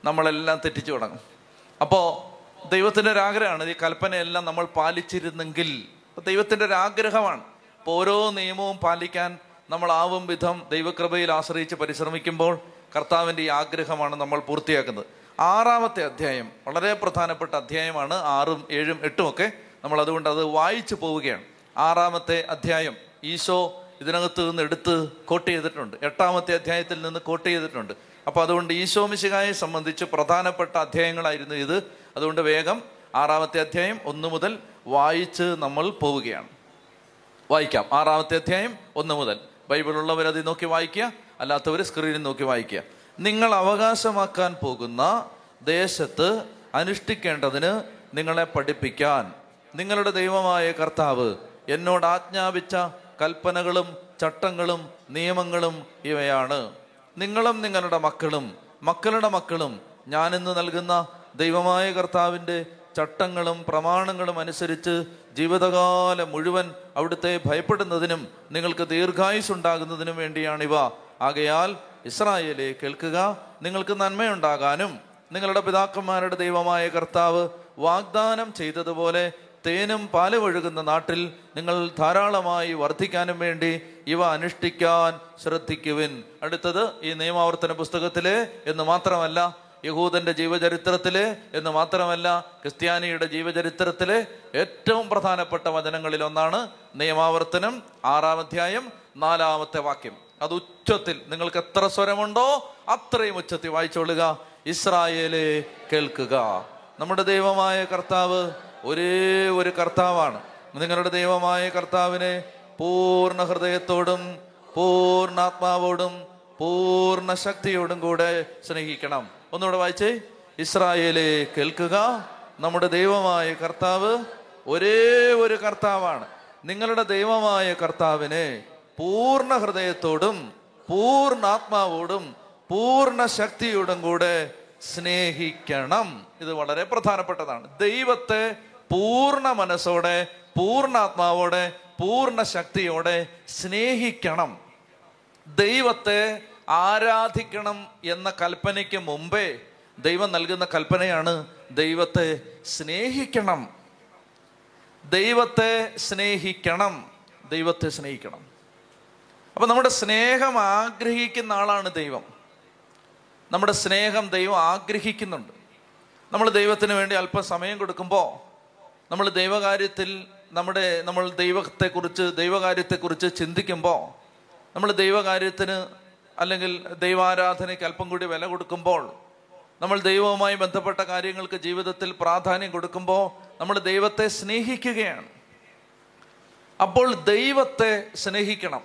നമ്മളെല്ലാം തെറ്റിച്ചു തുടങ്ങും. അപ്പോൾ ദൈവത്തിൻ്റെ ഒരാഗ്രഹമാണ്, ഈ കൽപ്പനയെല്ലാം നമ്മൾ പാലിച്ചിരുന്നെങ്കിൽ. അപ്പോൾ ദൈവത്തിൻ്റെ ഒരാഗ്രഹമാണ്. അപ്പോൾ ഓരോ നിയമവും പാലിക്കാൻ നമ്മളാവും വിധം ദൈവകൃപയിൽ ആശ്രയിച്ച് പരിശ്രമിക്കുമ്പോൾ കർത്താവിൻ്റെ ഈ ആഗ്രഹമാണ് നമ്മൾ പൂർത്തിയാക്കുന്നത്. ആറാമത്തെ അധ്യായം വളരെ പ്രധാനപ്പെട്ട അധ്യായമാണ്. 6, 7, 8 ഒക്കെ നമ്മൾ അതുകൊണ്ട് അത് വായിച്ചു പോവുകയാണ്. 6-ാമത്തെ അധ്യായം ഈശോ ഇതിനകത്ത് നിന്ന് എടുത്ത് കോട്ട് ചെയ്തിട്ടുണ്ട്. 8-ാമത്തെ അധ്യായത്തിൽ നിന്ന് കോട്ട് ചെയ്തിട്ടുണ്ട്. അപ്പോൾ അതുകൊണ്ട് ഈശോ മിശിഹായെ സംബന്ധിച്ച് പ്രധാനപ്പെട്ട അധ്യായങ്ങളായിരുന്നു ഇത്. അതുകൊണ്ട് വേഗം 6-ാമത്തെ അധ്യായം 1 മുതൽ വായിച്ച് നമ്മൾ പോവുകയാണ്. വായിക്കാം. 6-ാമത്തെ അധ്യായം 1 മുതൽ. ബൈബിളുള്ളവരത് നോക്കി വായിക്കുക, അല്ലാത്തവർ സ്ക്രീനിൽ നോക്കി വായിക്കുക. നിങ്ങൾ അവകാശമാക്കാൻ പോകുന്ന ദേശത്ത് അനുഷ്ഠിക്കേണ്ടതിന് നിങ്ങളെ പഠിപ്പിക്കാൻ നിങ്ങളുടെ ദൈവമായ കർത്താവ് എന്നോട് ആജ്ഞാപിച്ച കൽപ്പനകളും ചട്ടങ്ങളും നിയമങ്ങളും ഇവയാണ്. നിങ്ങളും നിങ്ങളുടെ മക്കളും മക്കളുടെ മക്കളും ഞാൻ ഇന്ന് നൽകുന്ന ദൈവമായ കർത്താവിൻ്റെ ചട്ടങ്ങളും പ്രമാണങ്ങളും അനുസരിച്ച് ജീവിതകാലം മുഴുവൻ അവിടുത്തെ ഭയപ്പെടുന്നതിനും നിങ്ങൾക്ക് ദീർഘായുസ്സുണ്ടാകുന്നതിനും വേണ്ടിയാണിവ. ആകയാൽ ഇസ്രായേലെ കേൾക്കുക, നിങ്ങൾക്ക് നന്മയുണ്ടാകാനും നിങ്ങളുടെ പിതാക്കന്മാരുടെ ദൈവമായ കർത്താവ് വാഗ്ദാനം ചെയ്തതുപോലെ തേനും പാലും ഒഴുകുന്ന നാട്ടിൽ നിങ്ങൾ ധാരാളമായി വർദ്ധിക്കാനും വേണ്ടി ഇവ അനുഷ്ഠിക്കാൻ ശ്രദ്ധിക്കുവിൻ. അടുത്തത് ഈ നിയമാവർത്തന പുസ്തകത്തിലെ എന്ന് മാത്രമല്ല, യഹൂദന്റെ ജീവചരിത്രത്തിലെ എന്ന് മാത്രമല്ല, ക്രിസ്ത്യാനിയുടെ ജീവചരിത്രത്തിലെ ഏറ്റവും പ്രധാനപ്പെട്ട വചനങ്ങളിൽ ഒന്നാണ് നിയമാവർത്തനം 6-ാമധ്യായം 4-ാമത്തെ വാക്യം. അത് ഉച്ചത്തിൽ, നിങ്ങൾക്ക് എത്ര സ്വരമുണ്ടോ അത്രയും ഉച്ചത്തിൽ വായിച്ചോളുക. ഇസ്രായേലെ കേൾക്കുക. നമ്മുടെ ദൈവമായ കർത്താവ് ഒരേ ഒരു കർത്താവാണ്. നിങ്ങളുടെ ദൈവമായ കർത്താവിനെ പൂർണ്ണ ഹൃദയത്തോടും പൂർണ്ണാത്മാവോടും പൂർണ്ണ ശക്തിയോടും കൂടെ സ്നേഹിക്കണം. ഒന്നുകൂടെ വായിച്ചേ. ഇസ്രായേലെ കേൾക്കുക. നമ്മുടെ ദൈവമായ കർത്താവ് ഒരേ ഒരു കർത്താവാണ്. നിങ്ങളുടെ ദൈവമായ കർത്താവിനെ പൂർണ്ണ ഹൃദയത്തോടും പൂർണ്ണാത്മാവോടും പൂർണ്ണ ശക്തിയോടും കൂടെ സ്നേഹിക്കണം. ഇത് വളരെ പ്രധാനപ്പെട്ടതാണ്. ദൈവത്തെ പൂർണ്ണ മനസ്സോടെ പൂർണ്ണാത്മാവോടെ പൂർണ്ണ ശക്തിയോടെ സ്നേഹിക്കണം. ദൈവത്തെ ആരാധിക്കണം എന്ന കൽപ്പനയ്ക്ക് മുമ്പേ ദൈവം നൽകുന്ന കൽപ്പനയാണ് ദൈവത്തെ സ്നേഹിക്കണം. ദൈവത്തെ സ്നേഹിക്കണം, ദൈവത്തെ സ്നേഹിക്കണം. അപ്പൊ നമ്മുടെ സ്നേഹം ആഗ്രഹിക്കുന്ന ആളാണ് ദൈവം. നമ്മുടെ സ്നേഹം ദൈവം ആഗ്രഹിക്കുന്നുണ്ട്. നമ്മൾ ദൈവത്തിന് വേണ്ടി അല്പം സമയം കൊടുക്കുമ്പോൾ, നമ്മൾ ദൈവകാര്യത്തിൽ നമ്മൾ ദൈവകാര്യത്തെക്കുറിച്ച് ചിന്തിക്കുമ്പോൾ, നമ്മൾ ദൈവകാര്യത്തിന് അല്ലെങ്കിൽ ദൈവാരാധനയ്ക്ക് അല്പം കൂടി വില കൊടുക്കുമ്പോൾ, നമ്മൾ ദൈവവുമായി ബന്ധപ്പെട്ട കാര്യങ്ങൾക്ക് ജീവിതത്തിൽ പ്രാധാന്യം കൊടുക്കുമ്പോൾ നമ്മൾ ദൈവത്തെ സ്നേഹിക്കുകയാണ്. അപ്പോൾ ദൈവത്തെ സ്നേഹിക്കണം.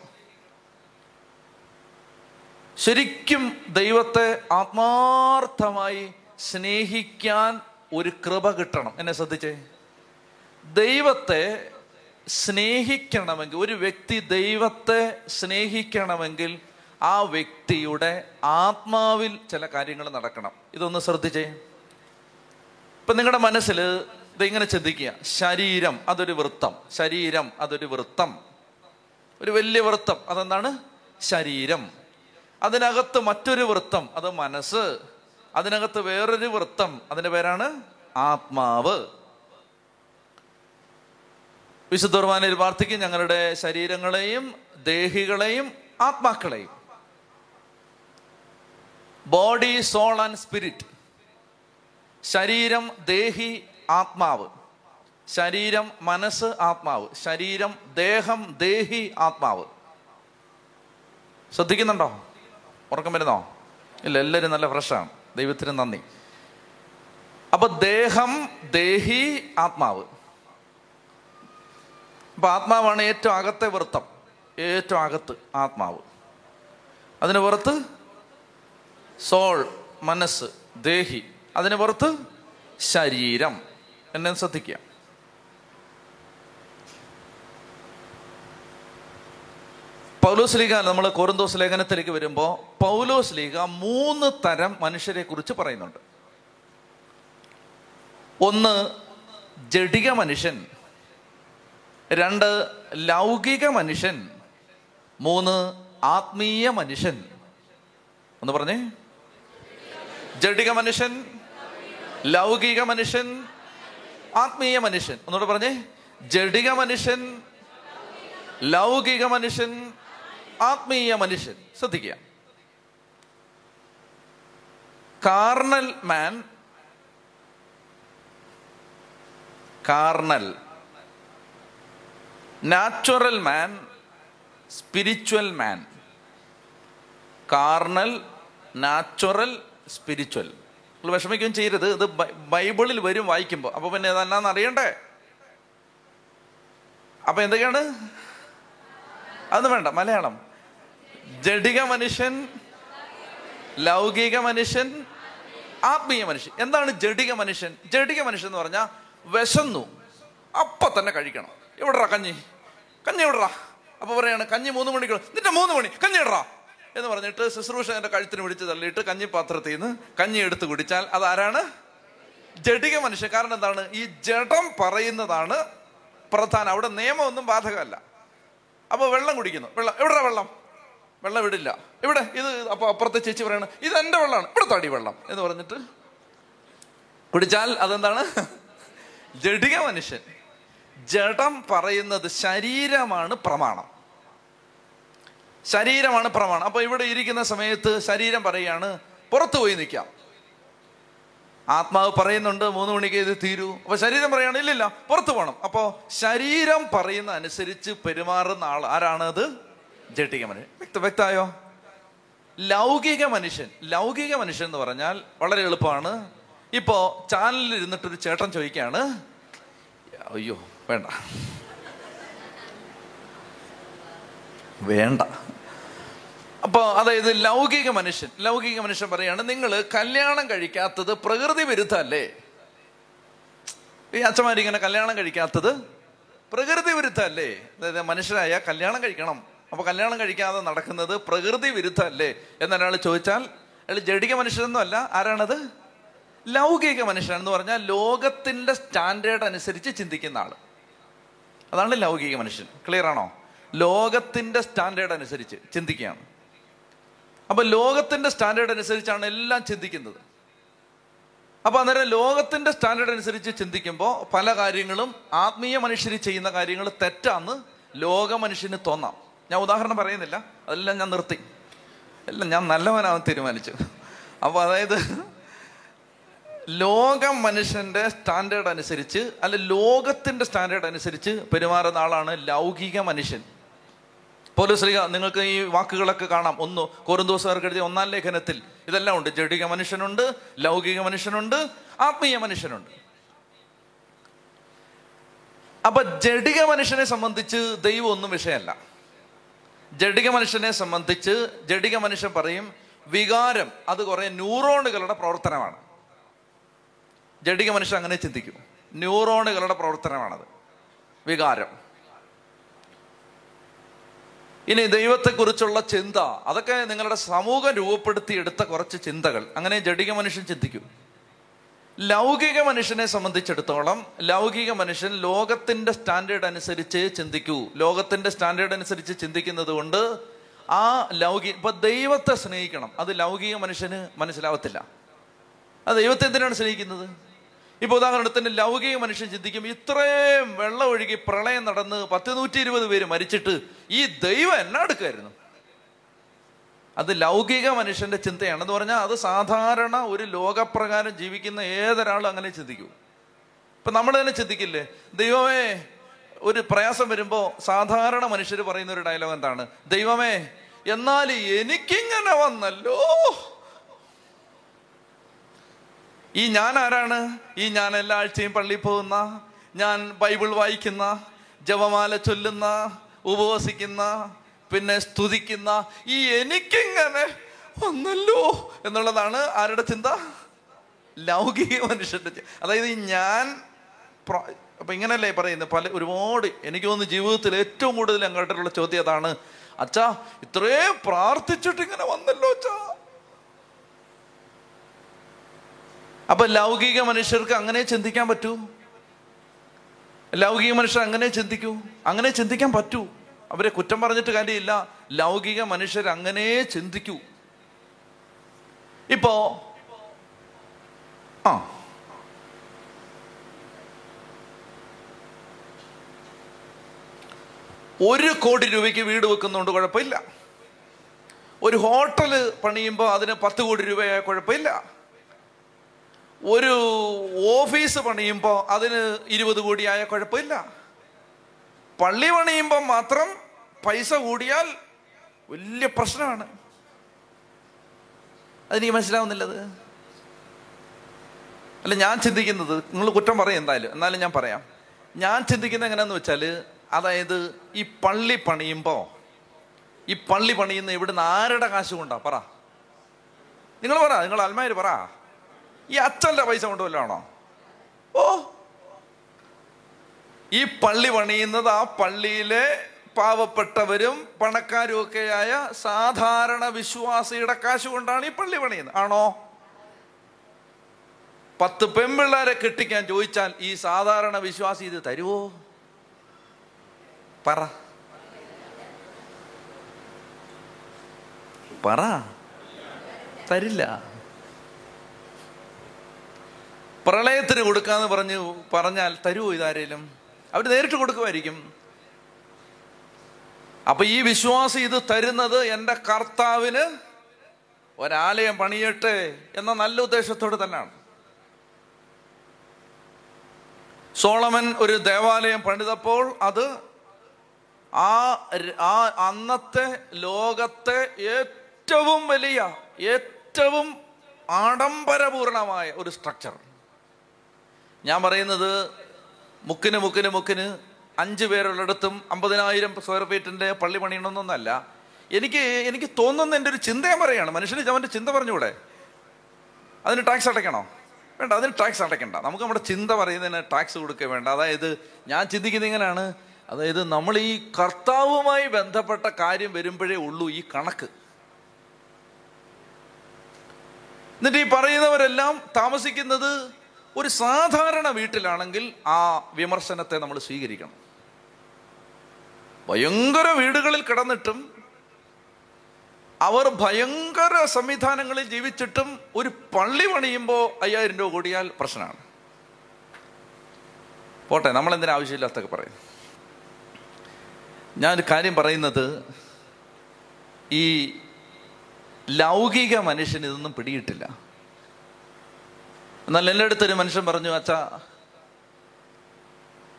ശരിക്കും ദൈവത്തെ ആത്മാർത്ഥമായി സ്നേഹിക്കാൻ ഒരു കൃപ കിട്ടണം. എന്നെ ശ്രദ്ധിച്ചേ. ദൈവത്തെ സ്നേഹിക്കണമെങ്കിൽ, ഒരു വ്യക്തി ദൈവത്തെ സ്നേഹിക്കണമെങ്കിൽ ആ വ്യക്തിയുടെ ആത്മാവിൽ ചില കാര്യങ്ങൾ നടക്കണം. ഇതൊന്ന് ശ്രദ്ധിച്ചേ. ഇപ്പം നിങ്ങളുടെ മനസ്സിൽ ഇതിങ്ങനെ ചിന്തിക്കുക. ശരീരം അതൊരു വൃത്തം. ശരീരം അതൊരു വൃത്തം, ഒരു വലിയ വൃത്തം. അതെന്താണ്? ശരീരം. അതിനകത്ത് മറ്റൊരു വൃത്തം, അത് മനസ്സ്. അതിനകത്ത് വേറൊരു വൃത്തം, അതിൻ്റെ പേരാണ് ആത്മാവ്. വിശുദ്ധ കുർബാനയിൽ പ്രാർത്ഥിക്കും, ഞങ്ങളുടെ ശരീരങ്ങളെയും ദേഹികളെയും ആത്മാക്കളെയും, ബോഡി സോൾ ആൻഡ് സ്പിരിറ്റ്. ശരീരം, ദേഹി, ആത്മാവ്. ശരീരം, മനസ്സ്, ആത്മാവ്. ശരീരം, ദേഹം, ദേഹി, ആത്മാവ്. ശ്രദ്ധിക്കുന്നുണ്ടോ? ഉറക്കം വരുന്നോ? ഇല്ല, എല്ലാവരും നല്ല ഫ്രഷാണ്. ദൈവത്തിന് നന്ദി. അപ്പൊ ദേഹം, ദേഹി, ആത്മാവ്. അപ്പൊ ആത്മാവാണ് ഏറ്റവും അകത്തെ വൃത്തം. ഏറ്റവും അകത്ത് ആത്മാവ്, അതിന് പുറത്ത് സോൾ, മനസ്സ്, ദേഹി, അതിന് പുറത്ത് ശരീരം. എന്നെ ശ്രദ്ധിക്കുക. പൗലോസ് ലീഗ, നമ്മൾ കൊരിന്തോസ് ലേഖനത്തിലേക്ക് വരുമ്പോൾ പൗലോസ് ലീഗ 3 തരം മനുഷ്യരെ കുറിച്ച് പറയുന്നുണ്ട്. ഒന്ന് ജഡിക മനുഷ്യൻ, 2 ലൗകിക മനുഷ്യൻ, 3 ആത്മീയ മനുഷ്യൻ. ഒന്ന് പറഞ്ഞേ. ജഡിക മനുഷ്യൻ, ലൗകിക മനുഷ്യൻ, ആത്മീയ മനുഷ്യൻ. ഒന്നുകൂടെ പറഞ്ഞേ. ജഡിക മനുഷ്യൻ, ലൗകിക മനുഷ്യൻ, ആത്മീയ മനുഷ്യൻ. ശ്രദ്ധിക്കുക. Carnal man, carnal, natural man, spiritual man. Carnal, natural, spiritual. നിങ്ങൾ വിഷമിക്കുകയും ചെയ്യരുത്, ഇത് ബൈബിളിൽ വരും വായിക്കുമ്പോൾ. അപ്പോൾ പിന്നെ ഇതെന്നാന്ന് അറിയണ്ടേ? അപ്പം എന്തൊക്കെയാണ് അത്? വേണ്ട മലയാളം. ജഡിക മനുഷ്യൻ, ലൗകിക മനുഷ്യൻ, ആത്മീയ മനുഷ്യൻ. എന്താണ് ജഡിക മനുഷ്യൻ? ജഡിക മനുഷ്യൻ എന്ന് പറഞ്ഞാൽ വിശന്നു അപ്പം തന്നെ കഴിക്കണം. എവിടെടാ കഞ്ഞി, കഞ്ഞി എവിടെടാ? അപ്പോൾ പറയാണ് കഞ്ഞി 3 മണിക്ക്, നിന്റെ 3 മണി കഞ്ഞി ഇടറാ എന്ന് പറഞ്ഞിട്ട് ശുശ്രൂഷ എൻ്റെ കഴുത്തിന് പിടിച്ച് തള്ളിയിട്ട് കഞ്ഞിപ്പാത്രത്തിൽ നിന്ന് കഞ്ഞി എടുത്ത് കുടിച്ചാൽ അതാരാണ്? ജഡിക മനുഷ്യൻ. കാരണം എന്താണ്? ഈ ജഡം പറയുന്നതാണ് പ്രധാനം. അവിടെ നിയമമൊന്നും ബാധകമല്ല. അപ്പോൾ വെള്ളം കുടിക്കുന്നു. വെള്ളം എവിടെയാ? വെള്ളം വെള്ളം ഇടില്ല ഇവിടെ. ഇത് അപ്പോൾ അപ്പുറത്തെ ചേച്ചി പറയണം, ഇതെൻ്റെ വെള്ളമാണ്, ഇവിടെ താടി വെള്ളം എന്ന് പറഞ്ഞിട്ട് കുടിച്ചാൽ അതെന്താണ്? ജഡിക മനുഷ്യൻ. ജഡം പറയുന്നത് ശരീരമാണ് പ്രമാണം, ശരീരമാണ് പ്രമാണം. അപ്പോൾ ഇവിടെ ഇരിക്കുന്ന സമയത്ത് ശരീരം പറയുകയാണ് പുറത്തു പോയി നിൽക്കാം. ആത്മാവ് പറയുന്നുണ്ട് 3 മണിക്ക് ഇത് തീരൂ. അപ്പോൾ ശരീരം പറയുകയാണ് ഇല്ലില്ല പുറത്തു പോകണം. അപ്പോൾ ശരീരം പറയുന്ന അനുസരിച്ച് പെരുമാറുന്ന ആൾ ആരാണത്? ജഡിക മനുഷ്യൻ. വ്യക്തമായോ? ലൗകിക മനുഷ്യൻ. ലൗകിക മനുഷ്യൻ എന്ന് പറഞ്ഞാൽ വളരെ എളുപ്പമാണ്. ഇപ്പോൾ ചാനലിൽ ഇരുന്നിട്ടൊരു ചേട്ടൻ ചോദിക്കുകയാണ്, അയ്യോ വേണ്ട വേണ്ട. അപ്പോൾ അതായത് ലൗകിക മനുഷ്യൻ. ലൗകിക മനുഷ്യൻ പറയുകയാണ് നിങ്ങൾ കല്യാണം കഴിക്കാത്തത് പ്രകൃതി വിരുദ്ധമല്ലേ? ഈ അച്ഛന്മാരിങ്ങനെ കല്യാണം കഴിക്കാത്തത് പ്രകൃതി വിരുദ്ധമല്ലേ? അതായത് മനുഷ്യരായ കല്യാണം കഴിക്കണം. അപ്പോൾ കല്യാണം കഴിക്കാതെ നടക്കുന്നത് പ്രകൃതി വിരുദ്ധമല്ലേ എന്നൊരാൾ ചോദിച്ചാൽ അയാൾ ജഡിക മനുഷ്യനൊന്നും അല്ല. ആരാണത്? ലൗകിക മനുഷ്യനെന്ന് പറഞ്ഞാൽ ലോകത്തിൻ്റെ സ്റ്റാൻഡേർഡ് അനുസരിച്ച് ചിന്തിക്കുന്ന ആൾ. അതാണ് ലൗകിക മനുഷ്യൻ. ക്ലിയർ ആണോ? ലോകത്തിൻ്റെ സ്റ്റാൻഡേർഡ് അനുസരിച്ച് ചിന്തിക്കുകയാണ്. അപ്പം ലോകത്തിൻ്റെ സ്റ്റാൻഡേർഡ് അനുസരിച്ചാണ് എല്ലാം ചിന്തിക്കുന്നത്. അപ്പോൾ അന്നേരം ലോകത്തിൻ്റെ സ്റ്റാൻഡേർഡ് അനുസരിച്ച് ചിന്തിക്കുമ്പോൾ പല കാര്യങ്ങളും ആത്മീയ മനുഷ്യർ ചെയ്യുന്ന കാര്യങ്ങൾ തെറ്റാന്ന് ലോക മനുഷ്യന് തോന്നാം. ഞാൻ ഉദാഹരണം പറയുന്നില്ല, അതെല്ലാം ഞാൻ നിർത്തി, എല്ലാം ഞാൻ നല്ലവനാണ് തീരുമാനിച്ചു. അപ്പോൾ അതായത് ലോക മനുഷ്യൻ്റെ സ്റ്റാൻഡേർഡ് അനുസരിച്ച് അല്ല ലോകത്തിൻ്റെ സ്റ്റാൻഡേർഡ് അനുസരിച്ച് പെരുമാറുന്ന ആളാണ് ലൗകിക മനുഷ്യൻ. പൗലോസ്, നിങ്ങൾക്ക് ഈ വാക്കുകളൊക്കെ കാണാം. 1 കൊരിന്തോസുകാർക്ക് എഴുതിയ 1-ാം ലേഖനത്തിൽ ഇതെല്ലാം ഉണ്ട്. ജഡിക മനുഷ്യനുണ്ട്, ലൗകിക മനുഷ്യനുണ്ട്, ആത്മീയ മനുഷ്യനുണ്ട്. അപ്പൊ ജഡിക മനുഷ്യനെ സംബന്ധിച്ച് ദൈവം ഒന്നും വിഷയമല്ല. ജഡിക മനുഷ്യനെ സംബന്ധിച്ച് ജഡിക മനുഷ്യൻ പറയും വികാരം അത് കുറേ ന്യൂറോണുകളുടെ പ്രവർത്തനമാണ്. ജഡിക മനുഷ്യൻ അങ്ങനെ ചിന്തിക്കും. ന്യൂറോണുകളുടെ പ്രവർത്തനമാണത് വികാരം. ഇനി ദൈവത്തെക്കുറിച്ചുള്ള ചിന്ത അതൊക്കെ നിങ്ങളുടെ സമൂഹം രൂപപ്പെടുത്തിയെടുത്ത കുറച്ച് ചിന്തകൾ, അങ്ങനെ ജഡിക മനുഷ്യൻ ചിന്തിക്കും. ലൗകിക മനുഷ്യനെ സംബന്ധിച്ചിടത്തോളം ലൗകിക മനുഷ്യൻ ലോകത്തിൻ്റെ സ്റ്റാൻഡേർഡ് അനുസരിച്ച് ചിന്തിക്കൂ. ലോകത്തിൻ്റെ സ്റ്റാൻഡേർഡ് അനുസരിച്ച് ചിന്തിക്കുന്നത് കൊണ്ട് ആ ഇപ്പൊ ദൈവത്തെ സ്നേഹിക്കണം, അത് ലൗകിക മനുഷ്യന് മനസ്സിലാവത്തില്ല. അത് ദൈവത്തെ എന്തിനാണ് സ്നേഹിക്കുന്നത്? ഇപ്പോൾ ഉദാഹരണത്തിന് ലൗകിക മനുഷ്യൻ ചിന്തിക്കും ഇത്രയും വെള്ളം ഒഴുകി പ്രളയം നടന്ന് 120 പേര് മരിച്ചിട്ട് ഈ ദൈവം എന്നാ എടുക്കുമായിരുന്നു? അത് ലൗകിക മനുഷ്യൻ്റെ ചിന്തയാണെന്ന് പറഞ്ഞാൽ അത് സാധാരണ ഒരു ലോകപ്രകാരം ജീവിക്കുന്ന ഏതൊരാളും അങ്ങനെ ചിന്തിക്കും. ഇപ്പം നമ്മൾ തന്നെ ചിന്തിക്കില്ലേ, ദൈവമേ ഒരു പ്രയാസം വരുമ്പോൾ സാധാരണ മനുഷ്യർ പറയുന്ന ഒരു ഡയലോഗ് എന്താണ്? ദൈവമേ എന്നാൽ എനിക്കിങ്ങനെ വന്നല്ലോ. ഈ ഞാൻ ആരാണ്? ഈ ഞാൻ എല്ലാ ആഴ്ചയും പള്ളിയിൽ പോകുന്ന, ഞാൻ ബൈബിൾ വായിക്കുന്ന, ജപമാല ചൊല്ലുന്ന, ഉപവസിക്കുന്ന, പിന്നെ സ്തുതിക്കുന്ന, ഈ എനിക്കിങ്ങനെ വന്നല്ലോ എന്നുള്ളതാണ് ആരുടെ ചിന്ത? ലൗകിക മനുഷ്യൻ്റെ ചിന്ത. അതായത് ഈ ഞാൻ അപ്പം ഇങ്ങനെയല്ലേ പറയുന്നത് പല ഒരുപാട്. എനിക്ക് തോന്നുന്നു ജീവിതത്തിൽ ഏറ്റവും കൂടുതൽ അങ്ങോട്ടുള്ള ചോദ്യം അതാണ്, അച്ഛാ ഇത്രയും പ്രാർത്ഥിച്ചിട്ട് ഇങ്ങനെ വന്നല്ലോ അച്ഛാ. അപ്പൊ ലൗകിക മനുഷ്യർക്ക് അങ്ങനെ ചിന്തിക്കാൻ പറ്റൂ? ലൗകിക മനുഷ്യർ അങ്ങനെ ചിന്തിക്കൂ? അങ്ങനെ ചിന്തിക്കാൻ പറ്റൂ. അവരെ കുറ്റം പറഞ്ഞിട്ട് കാര്യമില്ല, ലൗകിക മനുഷ്യർ അങ്ങനെ ചിന്തിക്കൂ. ഇപ്പോ ആ ₹1 കോടി വീട് വെക്കുന്നതുകൊണ്ട് കുഴപ്പമില്ല, ഒരു ഹോട്ടല് പണിയുമ്പോൾ അതിന് ₹10 കോടി കുഴപ്പമില്ല, ഒരു ഓഫീസ് പണിയുമ്പോൾ അതിന് 20 കോടിയായ കുഴപ്പമില്ല. പള്ളി പണിയുമ്പോൾ മാത്രം പൈസ കൂടിയാൽ വലിയ പ്രശ്നമാണ്. അതെനിക്ക് മനസ്സിലാവുന്നില്ലത്. അല്ല, ഞാൻ ചിന്തിക്കുന്നത്, നിങ്ങൾ കുറ്റം പറയും എന്തായാലും, എന്നാലും ഞാൻ പറയാം. ഞാൻ ചിന്തിക്കുന്നത് എങ്ങനെയാണെന്ന് വെച്ചാൽ, അതായത് ഈ പള്ളി പണിയുമ്പോൾ ഈ പള്ളി പണിയുന്ന ഇവിടുന്ന് ആരുടെ കാശ് കൊണ്ടാ? പറ, നിങ്ങൾ പറ, നിങ്ങൾ അൽമാർ പറ. ഈ അച്ഛൻ്റെ പൈസ കൊണ്ട് വല്ലതാണോ? ഓ, ഈ പള്ളി പണിയുന്നത് ആ പള്ളിയിലെ പാവപ്പെട്ടവരും പണക്കാരും ഒക്കെയായ സാധാരണ വിശ്വാസിയുടെ കാശ് കൊണ്ടാണ് ഈ പള്ളി പണിയുന്നത്, ആണോ? 10 പെൺപിള്ളേരെ കെട്ടിക്കാൻ ചോദിച്ചാൽ ഈ സാധാരണ വിശ്വാസി ഇത് തരുവോ? പറ, തരില്ല. പ്രളയത്തിന് കൊടുക്കാന്ന് പറഞ്ഞാൽ തരുവോ ഇതാരേലും? അവർ നേരിട്ട് കൊടുക്കുമായിരിക്കും. അപ്പൊ ഈ വിശ്വാസി ഇത് തരുന്നത് എൻ്റെ കർത്താവിന് ഒരാലയം പണിയട്ടെ എന്ന നല്ല ഉദ്ദേശത്തോട് തന്നെയാണ്. സോളമൻ ഒരു ദേവാലയം പണിതപ്പോൾ അത് ആ അന്നത്തെ ലോകത്തെ ഏറ്റവും വലിയ, ഏറ്റവും ആഡംബരപൂർണമായ ഒരു സ്ട്രക്ചർ. ഞാൻ പറയുന്നത് മുക്കിന് 5 പേരുള്ളിടത്തും 50,000 സ്ക്വയർ ഫീറ്റിൻ്റെ പള്ളി പണിയണമെന്നൊന്നല്ല. എനിക്ക് തോന്നുന്ന എൻ്റെ ഒരു ചിന്തയും പറയാണ്. മനുഷ്യന് അവൻ്റെ ചിന്ത പറഞ്ഞുകൂടെ? അതിന് ടാക്സ് അടയ്ക്കണോ? വേണ്ട, അതിന് ടാക്സ് അടയ്ക്കണ്ട. നമുക്ക് നമ്മുടെ ചിന്ത പറയുന്നതിന് ടാക്സ് കൊടുക്കുക വേണ്ട. അതായത് ഞാൻ ചിന്തിക്കുന്നത് ഇങ്ങനെയാണ്, അതായത് നമ്മൾ ഈ കർത്താവുമായി ബന്ധപ്പെട്ട കാര്യം വരുമ്പോഴേ ഉള്ളൂ ഈ കണക്ക്. എന്നിട്ട് ഈ പറയുന്നവരെല്ലാം താമസിക്കുന്നത് ഒരു സാധാരണ വീട്ടിലാണെങ്കിൽ ആ വിമർശനത്തെ നമ്മൾ സ്വീകരിക്കണം. ഭയങ്കര വീടുകളിൽ കിടന്നിട്ടും അവർ ഭയങ്കര സംവിധാനങ്ങളിൽ ജീവിച്ചിട്ടും ഒരു പള്ളി പണിയുമ്പോൾ 5000 രൂപ കൂടിയാൽ പ്രശ്നമാണ്. പോട്ടെ, നമ്മളെന്തിനാ ആവശ്യമില്ലാത്തൊക്കെ പറയും. ഞാനൊരു കാര്യം പറയുന്നത്, ഈ ലൗകിക മനുഷ്യന് ഇതൊന്നും പിടിയിട്ടില്ല. എന്നാൽ എൻ്റെ അടുത്തൊരു മനുഷ്യൻ പറഞ്ഞു, അച്ഛാ,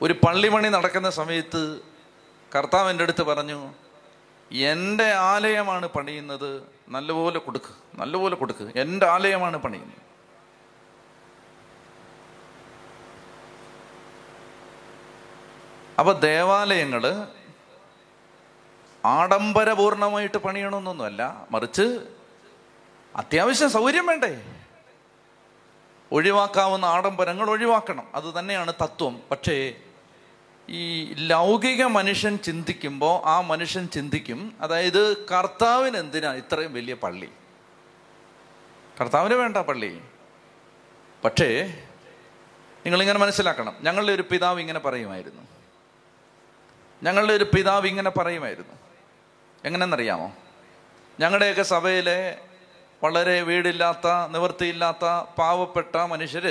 ഒരു പള്ളിമണി നടക്കുന്ന സമയത്ത് കർത്താവ് എൻ്റെ അടുത്ത് പറഞ്ഞു, എൻ്റെ ആലയമാണ് പണിയുന്നത്, നല്ലപോലെ കൊടുക്ക്, നല്ലപോലെ കൊടുക്ക്, എൻ്റെ ആലയമാണ് പണിയുന്നത്. അപ്പോൾ ദേവാലയങ്ങൾ ആഡംബരപൂർണമായിട്ട് പണിയണമെന്നൊന്നുമല്ല, മറിച്ച് അത്യാവശ്യം സൗകര്യം വേണ്ടേ? ഒഴിവാക്കാവുന്ന ആഡംബരങ്ങൾ ഒഴിവാക്കണം, അത് തന്നെയാണ് തത്വം. പക്ഷേ ഈ ലൗകിക മനുഷ്യൻ ചിന്തിക്കുമ്പോൾ ആ മനുഷ്യൻ ചിന്തിക്കും, അതായത് കർത്താവിന് എന്തിനാ ഇത്രയും വലിയ പള്ളി, കർത്താവിന് വേണ്ട പള്ളി. പക്ഷേ നിങ്ങളിങ്ങനെ മനസ്സിലാക്കണം, ഞങ്ങളുടെ ഒരു പിതാവ് ഇങ്ങനെ പറയുമായിരുന്നു, എങ്ങനെയെന്നറിയാമോ? ഞങ്ങളുടെയൊക്കെ സഭയിലെ വളരെ വീടില്ലാത്ത, നിവൃത്തിയില്ലാത്ത, പാവപ്പെട്ട മനുഷ്യർ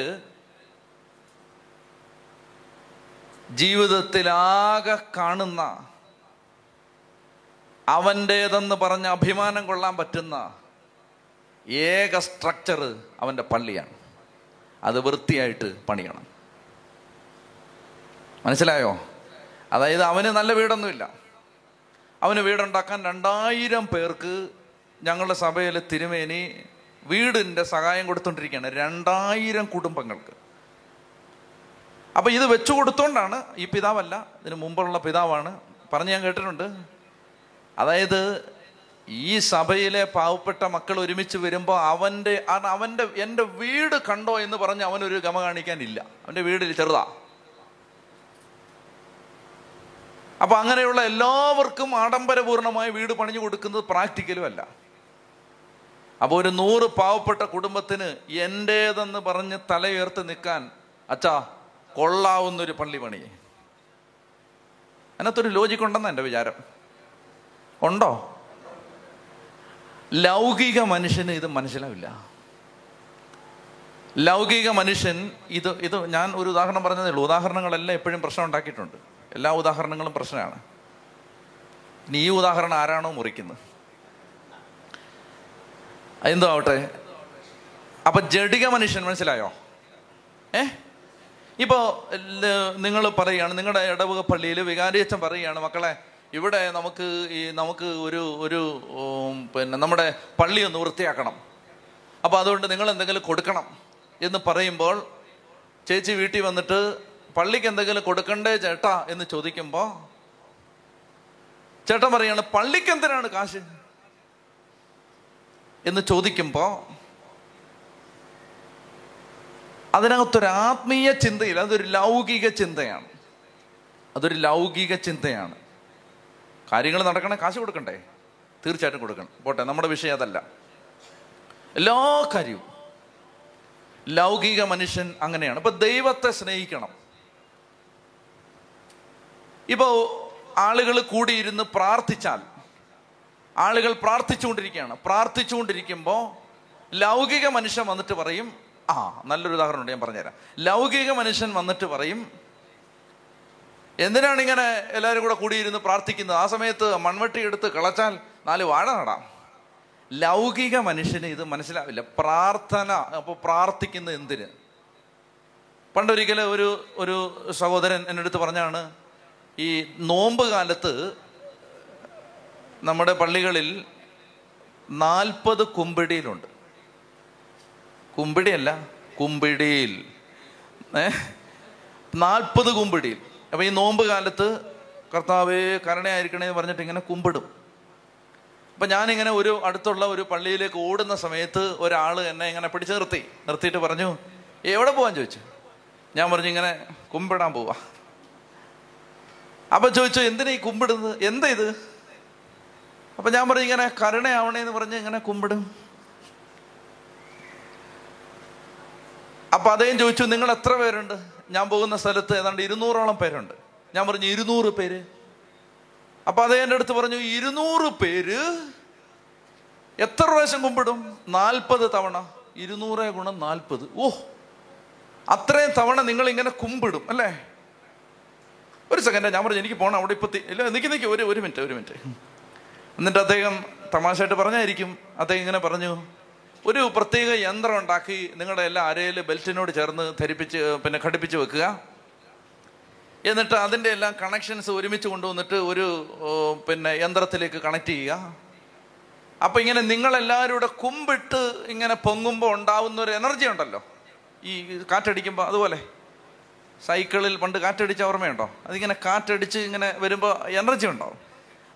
ജീവിതത്തിലാകെ കാണുന്ന, അവൻ്റേതെന്ന് പറഞ്ഞ അഭിമാനം കൊള്ളാൻ പറ്റുന്ന ഏക സ്ട്രക്ചർ അവൻ്റെ പള്ളിയാണ്. അത് വൃത്തിയായിട്ട് പണിയണം. മനസ്സിലായോ? അതായത് അവന് നല്ല വീടൊന്നുമില്ല. അവന് വീടുണ്ടാക്കാൻ 2000 പേർക്ക് ഞങ്ങളുടെ സഭയിലെ തിരുമേനി വീടിൻ്റെ സഹായം കൊടുത്തുകൊണ്ടിരിക്കുകയാണ്, 2000 കുടുംബങ്ങൾക്ക്. അപ്പോൾ ഇത് വെച്ചു കൊടുത്തോണ്ടാണ്, ഈ പിതാവല്ല, ഇതിന് മുമ്പുള്ള പിതാവാണ്, പറഞ്ഞ് ഞാൻ കേട്ടിട്ടുണ്ട്. അതായത് ഈ സഭയിലെ പാവപ്പെട്ട മക്കൾ ഒരുമിച്ച് വരുമ്പോൾ എൻ്റെ വീട് കണ്ടോ എന്ന് പറഞ്ഞ് അവനൊരു ഗമ കാണിക്കാനില്ല, അവൻ്റെ വീടിൽ ചെറുതാ. അപ്പം അങ്ങനെയുള്ള എല്ലാവർക്കും ആഡംബരപൂർണമായ വീട് പണിഞ്ഞു കൊടുക്കുന്നത് പ്രാക്ടിക്കലും അല്ല. അപ്പോൾ ഒരു 100 പാവപ്പെട്ട കുടുംബത്തിന് എൻ്റേതെന്ന് പറഞ്ഞ് തലയുയർത്ത് നിൽക്കാൻ അച്ഛാ കൊള്ളാവുന്നൊരു പള്ളി പണിയെ. അതിനകത്തൊരു ലോജിക്കുണ്ടെന്ന് എൻ്റെ വിചാരം. ഉണ്ടോ? ലൗകിക മനുഷ്യന് ഇത് മനസ്സിലാവില്ല. ലൗകിക മനുഷ്യൻ ഇത് ഞാൻ ഒരു ഉദാഹരണം പറഞ്ഞതേ ഉള്ളൂ. ഉദാഹരണങ്ങളെല്ലാം എപ്പോഴും പ്രശ്നം ഉണ്ടാക്കിയിട്ടുണ്ട്, എല്ലാ ഉദാഹരണങ്ങളും പ്രശ്നമാണ്. ഇനി ഈ ഉദാഹരണം ആരാണോ മുറിക്കുന്നത് എന്തോ ആവട്ടെ. അപ്പം ജഡിക മനുഷ്യൻ, മനസ്സിലായോ? ഇപ്പോൾ നിങ്ങൾ പറയുകയാണ്, നിങ്ങളുടെ ഇടവക പള്ളിയിൽ വികാരിയച്ചൻ പറയുകയാണ്, മക്കളെ ഇവിടെ നമുക്ക് ഒരു ഒരു പിന്നെ നമ്മുടെ പള്ളി ഒന്ന് വൃത്തിയാക്കണം, അപ്പോൾ അതുകൊണ്ട് നിങ്ങൾ എന്തെങ്കിലും കൊടുക്കണം എന്ന് പറയുമ്പോൾ ചേച്ചി വീട്ടിൽ വന്നിട്ട് പള്ളിക്ക് എന്തെങ്കിലും കൊടുക്കണ്ടേ ചേട്ടാ എന്ന് ചോദിക്കുമ്പോൾ ചേട്ടൻ പറയുകയാണ് പള്ളിക്ക് എന്തിനാണ് കാശ് എന്ന് ചോദിക്കുമ്പോൾ അതിനകത്തൊരു ആത്മീയ ചിന്തയില്ല, അതൊരു ലൗകിക ചിന്തയാണ്. കാര്യങ്ങൾ നടക്കണേ കാശ് കൊടുക്കണ്ടേ, തീർച്ചയായിട്ടും കൊടുക്കണം, പോട്ടെ, നമ്മുടെ വിഷയം അതല്ല. എല്ലാ കാര്യവും ലൗകിക മനുഷ്യൻ അങ്ങനെയാണ്. ഇപ്പൊ ദൈവത്തെ സ്നേഹിക്കണം. ഇപ്പോൾ ആളുകൾ കൂടിയിരുന്ന് പ്രാർത്ഥിച്ചാൽ, ആളുകൾ പ്രാർത്ഥിച്ചുകൊണ്ടിരിക്കുമ്പോൾ ലൗകിക മനുഷ്യൻ വന്നിട്ട് പറയും, ആ നല്ലൊരു ഉദാഹരണം ഉണ്ട്, ഞാൻ പറഞ്ഞുതരാം. ലൗകിക മനുഷ്യൻ വന്നിട്ട് പറയും, എന്തിനാണ് ഇങ്ങനെ എല്ലാവരും കൂടെ കൂടിയിരുന്ന് പ്രാർത്ഥിക്കുന്നത്, ആ സമയത്ത് മൺവെട്ടി എടുത്ത് കിളച്ചാൽ 4 വാഴ നടാം. ലൗകിക മനുഷ്യന് ഇത് മനസ്സിലാവില്ല, പ്രാർത്ഥന. അപ്പോൾ പ്രാർത്ഥിക്കുന്ന എന്തിന്? പണ്ടൊരിക്കൽ ഒരു സഹോദരൻ എൻ്റെ അടുത്ത് പറഞ്ഞാണ്, ഈ നോമ്പ് കാലത്ത് നമ്മുടെ പള്ളികളിൽ 40 കുമ്പിടിയിലുണ്ട്. കുമ്പിടിയല്ല, കുമ്പിടിയിൽ 40 കുമ്പിടിയിൽ. അപ്പോൾ ഈ നോമ്പ് കാലത്ത് കർത്താവേ കരുണയായിരിക്കണേന്ന് പറഞ്ഞിട്ട് ഇങ്ങനെ കുമ്പിടും. അപ്പം ഞാനിങ്ങനെ അടുത്തുള്ള ഒരു പള്ളിയിലേക്ക് ഓടുന്ന സമയത്ത് ഒരാൾ എന്നെ ഇങ്ങനെ പിടിച്ച് നിർത്തിയിട്ട് പറഞ്ഞു, എവിടെ പോകാൻ ചോദിച്ചു. ഞാൻ പറഞ്ഞു ഇങ്ങനെ കുമ്പിടാൻ പോവാ. അപ്പം ചോദിച്ചു എന്തിനാ ഈ കുമ്പിടുന്നത്, എന്താ ഇത്? അപ്പം ഞാൻ പറഞ്ഞു ഇങ്ങനെ കരുണയാവണേന്ന് പറഞ്ഞ് ഇങ്ങനെ കുമ്പിടും. അപ്പം അദ്ദേഹം ചോദിച്ചു നിങ്ങൾ എത്ര പേരുണ്ട്? ഞാൻ പോകുന്ന സ്ഥലത്ത് ഏതാണ്ട് 200-ഓളം പേരുണ്ട്. ഞാൻ പറഞ്ഞു 200 പേര്. അപ്പം അദ്ദേഹം എൻ്റെ അടുത്ത് പറഞ്ഞു 200 പേര് എത്ര പ്രാവശ്യം കുമ്പിടും? 40 തവണ. 200 × 40, ഓ അത്രയും തവണ നിങ്ങൾ ഇങ്ങനെ കുമ്പിടും അല്ലേ? ഒരു സെക്കൻഡ്, ഞാൻ പറഞ്ഞു എനിക്ക് പോകണം അവിടെ ഇപ്പം ഇല്ല, നിൽക്കി ഒരു മിനിറ്റ്. എന്നിട്ട് അദ്ദേഹം തമാശയായിട്ട് പറഞ്ഞായിരിക്കും, അദ്ദേഹം ഇങ്ങനെ പറഞ്ഞു, ഒരു പ്രത്യേക യന്ത്രം ഉണ്ടാക്കി നിങ്ങളുടെ എല്ലാ അരയിൽ ബെൽറ്റിനോട് ചേർന്ന് ധരിപ്പിച്ച് പിന്നെ ഘടിപ്പിച്ച് വെക്കുക, എന്നിട്ട് അതിൻ്റെ എല്ലാം കണക്ഷൻസ് ഒരുമിച്ച് കൊണ്ടുവന്നിട്ട് ഒരു പിന്നെ യന്ത്രത്തിലേക്ക് കണക്ട് ചെയ്യുക. അപ്പം ഇങ്ങനെ നിങ്ങളെല്ലാവരും കൂടെ കുമ്പിട്ട് ഇങ്ങനെ പൊങ്ങുമ്പോൾ ഉണ്ടാവുന്ന ഒരു എനർജി ഉണ്ടല്ലോ, ഈ കാറ്റടിക്കുമ്പോൾ. അതുപോലെ സൈക്കിളിൽ പണ്ട് കാറ്റടിച്ച ഓർമ്മയുണ്ടോ? അതിങ്ങനെ കാറ്റടിച്ച് ഇങ്ങനെ വരുമ്പോൾ എനർജി ഉണ്ടാവും.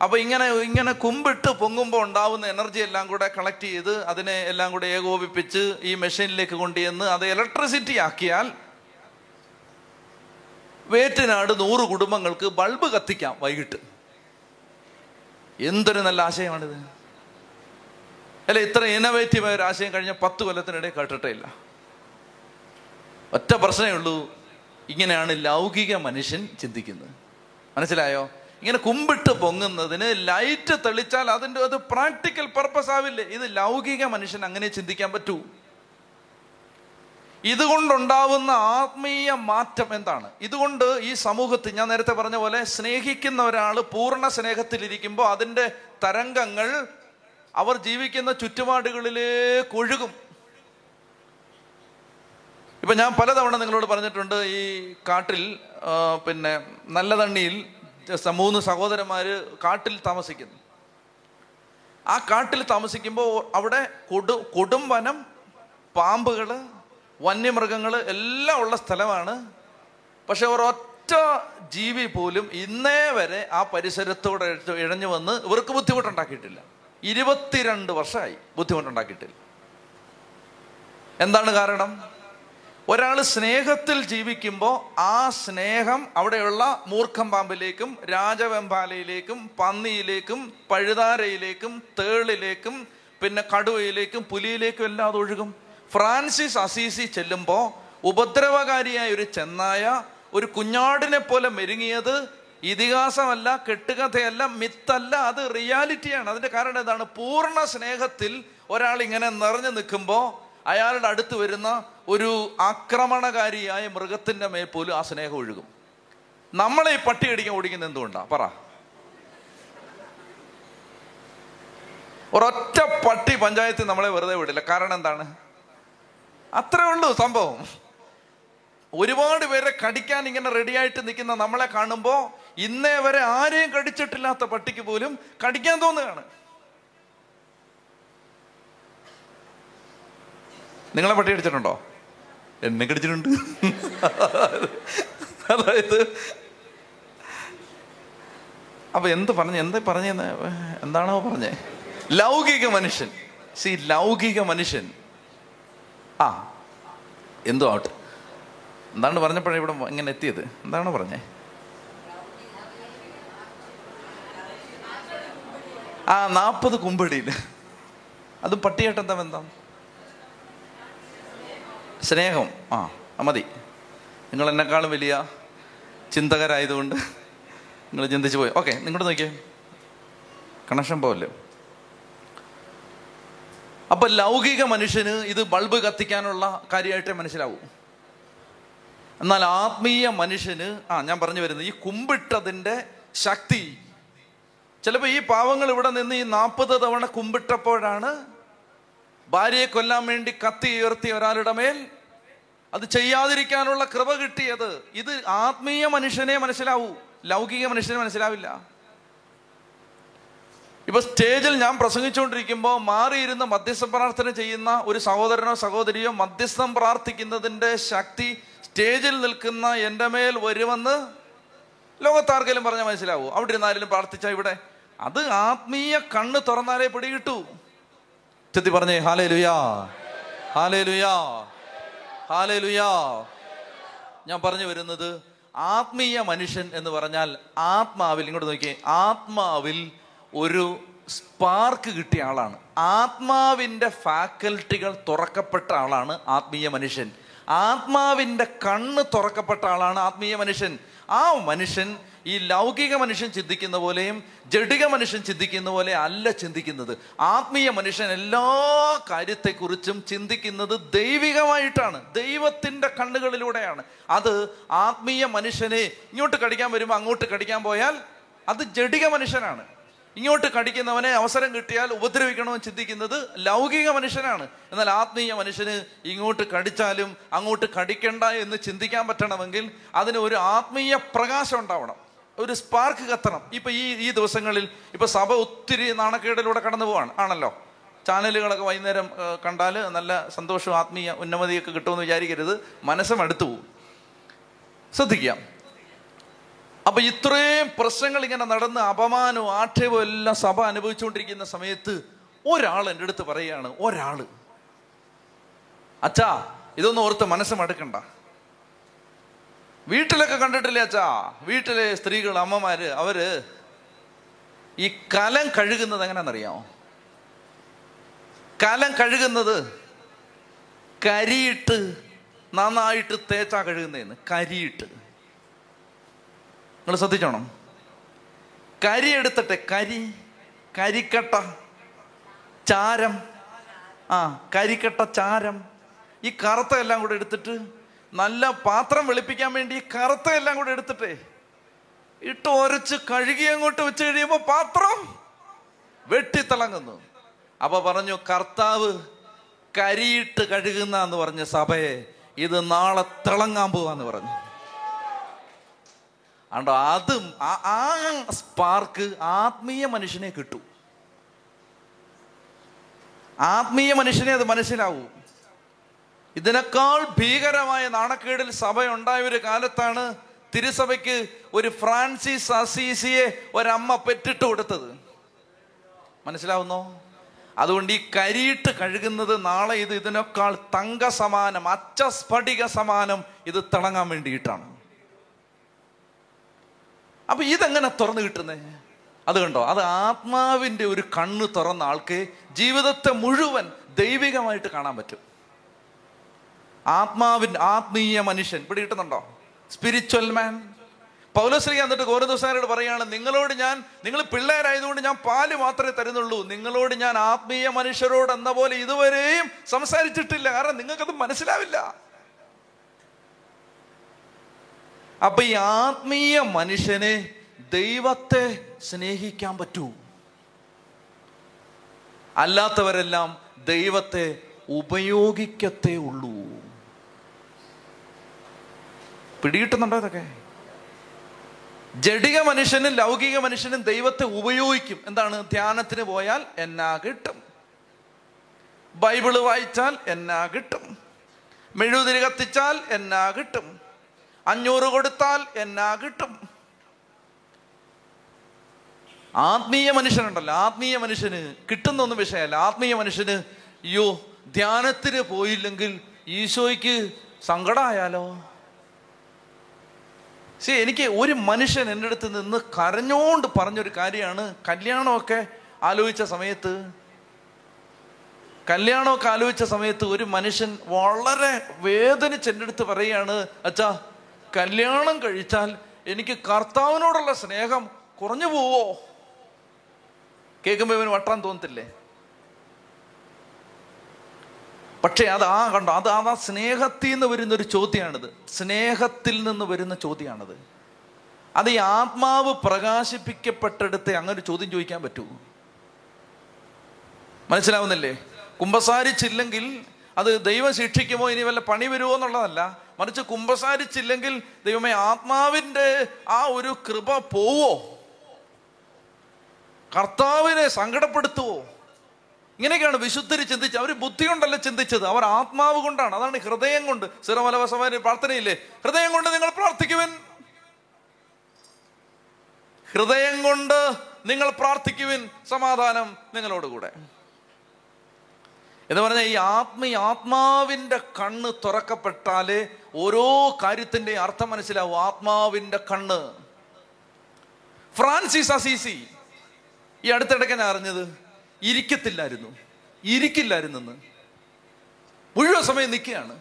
അപ്പോൾ ഇങ്ങനെ കുമ്പിട്ട് പൊങ്ങുമ്പോൾ ഉണ്ടാവുന്ന എനർജി എല്ലാം കൂടെ കളക്ട് ചെയ്ത് അതിനെ എല്ലാം കൂടെ ഏകോപിപ്പിച്ച് ഈ മെഷീനിലേക്ക് കൊണ്ടുചെന്ന് അത് ഇലക്ട്രിസിറ്റി ആക്കിയാൽ വേറ്റനാട് 100 കുടുംബങ്ങൾക്ക് ബൾബ് കത്തിക്കാം വൈകിട്ട്. എന്തൊരു നല്ല ആശയമാണിത് അല്ലെ? ഇത്ര ഇന്നോവേറ്റീവായ ഒരു ആശയം കഴിഞ്ഞ 10 കൊല്ലത്തിനിടെ കേട്ടിട്ടേ ഇല്ല. ഒറ്റ പ്രശ്നമേ ഉള്ളൂ, ഇങ്ങനെയാണ് ലൗകിക മനുഷ്യൻ ചിന്തിക്കുന്നത്. മനസ്സിലായോ? ഇങ്ങനെ കുമ്പിട്ട് പൊങ്ങുന്നതിന് ലൈറ്റ് തെളിച്ചാൽ അത് പ്രാക്ടിക്കൽ പർപ്പസ് ആവില്ലേ? ഇത് ലൗകിക മനുഷ്യൻ അങ്ങനെ ചിന്തിക്കാൻ പറ്റൂ. ഇതുകൊണ്ടുണ്ടാവുന്ന ആത്മീയ മാറ്റം എന്താണ്? ഇതുകൊണ്ട് ഈ സമൂഹത്തിൽ ഞാൻ നേരത്തെ പറഞ്ഞ പോലെ സ്നേഹിക്കുന്ന ഒരാൾ പൂർണ്ണ സ്നേഹത്തിലിരിക്കുമ്പോൾ അതിൻ്റെ തരംഗങ്ങൾ അവർ ജീവിക്കുന്ന ചുറ്റുപാടുകളിലേക്ക് ഒഴുകും. ഇപ്പം ഞാൻ പലതവണ നിങ്ങളോട് പറഞ്ഞിട്ടുണ്ട്, ഈ കാട്ടിൽ പിന്നെ നല്ല തണ്ണിയിൽ 3 സഹോദരന്മാർ കാട്ടിൽ താമസിക്കുന്നു. ആ കാട്ടിൽ താമസിക്കുമ്പോൾ അവിടെ കൊടും വനം, പാമ്പുകൾ, വന്യമൃഗങ്ങൾ എല്ലാം ഉള്ള സ്ഥലമാണ്. പക്ഷെ ഒരൊറ്റ ജീവി പോലും ഇന്നേ വരെ ആ പരിസരത്തോടെ ഇഴഞ്ഞു വന്ന് ഇവർക്ക് ബുദ്ധിമുട്ടുണ്ടാക്കിയിട്ടില്ല. 22 വർഷമായി ബുദ്ധിമുട്ടുണ്ടാക്കിയിട്ടില്ല. എന്താണ് കാരണം? ഒരാൾ സ്നേഹത്തിൽ ജീവിക്കുമ്പോൾ ആ സ്നേഹം അവിടെയുള്ള മൂർഖം പാമ്പിലേക്കും രാജവെമ്പാലയിലേക്കും പന്നിയിലേക്കും പഴുതാരയിലേക്കും തേളിലേക്കും പിന്നെ കടുവയിലേക്കും പുലിയിലേക്കും എല്ലാം അത് ഒഴുകും. ഫ്രാൻസിസ് അസീസി ചെല്ലുമ്പോൾ ഉപദ്രവകാരിയായ ഒരു ചെന്നായ, ഒരു കുഞ്ഞാടിനെ പോലെ മെരുങ്ങിയത് ഇതിഹാസമല്ല, കെട്ടുകഥയല്ല, മിത്തല്ല, അത് റിയാലിറ്റിയാണ്. അതിൻ്റെ കാരണം എന്താണ്? പൂർണ്ണ സ്നേഹത്തിൽ ഒരാൾ ഇങ്ങനെ നിറഞ്ഞു നിൽക്കുമ്പോൾ അയാളുടെ അടുത്ത് വരുന്ന ഒരു ആക്രമണകാരിയായ മൃഗത്തിൻ്റെ മേൽ പോലും ആ സ്നേഹം ഒഴുകും. നമ്മളെ ഈ പട്ടിയടിക്കാൻ ഓടിക്കുന്നത് എന്തുകൊണ്ടാണ്? പറ. ഒരൊറ്റ പട്ടി പഞ്ചായത്തിൽ നമ്മളെ വെറുതെ വിടില്ല. കാരണം എന്താണ്? അത്രേ ഉള്ളൂ സംഭവം. ഒരുപാട് പേരെ കടിക്കാൻ ഇങ്ങനെ റെഡിയായിട്ട് നിൽക്കുന്ന നമ്മളെ കാണുമ്പോൾ ഇന്നേ വരെ ആരെയും കടിച്ചിട്ടില്ലാത്ത പട്ടിക്ക് പോലും കടിക്കാൻ തോന്നുകയാണ്. നിങ്ങളെ പട്ടി കടിച്ചിട്ടുണ്ടോ? എന്നെ കടിച്ചിട്ടുണ്ട്. അതായത് അപ്പൊ എന്താ പറഞ്ഞ എന്താണോ പറഞ്ഞേ, ലൗകിക മനുഷ്യൻ. ലൗകിക മനുഷ്യൻ എന്തോ ആവട്ടെ, എന്താണ് പറഞ്ഞപ്പോഴേ ഇവിടെ ഇങ്ങനെ എത്തിയത്? എന്താണോ പറഞ്ഞേ? ആ 40 കുമ്പടിയില് അത് പട്ടിയായിട്ട് എന്താ ബന്ധം? സ്നേഹം. മതി, നിങ്ങൾ എന്നെക്കാളും വലിയ ചിന്തകരായതുകൊണ്ട് നിങ്ങൾ ചിന്തിച്ചു പോയി. ഓക്കെ, നിങ്ങോട്ട് നോക്കിയേ, കണക്ഷൻ പോവല്ലോ. അപ്പൊ ലൗകിക മനുഷ്യന് ഇത് ബൾബ് കത്തിക്കാനുള്ള കാര്യമായിട്ടേ മനസ്സിലാവൂ. എന്നാൽ ആത്മീയ മനുഷ്യന് ഞാൻ പറഞ്ഞു വരുന്നത് ഈ കുമ്പിട്ടതിൻ്റെ ശക്തി. ചിലപ്പോൾ ഈ പാവങ്ങൾ ഇവിടെ നിന്ന് ഈ 40 തവണ കുമ്പിട്ടപ്പോഴാണ് ഭാര്യയെ കൊല്ലാൻ വേണ്ടി കത്തി ഉയർത്തിയ ഒരാളുടെ മേൽ അത് ചെയ്യാതിരിക്കാനുള്ള കൃപ കിട്ടിയത്. ഇത് ആത്മീയ മനുഷ്യനെ മനസ്സിലാവൂ, ലൗകിക മനുഷ്യനെ മനസ്സിലാവില്ല. ഇപ്പൊ സ്റ്റേജിൽ ഞാൻ പ്രസംഗിച്ചുകൊണ്ടിരിക്കുമ്പോൾ മാറിയിരുന്ന് മധ്യസ്ഥ പ്രാർത്ഥന ചെയ്യുന്ന ഒരു സഹോദരനോ സഹോദരിയോ മധ്യസ്ഥം പ്രാർത്ഥിക്കുന്നതിൻ്റെ ശക്തി സ്റ്റേജിൽ നിൽക്കുന്ന എൻ്റെ മേൽ വരുമെന്ന് ലോകത്താർക്കെങ്കിലും പറഞ്ഞാൽ മനസ്സിലാവൂ. അവിടെ ഇരുന്നാലും പ്രാർത്ഥിച്ചാൽ ഇവിടെ അത് ആത്മീയ കണ്ണ് തുറന്നാലേ പിടികിട്ടൂ. ചെത്തി പറഞ്ഞേ ഹല്ലേലൂയാ, ഹല്ലേലൂയാ, ഹല്ലേലൂയാ. ഞാൻ പറഞ്ഞു വരുന്നത് ആത്മീയ മനുഷ്യൻ എന്ന് പറഞ്ഞാൽ ആത്മാവിൽ, ഇങ്ങോട്ട് നോക്കിയേ, ആത്മാവിൽ ഒരു സ്പാർക്ക് കിട്ടിയ ആളാണ്. ആത്മാവിൻ്റെ ഫാക്കൽറ്റികൾ തുറക്കപ്പെട്ട ആളാണ് ആത്മീയ മനുഷ്യൻ. ആത്മാവിൻ്റെ കണ്ണ് തുറക്കപ്പെട്ട ആളാണ് ആത്മീയ മനുഷ്യൻ. ആ മനുഷ്യൻ ഈ ലൗകിക മനുഷ്യൻ ചിന്തിക്കുന്ന പോലെയും ജഡിക മനുഷ്യൻ ചിന്തിക്കുന്ന പോലെ അല്ല ചിന്തിക്കുന്നത്. ആത്മീയ മനുഷ്യൻ എല്ലാ കാര്യത്തെക്കുറിച്ചും ചിന്തിക്കുന്നത് ദൈവികമായിട്ടാണ്, ദൈവത്തിൻ്റെ കണ്ണുകളിലൂടെയാണ്. അത് ആത്മീയ മനുഷ്യനെ ഇങ്ങോട്ട് കടിക്കാൻ വരുമ്പോൾ അങ്ങോട്ട് കടിക്കാൻ പോയാൽ അത് ജഡിക മനുഷ്യനാണ്. ഇങ്ങോട്ട് കടിക്കുന്നവനെ അവസരം കിട്ടിയാൽ ഉപദ്രവിക്കണമെന്ന് ചിന്തിക്കുന്നത് ലൗകിക മനുഷ്യനാണ്. എന്നാൽ ആത്മീയ മനുഷ്യന് ഇങ്ങോട്ട് കടിച്ചാലും അങ്ങോട്ട് കടിക്കണ്ട എന്ന് ചിന്തിക്കാൻ പറ്റണമെങ്കിൽ അതിന് ഒരു ആത്മീയ പ്രകാശം ഉണ്ടാവണം, ഒരു സ്പാർക്ക് കത്തണം. ഇപ്പം ഈ ദിവസങ്ങളിൽ ഇപ്പോൾ സഭ ഒത്തിരി നാണക്കേടിലൂടെ കടന്നു പോവാണ്, ആണല്ലോ. ചാനലുകളൊക്കെ വൈകുന്നേരം കണ്ടാൽ നല്ല സന്തോഷവും ആത്മീയ ഉന്നമതിയൊക്കെ കിട്ടുമെന്ന് വിചാരിക്കരുത്, മനസ്സും അടുത്തു പോവും, ശ്രദ്ധിക്കുക. അപ്പൊ ഇത്രയും പ്രശ്നങ്ങൾ ഇങ്ങനെ നടന്ന് അപമാനവും ആക്ഷേപവും എല്ലാം സഭ അനുഭവിച്ചുകൊണ്ടിരിക്കുന്ന സമയത്ത് ഒരാൾ എൻ്റെ അടുത്ത് പറയുകയാണ്, ഒരാള്, അച്ഛാ ഇതൊന്നും ഓർത്ത് മനസ്സ് മടുക്കണ്ട, വീട്ടിലൊക്കെ കണ്ടിട്ടില്ലേ അച്ഛാ, വീട്ടിലെ സ്ത്രീകൾ അമ്മമാര് അവര് ഈ കലം കഴുകുന്നത് എങ്ങനെയാണെന്നറിയാമോ? കലം കഴുകുന്നത് കരിയിട്ട് നന്നായിട്ട് തേച്ചാ കഴുകുന്നതെന്ന്, കരിയിട്ട്. നിങ്ങൾ ശ്രദ്ധിച്ചോണം, കരി എടുത്തിട്ട്, കരി, കരിക്കട്ട, ചാരം, കരിക്കട്ട, ചാരം, ഈ കറുത്ത എല്ലാം കൂടെ എടുത്തിട്ട്, നല്ല പാത്രം വെളുപ്പിക്കാൻ വേണ്ടി ഈ കറുത്ത എല്ലാം കൂടെ എടുത്തിട്ടേ ഇട്ട് ഒരച്ച് കഴുകി അങ്ങോട്ട് വെച്ച് കഴിയുമ്പോൾ പാത്രം വെട്ടിത്തിളങ്ങുന്നു. അപ്പൊ പറഞ്ഞു, കർത്താവ് കരിയിട്ട് കഴുകുന്ന എന്ന് പറഞ്ഞ സഭയെ ഇത് നാളെ തിളങ്ങാൻ പോവാന്ന് പറഞ്ഞു. ആണ്ടോ, അതും ആ സ്പാർക്ക് ആത്മീയ മനുഷ്യനെ കിട്ടൂ. ആത്മീയ മനുഷ്യനെ അത് മനസ്സിലാവൂ. ഇതിനേക്കാൾ ഭീകരമായ നാണക്കേടിൽ സഭയുണ്ടായ ഒരു കാലത്താണ് തിരുസഭയ്ക്ക് ഒരു ഫ്രാൻസിസ് അസീസിയെ ഒരമ്മ പെറ്റിട്ട് കൊടുത്തത്. മനസ്സിലാവുന്നോ? അതുകൊണ്ട് ഈ കരിയിട്ട് കഴുകുന്നത് നാളെ ഇത് ഇതിനേക്കാൾ തങ്കസമാനം, അച്ചസ്ഫടിക സമാനം ഇത് തിളങ്ങാൻ വേണ്ടിയിട്ടാണ്. അപ്പൊ ഇതെങ്ങനെ തുറന്നു കിട്ടുന്നേ? അത് കണ്ടോ, അത് ആത്മാവിൻ്റെ ഒരു കണ്ണ് തുറന്ന ആൾക്ക് ജീവിതത്തെ മുഴുവൻ ദൈവികമായിട്ട് കാണാൻ പറ്റും. ആത്മീയ മനുഷ്യൻ ഇവിടെ കിട്ടുന്നുണ്ടോ? സ്പിരിച്വൽ മാൻ. പൗലോസ് എന്നിട്ട് കൊരിന്തോസുകാരോട് പറയുകയാണ്, നിങ്ങളോട് ഞാൻ, നിങ്ങൾ പിള്ളേരായതുകൊണ്ട് ഞാൻ പാല് മാത്രമേ തരുന്നുള്ളൂ, നിങ്ങളോട് ഞാൻ ആത്മീയ മനുഷ്യരോട് എന്ന പോലെ ഇതുവരെയും സംസാരിച്ചിട്ടില്ല, കാരണം നിങ്ങൾക്കത് മനസ്സിലാവില്ല. അപ്പൊ ഈ ആത്മീയ മനുഷ്യനെ ദൈവത്തെ സ്നേഹിക്കാൻ പറ്റൂ, അല്ലാത്തവരെല്ലാം ദൈവത്തെ ഉപയോഗിക്കത്തേ ഉള്ളൂ. പിടികിട്ടുന്നുണ്ടോ? ഇതൊക്കെ ജഡിക മനുഷ്യനും ലൗകിക മനുഷ്യനും ദൈവത്തെ ഉപയോഗിക്കും. എന്താണ്? ധ്യാനത്തിന് പോയാൽ എന്നാ കിട്ടും, ബൈബിള് വായിച്ചാൽ എന്നാ കിട്ടും, മെഴുകുതിരി കത്തിച്ചാൽ എന്നാ കിട്ടും, 500 കൊടുത്താൽ എന്നാ കിട്ടും. ആത്മീയ മനുഷ്യനുണ്ടല്ലോ, ആത്മീയ മനുഷ്യന് കിട്ടുന്നൊന്നും വിഷയമല്ല. ആത്മീയ മനുഷ്യന് യോ ധ്യാനത്തിന് പോയില്ലെങ്കിൽ ഈശോയ്ക്ക് സങ്കടമായാലോ. ശരി, എനിക്ക് ഒരു മനുഷ്യൻ എൻ്റെ അടുത്ത് നിന്ന് കരഞ്ഞോണ്ട് പറഞ്ഞൊരു കാര്യമാണ്, കല്യാണമൊക്കെ ആലോചിച്ച സമയത്ത് ഒരു മനുഷ്യൻ വളരെ വേദനിച്ച് എൻ്റെ അടുത്ത് പറയുകയാണ്, അച്ഛാ കല്യാണം കഴിച്ചാൽ എനിക്ക് കർത്താവിനോടുള്ള സ്നേഹം കുറഞ്ഞു പോവോ? കേൾക്കുമ്പോൾ ഇവന് വട്ടാൻ തോന്നത്തില്ലേ? പക്ഷേ അത് സ്നേഹത്തിൽ നിന്ന് വരുന്നൊരു ചോദ്യമാണിത്, സ്നേഹത്തിൽ നിന്ന് വരുന്ന ചോദ്യമാണിത്. അത് ഈ ആത്മാവ് പ്രകാശിപ്പിക്കപ്പെട്ടെടുത്ത് അങ്ങനൊരു ചോദ്യം ചോദിക്കാൻ പറ്റൂ? മനസ്സിലാവുന്നില്ലേ? കുമ്പസാരിച്ചില്ലെങ്കിൽ അത് ദൈവം ശിക്ഷിക്കുമോ, ഇനി വല്ല പണി വരുമോ എന്നുള്ളതല്ല, മറിച്ച് കുമ്പസാരിച്ചില്ലെങ്കിൽ ദൈവമേ ആത്മാവിൻ്റെ ആ ഒരു കൃപ പോവോ, കർത്താവിനെ സങ്കടപ്പെടുത്തുവോ? ഇങ്ങനെയൊക്കെയാണ് വിശുദ്ധർ ചിന്തിച്ചത്. അവർ ബുദ്ധി കൊണ്ടല്ല ചിന്തിച്ചത്, അവർ ആത്മാവ് കൊണ്ടാണ്. അതാണ് ഹൃദയം കൊണ്ട്. സിറമലവസമാര് പ്രാർത്ഥനയില്ലേ, ഹൃദയം കൊണ്ട് നിങ്ങൾ പ്രാർത്ഥിക്കുവിൻ, ഹൃദയം കൊണ്ട് നിങ്ങൾ പ്രാർത്ഥിക്കുവിൻ, സമാധാനം നിങ്ങളോടുകൂടെ എന്ന് പറഞ്ഞാൽ ഈ ആത്മാവിൻ്റെ കണ്ണ് തുറക്കപ്പെട്ടാലേ ഓരോ കാര്യത്തിൻ്റെ അർത്ഥം മനസ്സിലാവും. ആത്മാവിൻ്റെ കണ്ണ്. ഫ്രാൻസിസ് അസീസി ഈ അടുത്തിടയ്ക്ക് ഞാൻ അറിഞ്ഞത് ഇരിക്കില്ലായിരുന്നു, മുഴുവൻ സമയം നിൽക്കുകയാണ്.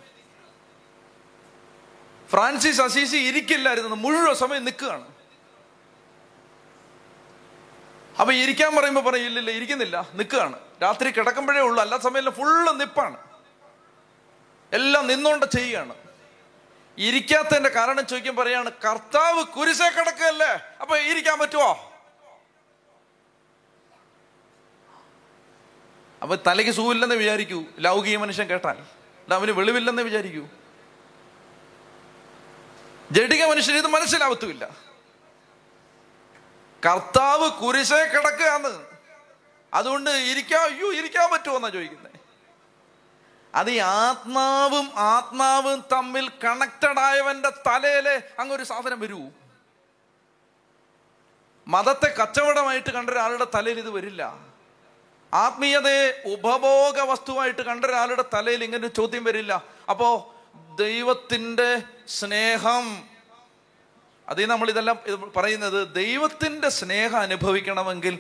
ഫ്രാൻസിസ് അസീസി ഇരിക്കില്ലായിരുന്നു, മുഴുവൻ സമയം നിൽക്കുകയാണ്. അപ്പൊ ഇരിക്കാൻ പറയുമ്പോൾ പറയും ഇല്ലില്ല ഇരിക്കുന്നില്ല, നിൽക്കുകയാണ്. രാത്രി കിടക്കുമ്പോഴേ ഉള്ളൂ, അല്ലാത്ത സമയത്ത് ഫുള്ള് നിപ്പാണ്, എല്ലാം നിന്നുകൊണ്ട് ചെയ്യുകയാണ്. ഇരിക്കാത്തതിന്റെ കാരണം ചോദിക്കാൻ പറയാണ്, കർത്താവ് കുരിശേ കിടക്കുകയല്ലേ, അപ്പൊ ഇരിക്കാൻ പറ്റുമോ? അപ്പൊ തലയ്ക്ക് സൂവില്ലെന്ന് വിചാരിക്കൂ ലൗകിക മനുഷ്യൻ കേട്ടാൽ, അവന് വെളിവില്ലെന്ന് വിചാരിക്കൂ. ജഡിക മനുഷ്യന് ഇത് മനസ്സിലാവത്തുമില്ല. കർത്താവ് കുരിശേ കിടക്കുകയാണ്, അതുകൊണ്ട് ഇരിക്കാൻ പറ്റുമോന്നാ ചോദിക്കുന്നത്. അത് ഈ ആത്മാവും തമ്മിൽ കണക്റ്റഡ് ആയവന്റെ തലയിലെ അങ്ങൊരു സാധനം വരൂ. മതത്തെ കച്ചവടമായിട്ട് കണ്ടൊരാളുടെ തലയിൽ ഇത് വരില്ല. ആത്മീയതയെ ഉപഭോഗ വസ്തുവായിട്ട് കണ്ടൊരാളുടെ തലയിൽ ഇങ്ങനൊരു ചോദ്യം വരില്ല. അപ്പോ ദൈവത്തിൻ്റെ സ്നേഹം, അതേ നമ്മൾ ഇതെല്ലാം പറയുന്നത്, ദൈവത്തിൻ്റെ സ്നേഹം അനുഭവിക്കണമെങ്കിൽ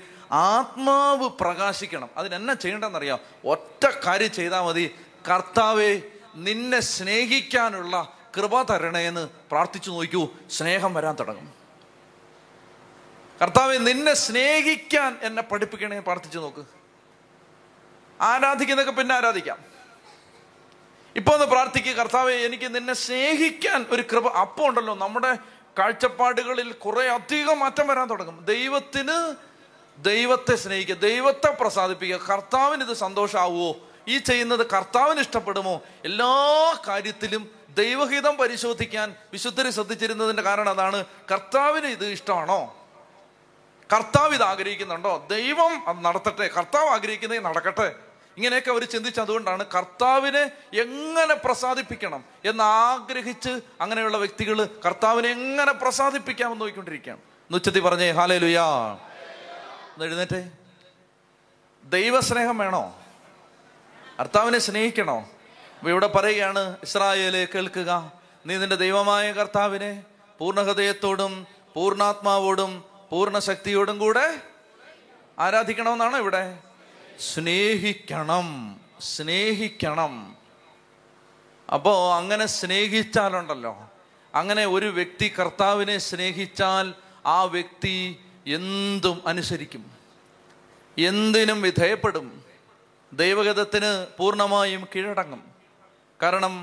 ആത്മാവ് പ്രകാശിക്കണം. അതിനെന്നാ ചെയ്യേണ്ടതെന്നറിയാം? ഒറ്റ കാര്യം ചെയ്താൽ മതി, കർത്താവെ നിന്നെ സ്നേഹിക്കാനുള്ള കൃപ തരണേന്ന് പ്രാർത്ഥിച്ചു നോക്കൂ, സ്നേഹം വരാൻ തുടങ്ങും. കർത്താവെ നിന്നെ സ്നേഹിക്കാൻ എന്നെ പഠിപ്പിക്കണേന്ന് പ്രാർത്ഥിച്ചു നോക്ക്. ആരാധിക്കുന്നതൊക്കെ പിന്നെ ആരാധിക്കാം, ഇപ്പൊ ഒന്ന് പ്രാർത്ഥിക്കുക, കർത്താവെ എനിക്ക് നിന്നെ സ്നേഹിക്കാൻ ഒരു കൃപ. അപ്പോൾ ഉണ്ടല്ലോ നമ്മുടെ കാഴ്ചപ്പാടുകളിൽ കുറെ അധികം മാറ്റം വരാൻ തുടങ്ങും. ദൈവത്തെ സ്നേഹിക്കുക, ദൈവത്തെ പ്രസാദിപ്പിക്കുക. കർത്താവിന് ഇത് സന്തോഷമാവുമോ, ഈ ചെയ്യുന്നത് കർത്താവിന് ഇഷ്ടപ്പെടുമോ? എല്ലാ കാര്യത്തിലും ദൈവഹിതം പരിശോധിക്കാൻ വിശുദ്ധരെ ശ്രദ്ധിച്ചിരുന്നതിൻ്റെ കാരണം അതാണ്. കർത്താവിന് ഇത് ഇഷ്ടമാണോ, കർത്താവ് ഇത് ആഗ്രഹിക്കുന്നുണ്ടോ, ദൈവം അത് നടത്തട്ടെ, കർത്താവ് ആഗ്രഹിക്കുന്നത് നടക്കട്ടെ, ഇങ്ങനെയൊക്കെ അവർ ചിന്തിച്ച്. അതുകൊണ്ടാണ് കർത്താവിനെ എങ്ങനെ പ്രസാദിപ്പിക്കണം എന്നാഗ്രഹിച്ച് അങ്ങനെയുള്ള വ്യക്തികൾ കർത്താവിനെ എങ്ങനെ പ്രസാദിപ്പിക്കാമെന്ന് നോക്കിക്കൊണ്ടിരിക്കുകയാണ്. ഉച്ചത്തിൽ പറഞ്ഞേ ഹല്ലേലൂയ. എഴുന്നേറ്റേ. ദൈവസ്നേഹം വേണോ? കർത്താവിനെ സ്നേഹിക്കണോ? അപ്പോൾ ഇവിടെ പറയുകയാണ്, ഇസ്രായേലെ കേൾക്കുക, നീ നിന്റെ ദൈവമായ കർത്താവിനെ പൂർണ്ണ ഹൃദയത്തോടും പൂർണ്ണാത്മാവോടും പൂർണ്ണ ശക്തിയോടും കൂടെ ആരാധിക്കണമെന്നാണ് ഇവിടെ. സ്നേഹിക്കണം. അപ്പോ അങ്ങനെ സ്നേഹിച്ചാലുണ്ടല്ലോ, അങ്ങനെ ഒരു വ്യക്തി കർത്താവിനെ സ്നേഹിച്ചാൽ ആ വ്യക്തി എന്തും അനുസരിക്കും, എന്തിനും വിധേയപ്പെടും, ദൈവഹിതത്തിന് പൂർണ്ണമായും കീഴടങ്ങും. കാരണം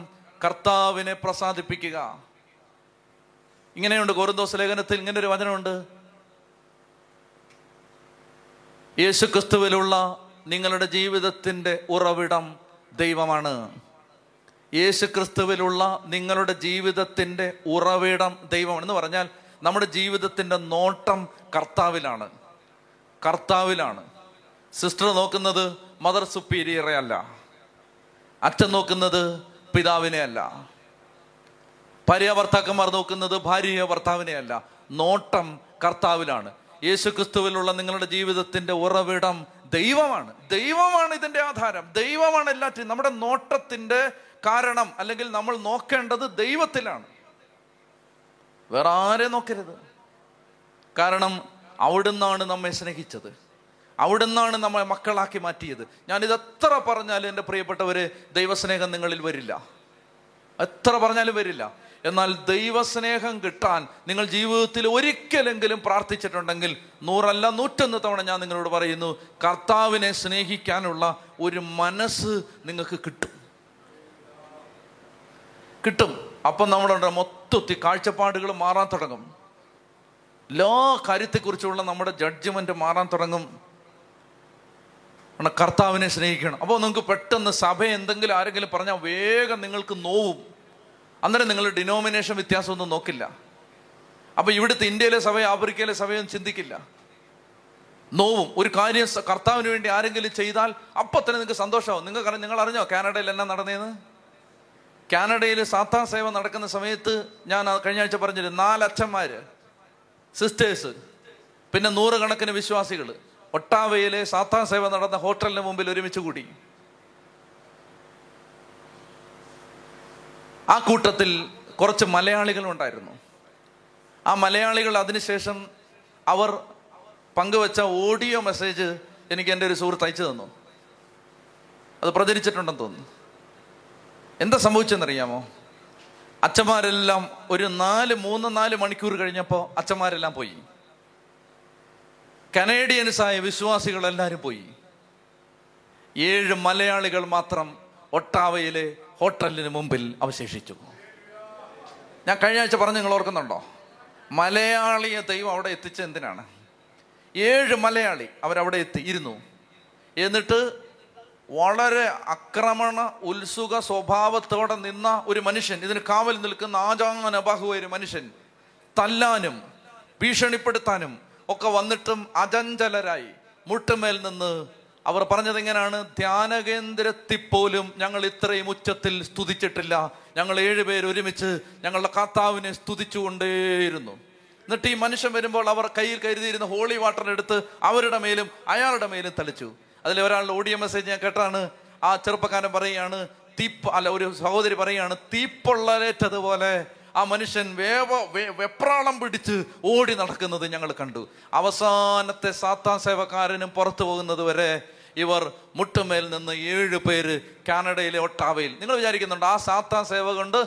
കർത്താവിനെ പ്രസാദിപ്പിക്കുക. ഇങ്ങനെയുണ്ട് കൊരിന്തോസ് ലേഖനത്തിൽ ഇങ്ങനൊരു വചനമുണ്ട്, യേശുക്രിസ്തുവിലുള്ള നിങ്ങളുടെ ജീവിതത്തിൻ്റെ ഉറവിടം ദൈവമാണ്. യേശുക്രിസ്തുവിലുള്ള നിങ്ങളുടെ ജീവിതത്തിൻ്റെ ഉറവിടം ദൈവമെന്ന് പറഞ്ഞാൽ നമ്മുടെ ജീവിതത്തിൻ്റെ നോട്ടം കർത്താവിലാണ്, കർത്താവിലാണ്. സിസ്റ്റർ നോക്കുന്നത് മദർ സുപ്പീരിയറെ അല്ല, അച്ഛൻ നോക്കുന്നത് പിതാവിനെ അല്ല, ഭാര്യ ഭർത്താക്കന്മാർ നോക്കുന്നത് ഭാര്യയോ ഭർത്താവിനെ അല്ല, നോട്ടം കർത്താവിലാണ്. യേശുക്രിസ്തുവിലുള്ള നിങ്ങളുടെ ജീവിതത്തിൻ്റെ ഉറവിടം ദൈവമാണ്. ദൈവമാണ് ഇതിൻ്റെ ആധാരം, ദൈവമാണ് എല്ലാറ്റിനും. നമ്മുടെ നോട്ടത്തിൻ്റെ കാരണം അല്ലെങ്കിൽ നമ്മൾ നോക്കേണ്ടത് ദൈവത്തിലാണ്, വേറെ ആരെ നോക്കരുത്. കാരണം അവിടുന്നാണ് നമ്മെ സ്നേഹിച്ചത്, അവിടുന്നാണ് നമ്മെ മക്കളാക്കി മാറ്റിയത്. ഞാനിതെത്ര പറഞ്ഞാലും എൻ്റെ പ്രിയപ്പെട്ടവർ, ദൈവസ്നേഹം നിങ്ങളിൽ വരില്ല, എത്ര പറഞ്ഞാലും വരില്ല. എന്നാൽ ദൈവസ്നേഹം കിട്ടാൻ നിങ്ങൾ ജീവിതത്തിൽ ഒരിക്കലെങ്കിലും പ്രാർത്ഥിച്ചിട്ടുണ്ടെങ്കിൽ 100 അല്ല 101 തവണ ഞാൻ നിങ്ങളോട് പറയുന്നു, കർത്താവിനെ സ്നേഹിക്കാനുള്ള ഒരു മനസ്സ് നിങ്ങൾക്ക് കിട്ടും. അപ്പം നമ്മളുടെ മൊത്തത്തിൽ കാഴ്ചപ്പാടുകൾ മാറാൻ തുടങ്ങും, എല്ലാ കാര്യത്തെക്കുറിച്ചുള്ള നമ്മുടെ ജഡ്ജ്മെൻ്റ് മാറാൻ തുടങ്ങും. കർത്താവിനെ സ്നേഹിക്കണം. അപ്പോൾ നിങ്ങൾക്ക് പെട്ടെന്ന് സഭയെ എന്തെങ്കിലും ആരെങ്കിലും പറഞ്ഞാൽ വേഗം നിങ്ങൾക്ക് നോവും. അന്നേരം നിങ്ങൾ ഡിനോമിനേഷൻ വ്യത്യാസമൊന്നും നോക്കില്ല. അപ്പോൾ ഇവിടുത്തെ ഇന്ത്യയിലെ സഭയും ആഫ്രിക്കയിലെ സഭയും ചിന്തിക്കില്ല, നോവും. ഒരു കാര്യം കർത്താവിന് വേണ്ടി ആരെങ്കിലും ചെയ്താൽ അപ്പം തന്നെ നിങ്ങൾക്ക് സന്തോഷമാവും. നിങ്ങൾ അറിഞ്ഞോ കാനഡയിൽ എന്നാ നടന്നേന്ന്? കാനഡയിൽ സാത്താൻ സേവ നടക്കുന്ന സമയത്ത് ഞാൻ കഴിഞ്ഞ ആഴ്ച പറഞ്ഞിരുന്നു, 4 അച്ഛന്മാർ, സിസ്റ്റേഴ്സ്, പിന്നെ 100 കണക്കിന് വിശ്വാസികൾ ഒട്ടാവയിലെ സാത്താൻ സേവ നടന്ന ഹോട്ടലിന് മുമ്പിൽ ഒരുമിച്ച് കൂടി. ആ കൂട്ടത്തിൽ കുറച്ച് മലയാളികളുണ്ടായിരുന്നു. ആ മലയാളികൾ അതിനുശേഷം അവർ പങ്കുവച്ച ഓഡിയോ മെസ്സേജ് എനിക്ക് എൻ്റെ ഒരു സുഹൃത്ത് അയച്ചു തന്നു. അത് പ്രചരിച്ചിട്ടുണ്ടെന്ന് തോന്നുന്നു. എന്താ സംഭവിച്ചെന്നറിയാമോ? അച്ഛന്മാരെല്ലാം ഒരു 3-4 മണിക്കൂർ കഴിഞ്ഞപ്പോൾ അച്ഛന്മാരെല്ലാം പോയി, കനേഡിയൻസായ വിശ്വാസികളെല്ലാവരും പോയി. 7 മലയാളികൾ മാത്രം ഒട്ടാവയിലെ ഹോട്ടലിന് മുമ്പിൽ അവശേഷിച്ചു. ഞാൻ കഴിഞ്ഞ ആഴ്ച പറഞ്ഞു, നിങ്ങൾ ഓർക്കുന്നുണ്ടോ? മലയാളിയെ ദൈവം അവിടെ എത്തിച്ച എന്തിനാണ്? 7 മലയാളി അവരവിടെ എത്തിയിരുന്നു. എന്നിട്ട് വളരെ ആക്രമണ ഉത്സുക സ്വഭാവത്തോടെ നിന്ന ഒരു മനുഷ്യൻ, ഇതിന് കാവൽ നിൽക്കുന്ന ആജാന ബാഹുവായ ഒരു മനുഷ്യൻ, തല്ലാനും ഭീഷണിപ്പെടുത്താനും ഒക്കെ വന്നിട്ടും അചഞ്ചലരായി മുട്ടുമേൽ നിന്ന് അവർ പറഞ്ഞത് എങ്ങനെയാണ്? ധ്യാനകേന്ദ്രത്തിൽ പോലും ഞങ്ങൾ ഇത്രയും ഉച്ചത്തിൽ സ്തുതിച്ചിട്ടില്ല, ഞങ്ങൾ 7 പേര് ഒരുമിച്ച് ഞങ്ങളുടെ കർത്താവിനെ സ്തുതിച്ചുകൊണ്ടേയിരുന്നു. എന്നിട്ട് ഈ മനുഷ്യൻ വരുമ്പോൾ അവർ കയ്യിൽ കരുതിയിരുന്ന ഹോളി വാട്ടർ എടുത്ത് അവരുടെ മേലും അയാളുടെ മേലും തളിച്ചു. അതിൽ ഒരാളുടെ ഓഡിയോ മെസ്സേജ് ഞാൻ കേട്ടാണ്. ആ ചെറുപ്പക്കാരൻ പറയുകയാണ്, ഒരു സഹോദരി പറയുകയാണ്, തീപ്പൊള്ളലേറ്റതുപോലെ ആ മനുഷ്യൻ വെപ്രാളം പിടിച്ച് ഓടി നടക്കുന്നത് ഞങ്ങൾ കണ്ടു. അവസാനത്തെ സാത്താൻ സേവക്കാരനും പുറത്തു പോകുന്നത് വരെ ഇവർ മുട്ടുമേൽ നിന്ന് 7 പേര് കാനഡയിലെ ഒട്ടാവയിൽ. നിങ്ങൾ വിചാരിക്കുന്നുണ്ട് ആ സാത്താൻ സേവ കൊണ്ട്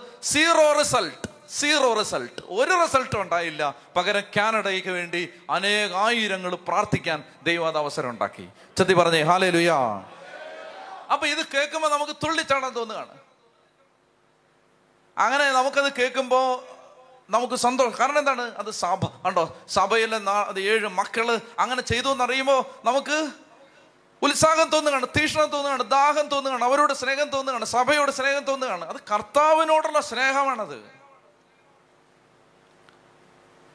സീറോ റിസൾട്ട്, ഒരു റിസൾട്ടും ഉണ്ടായില്ല. പകരം കാനഡയ്ക്ക് വേണ്ടി അനേകായിരങ്ങൾ പ്രാർത്ഥിക്കാൻ ദൈവം അവസരം ഉണ്ടാക്കി. ചത്തി പറഞ്ഞേ ഹല്ലേലൂയാ. അപ്പൊ ഇത് കേൾക്കുമ്പോൾ നമുക്ക് തുള്ളിച്ചാടാൻ തോന്നുകയാണ്. അങ്ങനെ നമുക്കത് കേൾക്കുമ്പോൾ നമുക്ക് സന്തോഷം. കാരണം എന്താണ്? അത് സഭ ഉണ്ടോ, സഭയിലെ 7 മക്കള് അങ്ങനെ ചെയ്തു എന്നറിയുമ്പോൾ നമുക്ക് ഉത്സാഹം തോന്നുകയാണ്, തീഷ്ണം തോന്നുകയാണ്, ദാഹം തോന്നുകയാണ്, അവരോട് സ്നേഹം തോന്നുകയാണ്, സഭയോട് സ്നേഹം തോന്നുകയാണ്. അത് കർത്താവിനോടുള്ള സ്നേഹമാണത്.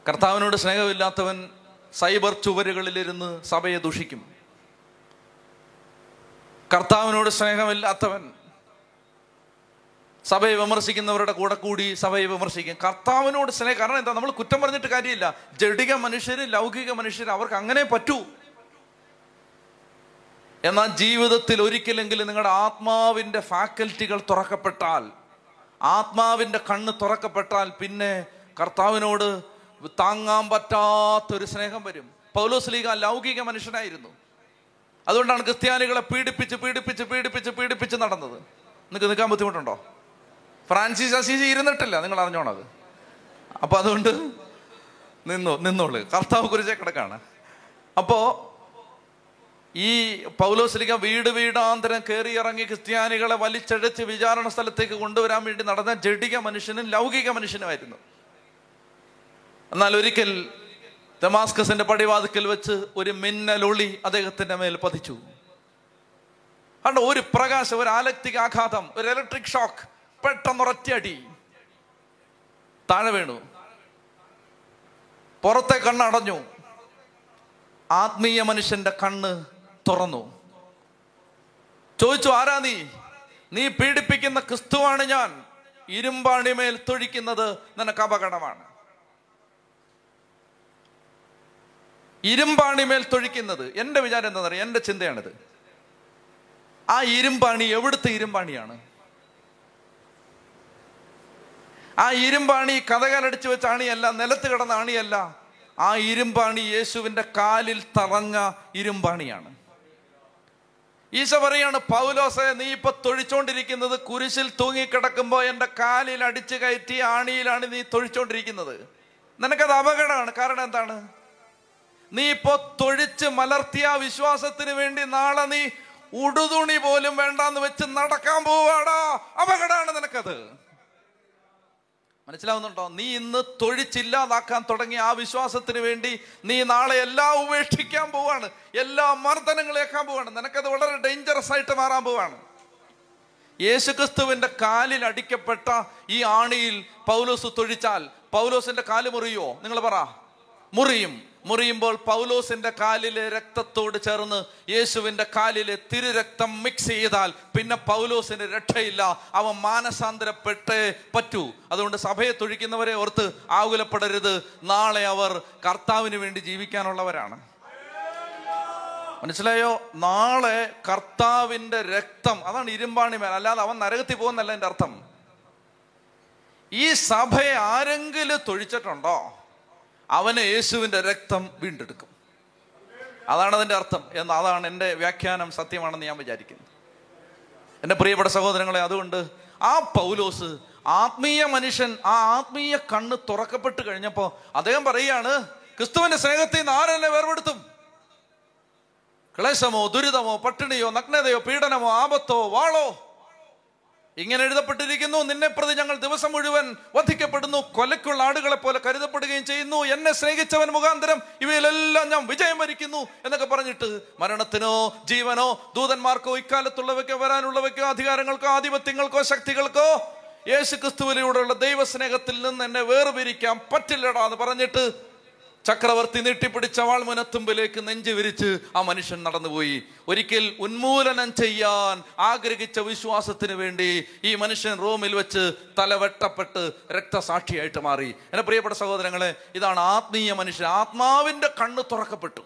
കർത്താവിനോട് സ്നേഹമില്ലാത്തവൻ സൈബർ ചുവരുകളിലിരുന്ന് സഭയെ ദൂഷിക്കും. കർത്താവിനോട് സ്നേഹമില്ലാത്തവൻ സഭയെ വിമർശിക്കുന്നവരുടെ കൂടെ കൂടി സഭയെ വിമർശിക്കും. കർത്താവിനോട് സ്നേഹം. കാരണം എന്താ? നമ്മൾ കുറ്റം പറഞ്ഞിട്ട് കാര്യമില്ല. ജഡിക മനുഷ്യര്, ലൗകിക മനുഷ്യർ, അവർക്ക് അങ്ങനെ പറ്റൂ. എന്നാൽ ജീവിതത്തിൽ ഒരിക്കലെങ്കിലും നിങ്ങളുടെ ആത്മാവിൻ്റെ ഫാക്കൽറ്റികൾ തുറക്കപ്പെട്ടാൽ, ആത്മാവിൻ്റെ കണ്ണ് തുറക്കപ്പെട്ടാൽ, പിന്നെ കർത്താവിനോട് താങ്ങാൻ പറ്റാത്തൊരു സ്നേഹം വരും. പൗലോസ് ലീഗ ലൗകിക മനുഷ്യനായിരുന്നു. അതുകൊണ്ടാണ് ക്രിസ്ത്യാനികളെ പീഡിപ്പിച്ച് പീഡിപ്പിച്ച് പീഡിപ്പിച്ച് പീഡിപ്പിച്ച് നടന്നത്. നിങ്ങൾക്ക് നിൽക്കാൻ ബുദ്ധിമുട്ടുണ്ടോ? ഫ്രാൻസിസ് അസീസി ഇരുന്നിട്ടില്ല, നിങ്ങൾ അറിഞ്ഞോണത്. അപ്പോൾ അതുകൊണ്ട് നിന്നോളൂ, കർത്താവ് കുറിച്ചേ കിടക്കാണ്. അപ്പോൾ ഈ പൗലോസ് ലീഗ വീട് വീടാന്തരം കയറിയിറങ്ങി ക്രിസ്ത്യാനികളെ വലിച്ചഴച്ച് വിചാരണ സ്ഥലത്തേക്ക് കൊണ്ടുവരാൻ വേണ്ടി നടന്ന ജഡിക മനുഷ്യനും ലൗകിക മനുഷ്യനുമായിരുന്നു. എന്നാൽ ഒരിക്കൽ തമാസ്കസിന്റെ പടിവാതിക്കൽ വെച്ച് ഒരു മിന്നലൊളി അദ്ദേഹത്തിന്റെ മേൽ പതിച്ചു. അതുകൊണ്ട് ഒരു പ്രകാശം, ഒരു ആലക്തിക ആഘാതം, ഒരു ഇലക്ട്രിക് ഷോക്ക് പെട്ടെന്നൊരൊറ്റയടി താഴെ വീണു. പുറത്തെ കണ്ണടഞ്ഞു, ആത്മീയ മനുഷ്യന്റെ കണ്ണ് തുറന്നു. ചോദിച്ചു, ആരാ നീ? നീ പീഡിപ്പിക്കുന്ന ക്രിസ്തുവാണ് ഞാൻ, ഇരുമ്പാണിമേൽ തൊഴിക്കുന്നത് നിനക്ക് അപകടമാണ്. ഇരുമ്പാണിമേൽ തൊഴിക്കുന്നത്, എൻ്റെ വിചാരം എന്താ പറയുക, എൻ്റെ ചിന്തയാണിത്. ആ ഇരുമ്പാണി എവിടുത്തെ ഇരുമ്പാണിയാണ്? ആ ഇരുമ്പാണി കഥകാലടിച്ചു വെച്ച ആണിയല്ല, നിലത്ത് കിടന്ന ആണിയല്ല, ആ ഇരുമ്പാണി യേശുവിൻ്റെ കാലിൽ തറഞ്ഞ ഇരുമ്പാണിയാണ്. ഈശോ പറയാണ്, പൗലോസെ, നീ ഇപ്പൊ തൊഴിച്ചോണ്ടിരിക്കുന്നത് കുരിശിൽ തൂങ്ങിക്കിടക്കുമ്പോൾ എൻ്റെ കാലിൽ അടിച്ചു കയറ്റി ആണിയിലാണ് നീ തൊഴിച്ചോണ്ടിരിക്കുന്നത്. നിനക്കത് അപകടമാണ്. കാരണം എന്താണ്? നീ ഇപ്പോ തൊഴിച്ച് മലർത്തിയ വിശ്വാസത്തിന് വേണ്ടി നാളെ നീ ഉടുതുണി പോലും വേണ്ടാന്ന് വെച്ച് നടക്കാൻ പോവാടാ. അപകടമാണ് നിനക്കത്. മനസ്സിലാവുന്നുണ്ടോ? നീ ഇന്ന് തൊഴിച്ചില്ലാതാക്കാൻ തുടങ്ങിയ ആ വിശ്വാസത്തിന് വേണ്ടി നീ നാളെ എല്ലാം ഉപേക്ഷിക്കാൻ പോവാണ്, എല്ലാ മർദ്ദനങ്ങളേക്കാൻ പോവാണ്. നിനക്കത് വളരെ ഡേഞ്ചറസ് ആയിട്ട് മാറാൻ പോവാണ്. യേശുക്രിസ്തുവിന്റെ കാലിൽ അടിക്കപ്പെട്ട ഈ ആണിയിൽ പൗലോസ് തൊഴിച്ചാൽ പൗലോസിന്റെ കാല് മുറിയോ? നിങ്ങൾ പറ. മുറിയും. മുറിയുമ്പോൾ പൗലോസിന്റെ കാലിലെ രക്തത്തോട് ചേർന്ന് യേശുവിന്റെ കാലിലെ തിരുരക്തം മിക്സ് ചെയ്താൽ പിന്നെ പൗലോസിന് രക്ഷയില്ല. അവൻ മാനസാന്തരപ്പെട്ടേ പറ്റൂ. അതുകൊണ്ട് സഭയെ തൊഴിക്കുന്നവരെ ഓർത്ത് ആകുലപ്പെടരുത്. നാളെ അവർ കർത്താവിന് വേണ്ടി ജീവിക്കാനുള്ളവരാണ്. മനസ്സിലായോ? നാളെ കർത്താവിന്റെ രക്തം, അതാണ് ഇരുമ്പാണിമേൽ. അല്ലാതെ അവൻ നരകത്തിൽ പോകുന്നല്ല എൻ്റെ അർത്ഥം. ഈ സഭയെ ആരെങ്കിലും തൊഴിച്ചിട്ടുണ്ടോ? അവനെ യേശുവിൻ്റെ രക്തം വീണ്ടെടുക്കും. അതാണ് അതിൻ്റെ അർത്ഥം. എന്ന് അതാണ് എൻ്റെ വ്യാഖ്യാനം. സത്യമാണെന്ന് ഞാൻ വിചാരിക്കുന്നു. എൻ്റെ പ്രിയപ്പെട്ട സഹോദരങ്ങളെ, അതുകൊണ്ട് ആ പൗലോസ് ആത്മീയ മനുഷ്യൻ, ആ ആത്മീയ കണ്ണ് തുറക്കപ്പെട്ട് കഴിഞ്ഞപ്പോൾ അദ്ദേഹം പറയുകയാണ്, ക്രിസ്തുവിൻ്റെ സ്നേഹത്തിൽ നിന്ന് ആരെന്നെ വേർപെടുത്തും? ക്ലേശമോ, ദുരിതമോ, പട്ടിണിയോ, നഗ്നതയോ, പീഡനമോ, ആപത്തോ, വാളോ? ഇങ്ങനെ എഴുതപ്പെട്ടിരിക്കുന്നു, നിന്നെ പ്രതി ഞങ്ങൾ ദിവസം മുഴുവൻ വധിക്കപ്പെടുന്നു, കൊലയ്ക്കുള്ള ആടുകളെ പോലെ കരുതപ്പെടുകയും ചെയ്യുന്നു, എന്നെ സ്നേഹിച്ചവൻ മുഖാന്തരം ഇവയിലെല്ലാം ഞാൻ വിജയം വരിക്കുന്നു എന്നൊക്കെ പറഞ്ഞിട്ട് മരണത്തിനോ ജീവനോ ദൂതന്മാർക്കോ ഇക്കാലത്തുള്ളവയ്ക്കോ വരാനുള്ളവയ്ക്കോ അധികാരങ്ങൾക്കോ ആധിപത്യങ്ങൾക്കോ ശക്തികൾക്കോ യേശുക്രിസ്തുവിലൂടെയുള്ള ദൈവസ്നേഹത്തിൽ നിന്ന് എന്നെ വേർപിരിക്കാൻ പറ്റില്ലടാ എന്ന് പറഞ്ഞിട്ട് ചക്രവർത്തി നീട്ടിപ്പിടിച്ച വാൾമുനത്തുമ്പിലേക്ക് നെഞ്ചു വിരിച്ച് ആ മനുഷ്യൻ നടന്നുപോയി. ഒരിക്കൽ ഉന്മൂലനം ചെയ്യാൻ ആഗ്രഹിച്ച വിശ്വാസത്തിന് വേണ്ടി ഈ മനുഷ്യൻ റോമിൽ വെച്ച് തലവെട്ടപ്പെട്ട് രക്തസാക്ഷിയായിട്ട് മാറി. എൻ്റെ പ്രിയപ്പെട്ട സഹോദരങ്ങളെ, ഇതാണ് ആത്മീയ മനുഷ്യൻ. ആത്മാവിൻ്റെ കണ്ണ് തുറക്കപ്പെട്ടു.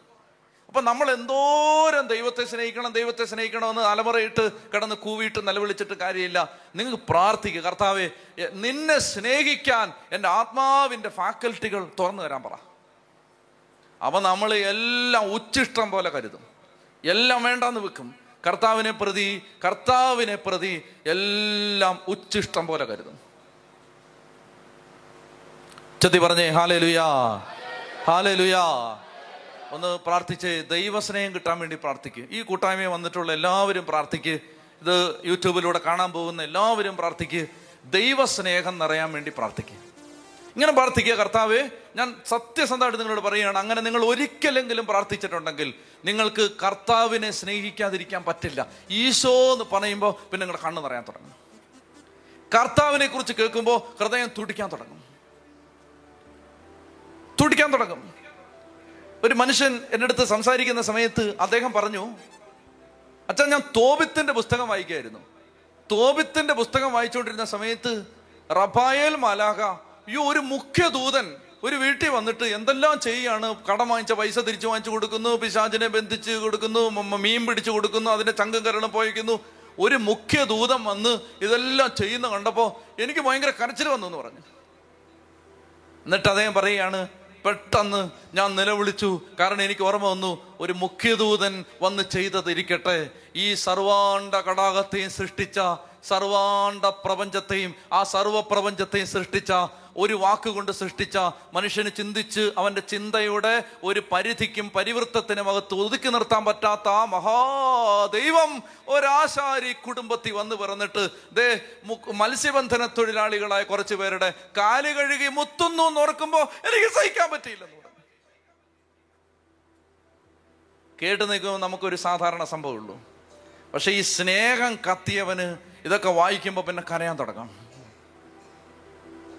അപ്പം നമ്മൾ എന്തോരം ദൈവത്തെ സ്നേഹിക്കണം, ദൈവത്തെ സ്നേഹിക്കണമെന്ന് അലമുറയിട്ട് കിടന്ന് കൂവിയിട്ട് നിലവിളിച്ചിട്ട് കാര്യമില്ല. നിങ്ങൾക്ക് പ്രാർത്ഥിക്കുക, കർത്താവേ, നിന്നെ സ്നേഹിക്കാൻ എൻ്റെ ആത്മാവിൻ്റെ ഫാക്കൽറ്റികൾ തുറന്നു തരാൻ പറ. അപ്പം നമ്മൾ എല്ലാം ഉച്ചിഷ്ടം പോലെ കരുതും, എല്ലാം വേണ്ടാന്ന് വെക്കും. കർത്താവിനെ പ്രതി എല്ലാം ഉച്ചിഷ്ടം പോലെ കരുതും. ചൊല്ലി പറഞ്ഞേ, ഹല്ലേലൂയാ, ഹല്ലേലൂയാ. ഒന്ന് പ്രാർത്ഥിച്ച് ദൈവസ്നേഹം കിട്ടാൻ വേണ്ടി പ്രാർത്ഥിക്കുക. ഈ കൂട്ടായ്മയിൽ വന്നിട്ടുള്ള എല്ലാവരും പ്രാർത്ഥിക്കുക. ഇത് യൂട്യൂബിലൂടെ കാണാൻ പോകുന്ന എല്ലാവരും പ്രാർത്ഥിക്കുക. ദൈവസ്നേഹം നിറയാൻ വേണ്ടി പ്രാർത്ഥിക്കുക. ഇങ്ങനെ പ്രാർത്ഥിക്കുക, കർത്താവേ, ഞാൻ സത്യസന്ധമായിട്ട് നിങ്ങളോട് പറയുകയാണ്, അങ്ങനെ നിങ്ങൾ ഒരിക്കലെങ്കിലും പ്രാർത്ഥിച്ചിട്ടുണ്ടെങ്കിൽ നിങ്ങൾക്ക് കർത്താവിനെ സ്നേഹിക്കാതിരിക്കാൻ പറ്റില്ല. ഈശോ എന്ന് പറയുമ്പോൾ പിന്നെ നിങ്ങളുടെ കണ്ണ് നിറയാൻ തുടങ്ങും. കർത്താവിനെ കുറിച്ച് കേൾക്കുമ്പോൾ ഹൃദയം തുടിക്കാൻ തുടങ്ങും. ഒരു മനുഷ്യൻ എൻ്റെ അടുത്ത് സംസാരിക്കുന്ന സമയത്ത് അദ്ദേഹം പറഞ്ഞു, അച്ഛാ, ഞാൻ തോബിത്തിൻ്റെ പുസ്തകം വായിക്കുകയായിരുന്നു. തോബിത്തിൻ്റെ പുസ്തകം വായിച്ചുകൊണ്ടിരുന്ന സമയത്ത് റഫായേൽ മാലാഖ, ഈ ഒരു മുഖ്യദൂതൻ ഒരു വീട്ടിൽ വന്നിട്ട് എന്തെല്ലാം ചെയ്യാണ്, കടം വാങ്ങിച്ച പൈസ തിരിച്ചു വാങ്ങിച്ചു കൊടുക്കുന്നു, പിശാചിനെ ബന്ധിച്ച് കൊടുക്കുന്നു, മീൻ പിടിച്ചു കൊടുക്കുന്നു, അതിൻ്റെ ചങ്കും കരളും പോയിക്കുന്നു, ഒരു മുഖ്യദൂതൻ വന്ന് ഇതെല്ലാം ചെയ്യുന്ന കണ്ടപ്പോൾ എനിക്ക് ഭയങ്കര കരച്ചിൽ വന്നു എന്ന് പറഞ്ഞു. എന്നിട്ട് അദ്ദേഹം പറയുകയാണ്, പെട്ടെന്ന് ഞാൻ നിലവിളിച്ചു. കാരണം എനിക്ക് ഓർമ്മ വന്നു, ഒരു മുഖ്യദൂതൻ വന്ന് ചെയ്തതിരിക്കട്ടെ, ഈ സർവാണ്ട കടാകത്തെയും സൃഷ്ടിച്ച, സർവാണ്ട പ്രപഞ്ചത്തെയും ആ സർവപ്രപഞ്ചത്തെയും സൃഷ്ടിച്ച, ഒരു വാക്കുകൊണ്ട് സൃഷ്ടിച്ച, മനുഷ്യന് ചിന്തിച്ച് അവൻ്റെ ചിന്തയുടെ ഒരു പരിധിക്കും പരിവൃത്തത്തിനുമകത്ത് ഒതുക്കി നിർത്താൻ പറ്റാത്ത ആ മഹാദൈവം ഒരാശാരി കുടുംബത്തിൽ വന്ന് പിറന്നിട്ട് ദേ മത്സ്യബന്ധന തൊഴിലാളികളായ കുറച്ച് പേരുടെ കാല് കഴുകി മുത്തുന്നു എന്നോർക്കുമ്പോൾ എനിക്ക് സഹിക്കാൻ പറ്റിയില്ലെന്ന് പറഞ്ഞു. കേട്ട് നിൽക്കുമ്പോൾ നമുക്കൊരു സാധാരണ സംഭവമുള്ളൂ. പക്ഷെ ഈ സ്നേഹം കത്തിയവന് ഇതൊക്കെ വായിക്കുമ്പോൾ പിന്നെ കരയാൻ തുടങ്ങും.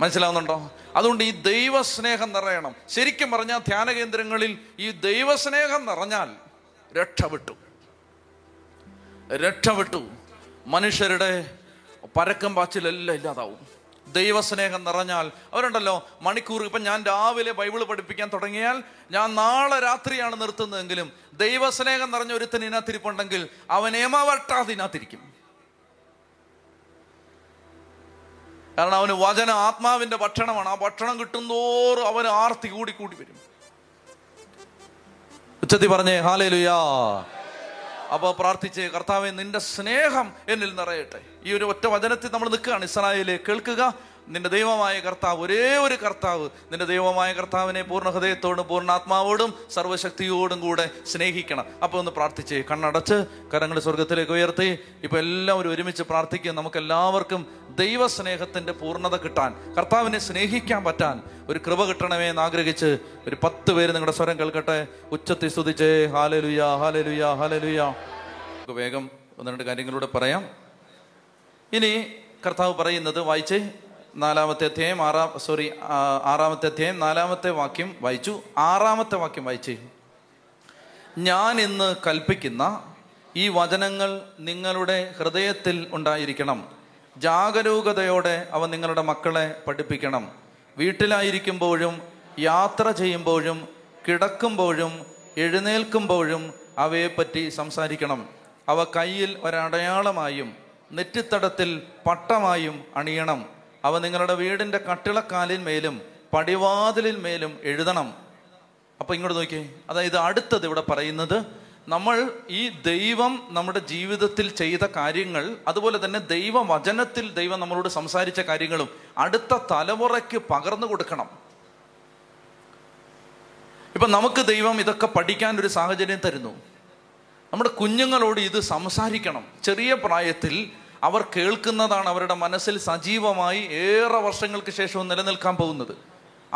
മനസ്സിലാവുന്നുണ്ടോ? അതുകൊണ്ട് ഈ ദൈവസ്നേഹം നിറയണം. ശരിക്കും പറഞ്ഞാൽ ധ്യാന കേന്ദ്രങ്ങളിൽ ഈ ദൈവസ്നേഹം നിറഞ്ഞാൽ രക്ഷപ്പെട്ടു മനുഷ്യരുടെ പരക്കം പാച്ചിലെല്ലാം ഇല്ലാതാവും. ദൈവസ്നേഹം നിറഞ്ഞാൽ അവരുണ്ടല്ലോ മണിക്കൂർ, ഇപ്പം ഞാൻ രാവിലെ ബൈബിൾ പഠിപ്പിക്കാൻ തുടങ്ങിയാൽ ഞാൻ നാളെ രാത്രിയാണ് നിർത്തുന്നതെങ്കിലും ദൈവസ്നേഹം നിറഞ്ഞ ഒരുത്തൻ ഇതിനകത്തിരിപ്പുണ്ടെങ്കിൽ അവൻ നിയമാവർത്തനം ഇതിനകത്തിരിക്കും. കാരണം അവന് വചന ആത്മാവിൻ്റെ ഭക്ഷണമാണ്. ആ ഭക്ഷണം കിട്ടുന്നോറും അവൻ ആർത്തി കൂടി വരും. ഉച്ചത്തിൽ പറഞ്ഞേ ഹല്ലേലൂയ. അപ്പോൾ പ്രാർത്ഥിച്ച്, കർത്താവേ നിന്റെ സ്നേഹം എന്നിൽ നിറയട്ടെ. ഈ ഒരു ഒറ്റ വചനത്തിൽ നമ്മൾ നിൽക്കുകയാണ്. ഇസ്രായേലെ കേൾക്കുക, നിന്റെ ദൈവമായ കർത്താവ്, ഒരേ ഒരു കർത്താവ്, നിന്റെ ദൈവമായ കർത്താവിനെ പൂർണ്ണ ഹൃദയത്തോടും പൂർണ്ണാത്മാവോടും സർവ്വശക്തിയോടും കൂടെ സ്നേഹിക്കണം. അപ്പോൾ ഒന്ന് പ്രാർത്ഥിച്ച് കണ്ണടച്ച് കരങ്ങൾ സ്വർഗത്തിലേക്ക് ഉയർത്തി ഇപ്പോൾ എല്ലാവരും ഒരുമിച്ച് പ്രാർത്ഥിക്കുക. നമുക്ക് എല്ലാവർക്കും ദൈവസ്നേഹത്തിൻ്റെ പൂർണ്ണത കിട്ടാൻ, കർത്താവിനെ സ്നേഹിക്കാൻ പറ്റാൻ ഒരു കൃപ കിട്ടണമേ എന്ന് ആഗ്രഹിച്ച് ഒരു 10 പേര് നിങ്ങളുടെ സ്വരം കേൾക്കട്ടെ, ഉച്ചത്തിൽ സ്തുതിച്ചേ ഹല്ലേലൂയ ഹല്ലേലൂയ ഹല്ലേലൂയ. നമുക്ക് വേഗം 1-2 കാര്യങ്ങളിലൂടെ പറയാം. ഇനി കർത്താവ് പറയുന്നത് വായിച്ചേ. 6-ാമത്തെ അധ്യായം 4-ാമത്തെ വാക്യം വായിച്ചു. 6-ാമത്തെ വാക്യം വായിച്ചു. ഞാൻ ഇന്ന് കൽപ്പിക്കുന്ന ഈ വചനങ്ങൾ നിങ്ങളുടെ ഹൃദയത്തിൽ ഉണ്ടായിരിക്കണം. ജാഗരൂകതയോടെ അവ നിങ്ങളുടെ മക്കളെ പഠിപ്പിക്കണം. വീട്ടിലായിരിക്കുമ്പോഴും യാത്ര ചെയ്യുമ്പോഴും കിടക്കുമ്പോഴും എഴുന്നേൽക്കുമ്പോഴും അവയെപ്പറ്റി സംസാരിക്കണം. അവ കയ്യിൽ ഒരടയാളമായും നെറ്റിത്തടത്തിൽ പട്ടമായും അണിയണം. അവ നിങ്ങളുടെ വീടിൻ്റെ കട്ടിളക്കാലിന്മേലും പടിവാതിലിന്മേലും എഴുതണം. അപ്പം ഇങ്ങോട്ട് നോക്കിയേ, അതായത് അടുത്തത് ഇവിടെ പറയുന്നത് നമ്മൾ ഈ ദൈവം നമ്മുടെ ജീവിതത്തിൽ ചെയ്ത കാര്യങ്ങൾ, അതുപോലെ തന്നെ ദൈവവചനത്തിൽ ദൈവം നമ്മളോട് സംസാരിച്ച കാര്യങ്ങളും അടുത്ത തലമുറയ്ക്ക് പകർന്നു കൊടുക്കണം. ഇപ്പം നമുക്ക് ദൈവം ഇതൊക്കെ പഠിക്കാൻ ഒരു സാഹചര്യം തരുന്നു. നമ്മുടെ കുഞ്ഞുങ്ങളോട് ഇത് സംസാരിക്കണം. ചെറിയ പ്രായത്തിൽ അവർ കേൾക്കുന്നതാണ് അവരുടെ മനസ്സിൽ സജീവമായി ഏറെ വർഷങ്ങൾക്ക് ശേഷവും നിലനിൽക്കാൻ പോകുന്നത്.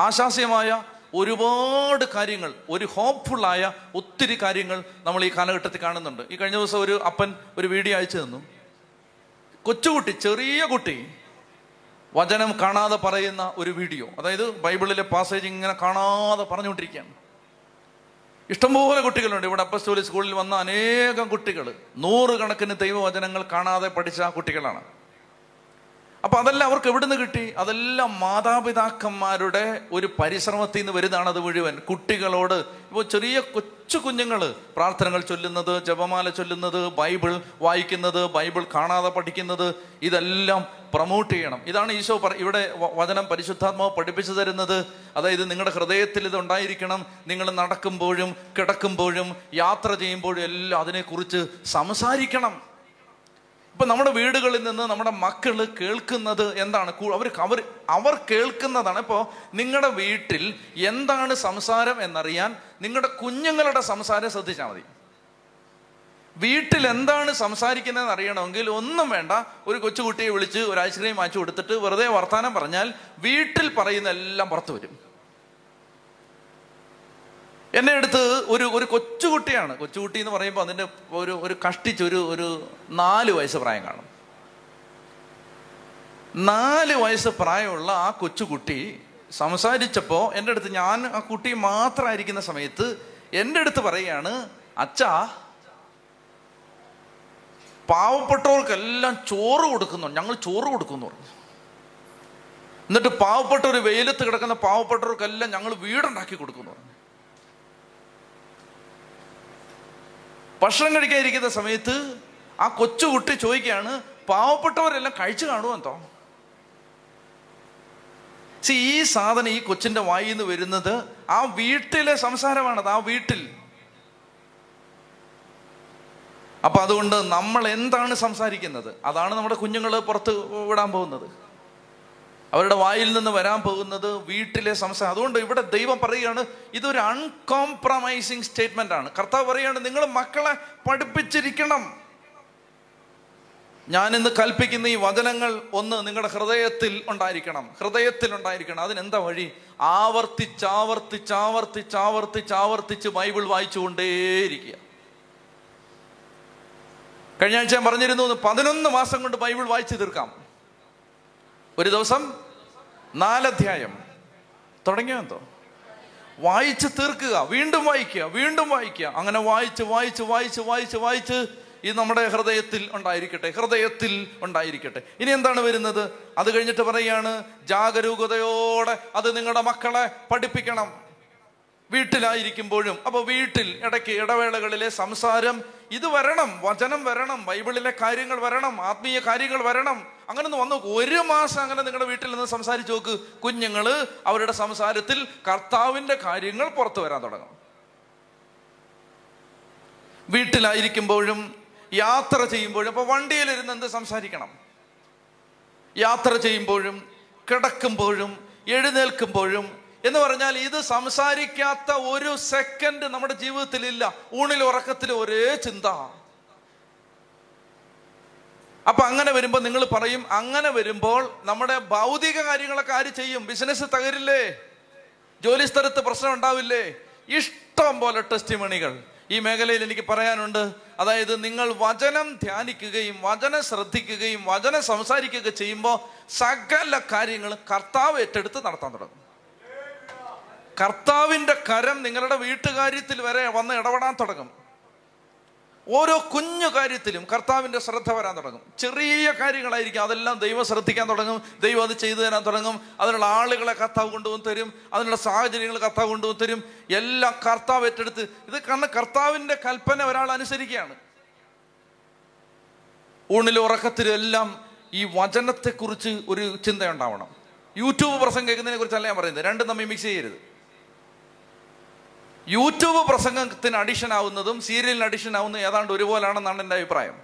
ആശാസ്യമായ ഒരുപാട് കാര്യങ്ങൾ, ഒരു ഹോപ്പ്ഫുള്ളായ ഒത്തിരി കാര്യങ്ങൾ നമ്മൾ ഈ കാലഘട്ടത്തിൽ കാണുന്നുണ്ട്. ഈ കഴിഞ്ഞ ദിവസം ഒരു അപ്പൻ ഒരു വീഡിയോ അയച്ചു തന്നു. കൊച്ചുകുട്ടി, ചെറിയ കുട്ടി വചനം കാണാതെ പറയുന്ന ഒരു വീഡിയോ. അതായത് ബൈബിളിലെ പാസേജ് ഇങ്ങനെ കാണാതെ പറഞ്ഞുകൊണ്ടിരിക്കുകയാണ്. ഇഷ്ടംപോലെ കുട്ടികളുണ്ട് ഇവിടെ. അപ്പസ്തോലിക് സ്കൂളിൽ വന്ന അനേകം കുട്ടികൾ 100 കണക്കിന് ദൈവവചനങ്ങൾ കാണാതെ പഠിച്ച കുട്ടികളാണ്. അപ്പം അതെല്ലാം അവർക്ക് എവിടുന്ന് കിട്ടി? അതെല്ലാം മാതാപിതാക്കന്മാരുടെ ഒരു പരിശ്രമത്തിൽ നിന്ന് വരുന്നതാണ് അത് മുഴുവൻ. കുട്ടികളോട് ഇപ്പോൾ ചെറിയ കൊച്ചു കുഞ്ഞുങ്ങൾ പ്രാർത്ഥനകൾ ചൊല്ലുന്നത്, ജപമാല ചൊല്ലുന്നത്, ബൈബിൾ വായിക്കുന്നത്, ബൈബിൾ കാണാതെ പഠിക്കുന്നത്, ഇതെല്ലാം പ്രൊമോട്ട് ചെയ്യണം. ഇതാണ് ഈശോ ഇവിടെ വചനം പരിശുദ്ധാത്മാവ് പഠിപ്പിച്ചു തരുന്നത്. അതായത് നിങ്ങളുടെ ഹൃദയത്തിൽ ഇത് ഉണ്ടായിരിക്കണം. നിങ്ങൾ നടക്കുമ്പോഴും കിടക്കുമ്പോഴും യാത്ര ചെയ്യുമ്പോഴും എല്ലാം അതിനെക്കുറിച്ച് സംസാരിക്കണം. ഇപ്പം നമ്മുടെ വീടുകളിൽ നിന്ന് നമ്മുടെ മക്കൾ കേൾക്കുന്നത് എന്താണ്? അവർ കേൾക്കുന്നതാണ്. ഇപ്പോൾ നിങ്ങളുടെ വീട്ടിൽ എന്താണ് സംസാരം എന്നറിയാൻ നിങ്ങളുടെ കുഞ്ഞുങ്ങളുടെ സംസാരം ശ്രദ്ധിച്ചാൽ മതി. വീട്ടിൽ എന്താണ് സംസാരിക്കുന്നതെന്ന് അറിയണമെങ്കിൽ ഒന്നും വേണ്ട, ഒരു കൊച്ചുകുട്ടിയെ വിളിച്ച് ഒരു ഐസ്ക്രീം വാങ്ങിച്ചു കൊടുത്തിട്ട് വെറുതെ വർത്താനം പറഞ്ഞാൽ വീട്ടിൽ പറയുന്ന എല്ലാം പുറത്തു വരും. എന്നെ എടുത്ത് ഒരു കൊച്ചുകുട്ടിയാണ്, കൊച്ചുകുട്ടി എന്ന് പറയുമ്പോൾ അതിൻ്റെ ഒരു കഷ്ടിച്ച് ഒരു 4 വയസ്സ് പ്രായം കാണും. 4 വയസ്സ് പ്രായമുള്ള ആ കൊച്ചുകുട്ടി സംസാരിച്ചപ്പോൾ എൻ്റെ അടുത്ത്, ഞാൻ ആ കുട്ടി മാത്രമായിരിക്കുന്ന സമയത്ത് എൻ്റെ അടുത്ത് പറയുകയാണ്, അച്ഛാ പാവപ്പെട്ടവർക്കെല്ലാം ചോറ് കൊടുക്കുന്നു, ഞങ്ങൾ ചോറ് കൊടുക്കുന്നു പറഞ്ഞു. എന്നിട്ട് പാവപ്പെട്ടവർ, വെയിലത്ത് കിടക്കുന്ന പാവപ്പെട്ടവർക്കെല്ലാം ഞങ്ങൾ വീടുണ്ടാക്കി കൊടുക്കുന്നു പറഞ്ഞു. ഭക്ഷണം കഴിക്കാതിരിക്കുന്ന സമയത്ത് ആ കൊച്ചുകുട്ടി ചോദിക്കുകയാണ്, പാവപ്പെട്ടവരെല്ലാം കഴിച്ചു കാണുമോ എന്തോ. ഈ സാധനം ഈ കൊച്ചിൻ്റെ വായിൽ നിന്ന് വരുന്നത് ആ വീട്ടിലെ സംസാരമാണത്, ആ വീട്ടിൽ. അപ്പം അതുകൊണ്ട് നമ്മൾ എന്താണ് സംസാരിക്കുന്നത് അതാണ് നമ്മുടെ കുഞ്ഞുങ്ങൾ പുറത്ത് വിടാൻ പോകുന്നത്, അവരുടെ വായിൽ നിന്ന് വരാൻ പോകുന്നത് വീട്ടിലെ സംസാരം. അതുകൊണ്ട് ഇവിടെ ദൈവം പറയുകയാണ്, ഇതൊരു അൺകോംപ്രമൈസിങ് സ്റ്റേറ്റ്മെൻ്റ് ആണ്. കർത്താവ് പറയുകയാണ്, നിങ്ങൾ മക്കളെ പഠിപ്പിച്ചിരിക്കണം. ഞാനിന്ന് കൽപ്പിക്കുന്ന ഈ വചനങ്ങൾ നിങ്ങളുടെ ഹൃദയത്തിൽ ഉണ്ടായിരിക്കണം. അതിനെന്താ വഴി? ആവർത്തിച്ച് ബൈബിൾ വായിച്ചുകൊണ്ടേയിരിക്കുക. കഴിഞ്ഞ ആഴ്ച ഞാൻ പറഞ്ഞിരുന്നു, 11 മാസം കൊണ്ട് ബൈബിൾ വായിച്ചു തീർക്കാം. ഒരു ദിവസം 4 അധ്യായം തുടങ്ങിയെന്തോ വായിച്ച് തീർക്കുക, വീണ്ടും വായിക്കുക, വീണ്ടും വായിക്കുക. അങ്ങനെ വായിച്ച് വായിച്ച് വായിച്ച് വായിച്ച് വായിച്ച് ഇത് നമ്മുടെ ഹൃദയത്തിൽ ഉണ്ടായിരിക്കട്ടെ, ഹൃദയത്തിൽ ഉണ്ടായിരിക്കട്ടെ. ഇനി എന്താണ് വരുന്നത്? അത് കഴിഞ്ഞിട്ട് പറയാണ്, ജാഗരൂകതയോടെ അത് നിങ്ങളുടെ മക്കളെ പഠിപ്പിക്കണം വീട്ടിലായിരിക്കുമ്പോഴും. അപ്പോൾ വീട്ടിൽ ഇടയ്ക്ക് ഇടവേളകളിലെ സംസാരം ഇത് വരണം, വചനം വരണം, ബൈബിളിലെ കാര്യങ്ങൾ വരണം, ആത്മീയ കാര്യങ്ങൾ വരണം. അങ്ങനെ ഒന്ന് വന്നു ഒരു മാസം അങ്ങനെ നിങ്ങളുടെ വീട്ടിൽ നിന്ന് സംസാരിച്ച് നോക്ക്. കുഞ്ഞുങ്ങൾ അവരുടെ സംസാരത്തിൽ കർത്താവിൻ്റെ കാര്യങ്ങൾ പുറത്തു വരാൻ തുടങ്ങും. വീട്ടിലായിരിക്കുമ്പോഴും യാത്ര ചെയ്യുമ്പോഴും, അപ്പോൾ വണ്ടിയിലിരുന്ന് എന്ത് സംസാരിക്കണം, യാത്ര ചെയ്യുമ്പോഴും കിടക്കുമ്പോഴും എഴുന്നേൽക്കുമ്പോഴും എന്ന് പറഞ്ഞാൽ ഇത് സംസാരിക്കാത്ത ഒരു സെക്കൻഡ് നമ്മുടെ ജീവിതത്തിലില്ല. ഊണിൽ ഉറക്കത്തിൽ ഒരേ ചിന്ത. അപ്പൊ അങ്ങനെ വരുമ്പോൾ നിങ്ങൾ പറയും, അങ്ങനെ വരുമ്പോൾ നമ്മുടെ ഭൗതിക കാര്യങ്ങളൊക്കെ ആര് ചെയ്യും? ബിസിനസ് തകരില്ലേ? ജോലി സ്ഥലത്ത് പ്രശ്നം ഉണ്ടാവില്ലേ? ഇഷ്ടം പോലെ ടെസ്റ്റിമണികൾ ഈ മേഖലയിൽ എനിക്ക് പറയാനുണ്ട്. അതായത് നിങ്ങൾ വചനം ധ്യാനിക്കുകയും വചനം ശ്രദ്ധിക്കുകയും വചനം സംസാരിക്കുകയൊക്കെ ചെയ്യുമ്പോൾ സകല കാര്യങ്ങളും കർത്താവ് ഏറ്റെടുത്ത് നടത്താൻ തുടങ്ങും. കർത്താവിൻ്റെ കരം നിങ്ങളുടെ വീട്ടുകാര്യത്തിൽ വരെ വന്ന് ഇടപെടാൻ തുടങ്ങും. ഓരോ കുഞ്ഞു കാര്യത്തിലും കർത്താവിൻ്റെ ശ്രദ്ധ വരാൻ തുടങ്ങും. ചെറിയ കാര്യങ്ങളായിരിക്കും, അതെല്ലാം ദൈവം ശ്രദ്ധിക്കാൻ തുടങ്ങും, ദൈവം അത് ചെയ്തു തരാൻ തുടങ്ങും. അതിനുള്ള ആളുകളെ കർത്താവ് കൊണ്ടുവന്ന് തരും, അതിനുള്ള സാഹചര്യങ്ങൾ കർത്താവ് കൊണ്ടുവന്ന് തരും. എല്ലാം കർത്താവ് ഏറ്റെടുത്ത് ഇത് കാരണം കർത്താവിൻ്റെ കൽപ്പന ഒരാൾ അനുസരിക്കുകയാണ്. ഊണിലും ഉറക്കത്തിലും എല്ലാം ഈ വചനത്തെക്കുറിച്ച് ഒരു ചിന്തയുണ്ടാവണം. യൂട്യൂബ് പ്രസംഗം കേൾക്കുന്നതിനെ കുറിച്ചല്ല ഞാൻ പറയുന്നത്, രണ്ടും തമ്മിൽ മിക്സ് ചെയ്യരുത്. യൂട്യൂബ് പ്രസംഗത്തിന് അഡിഷൻ ആവുന്നതും സീരിയലിന് അഡിഷൻ ആവുന്നതും ഏതാണ്ട് ഒരുപോലാണെന്നാണ് എൻ്റെ അഭിപ്രായം.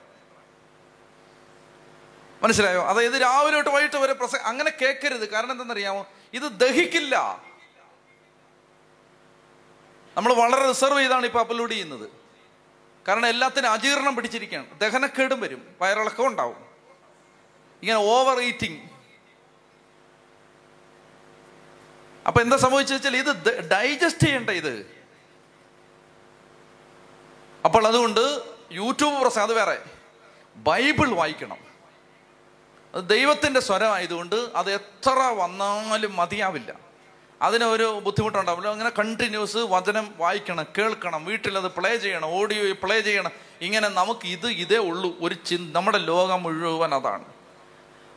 മനസ്സിലായോ? അതായത് രാവിലെ തൊട്ട് വൈകിട്ട് വരെ അങ്ങനെ കേൾക്കരുത്. കാരണം എന്തെന്നറിയാമോ? ഇത് ദഹിക്കില്ല. നമ്മൾ വളരെ റിസർവ് ചെയ്താണ് ഇപ്പം അപ്ലോഡ് ചെയ്യുന്നത്. കാരണം എല്ലാത്തിനും അജീർണം പിടിച്ചിരിക്കുകയാണ്, ദഹനക്കേടും വരും, വയറിളക്കം ഉണ്ടാവും, ഇങ്ങനെ ഓവർ ഈറ്റിംഗ്. അപ്പൊ എന്താ സംഭവിച്ചാൽ ഇത് ഡൈജസ്റ്റ് ചെയ്യണ്ട ഇത്. അപ്പോൾ അതുകൊണ്ട് യൂട്യൂബ് പ്രസംഗം അത് വേറെ, ബൈബിൾ വായിക്കണം. അത് ദൈവത്തിൻ്റെ സ്വരമായതുകൊണ്ട് അത് എത്ര വന്നാലും മതിയാവില്ല, അതിനൊരു ബുദ്ധിമുട്ടുണ്ടാവില്ല. അങ്ങനെ കണ്ടിന്യൂസ് വചനം വായിക്കണം, കേൾക്കണം, വീട്ടിലത് പ്ലേ ചെയ്യണം, ഓഡിയോ പ്ലേ ചെയ്യണം. ഇങ്ങനെ നമുക്ക് ഇതേ ഉള്ളൂ ഒരു നമ്മുടെ ലോകം മുഴുവൻ അതാണ്.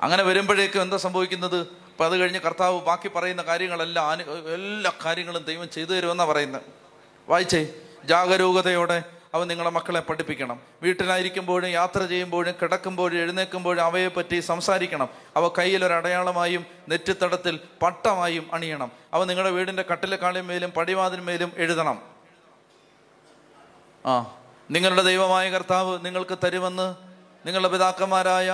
അങ്ങനെ വരുമ്പോഴേക്കും എന്താ സംഭവിക്കുന്നത്? അപ്പം അത് കഴിഞ്ഞ് കർത്താവ് ബാക്കി പറയുന്ന കാര്യങ്ങളെല്ലാം എല്ലാ കാര്യങ്ങളും ദൈവം ചെയ്തു തരുമെന്നാണ് പറയുന്നത്. വായിച്ചേ, ജാഗരൂകതയോടെ അവൻ നിങ്ങളെ മക്കളെ പഠിപ്പിക്കണം. വീട്ടിലായിരിക്കുമ്പോഴും യാത്ര ചെയ്യുമ്പോഴും കിടക്കുമ്പോഴും എഴുന്നേൽക്കുമ്പോഴും അവയെപ്പറ്റി സംസാരിക്കണം. അവ കയ്യിലൊരടയാളമായും നെറ്റിത്തടത്തിൽ പട്ടമായും അണിയണം. അവ നിങ്ങളുടെ വീടിൻ്റെ കട്ടിലക്കാളിന്മേലും പടിവാതിന്മേലും എഴുതണം. ആ, നിങ്ങളുടെ ദൈവമായ കർത്താവ് നിങ്ങൾക്ക് തരുമെന്ന് നിങ്ങളുടെ പിതാക്കന്മാരായ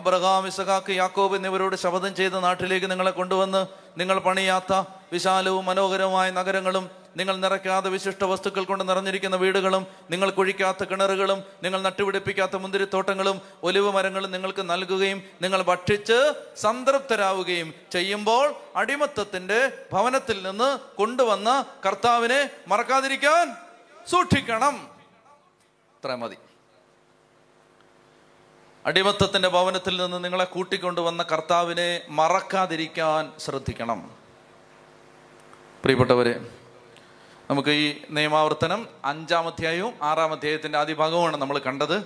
അബ്രഹാം, ഇസഹാക്ക്, യാക്കോബ് എന്നിവരോട് ശപഥം ചെയ്ത നാട്ടിലേക്ക് നിങ്ങളെ കൊണ്ടുവന്ന് നിങ്ങൾ പണിയാത്ത വിശാലവും മനോഹരവുമായ നഗരങ്ങളും നിങ്ങൾ നിറയ്ക്കാത്ത വിശിഷ്ട വസ്തുക്കൾ കൊണ്ട് നിറഞ്ഞിരിക്കുന്ന വീടുകളും നിങ്ങൾ കുഴിക്കാത്ത കിണറുകളും നിങ്ങൾ നട്ടുപിടിപ്പിക്കാത്ത മുന്തിരിത്തോട്ടങ്ങളും ഒലിവ് മരങ്ങളും നിങ്ങൾക്ക് നൽകുകയും നിങ്ങൾ ഭക്ഷിച്ച് സംതൃപ്തരാവുകയും ചെയ്യുമ്പോൾ അടിമത്തത്തിൻ്റെ ഭവനത്തിൽ നിന്ന് കൊണ്ടുവന്ന കർത്താവിനെ മറക്കാതിരിക്കാൻ സൂക്ഷിക്കണം. ഇത്ര മതി. അടിമത്തത്തിൻ്റെ ഭവനത്തിൽ നിന്ന് നിങ്ങളെ കൂട്ടിക്കൊണ്ടുവന്ന കർത്താവിനെ മറക്കാതിരിക്കാൻ ശ്രദ്ധിക്കണം. പ്രിയപ്പെട്ടവരെ, നമുക്ക് ഈ നിയമാവർത്തനം 5-ാം അധ്യായവും 6-ാം അധ്യായത്തിൻ്റെ ആദ്യ ഭാഗവുമാണ് നമ്മൾ കണ്ടത്.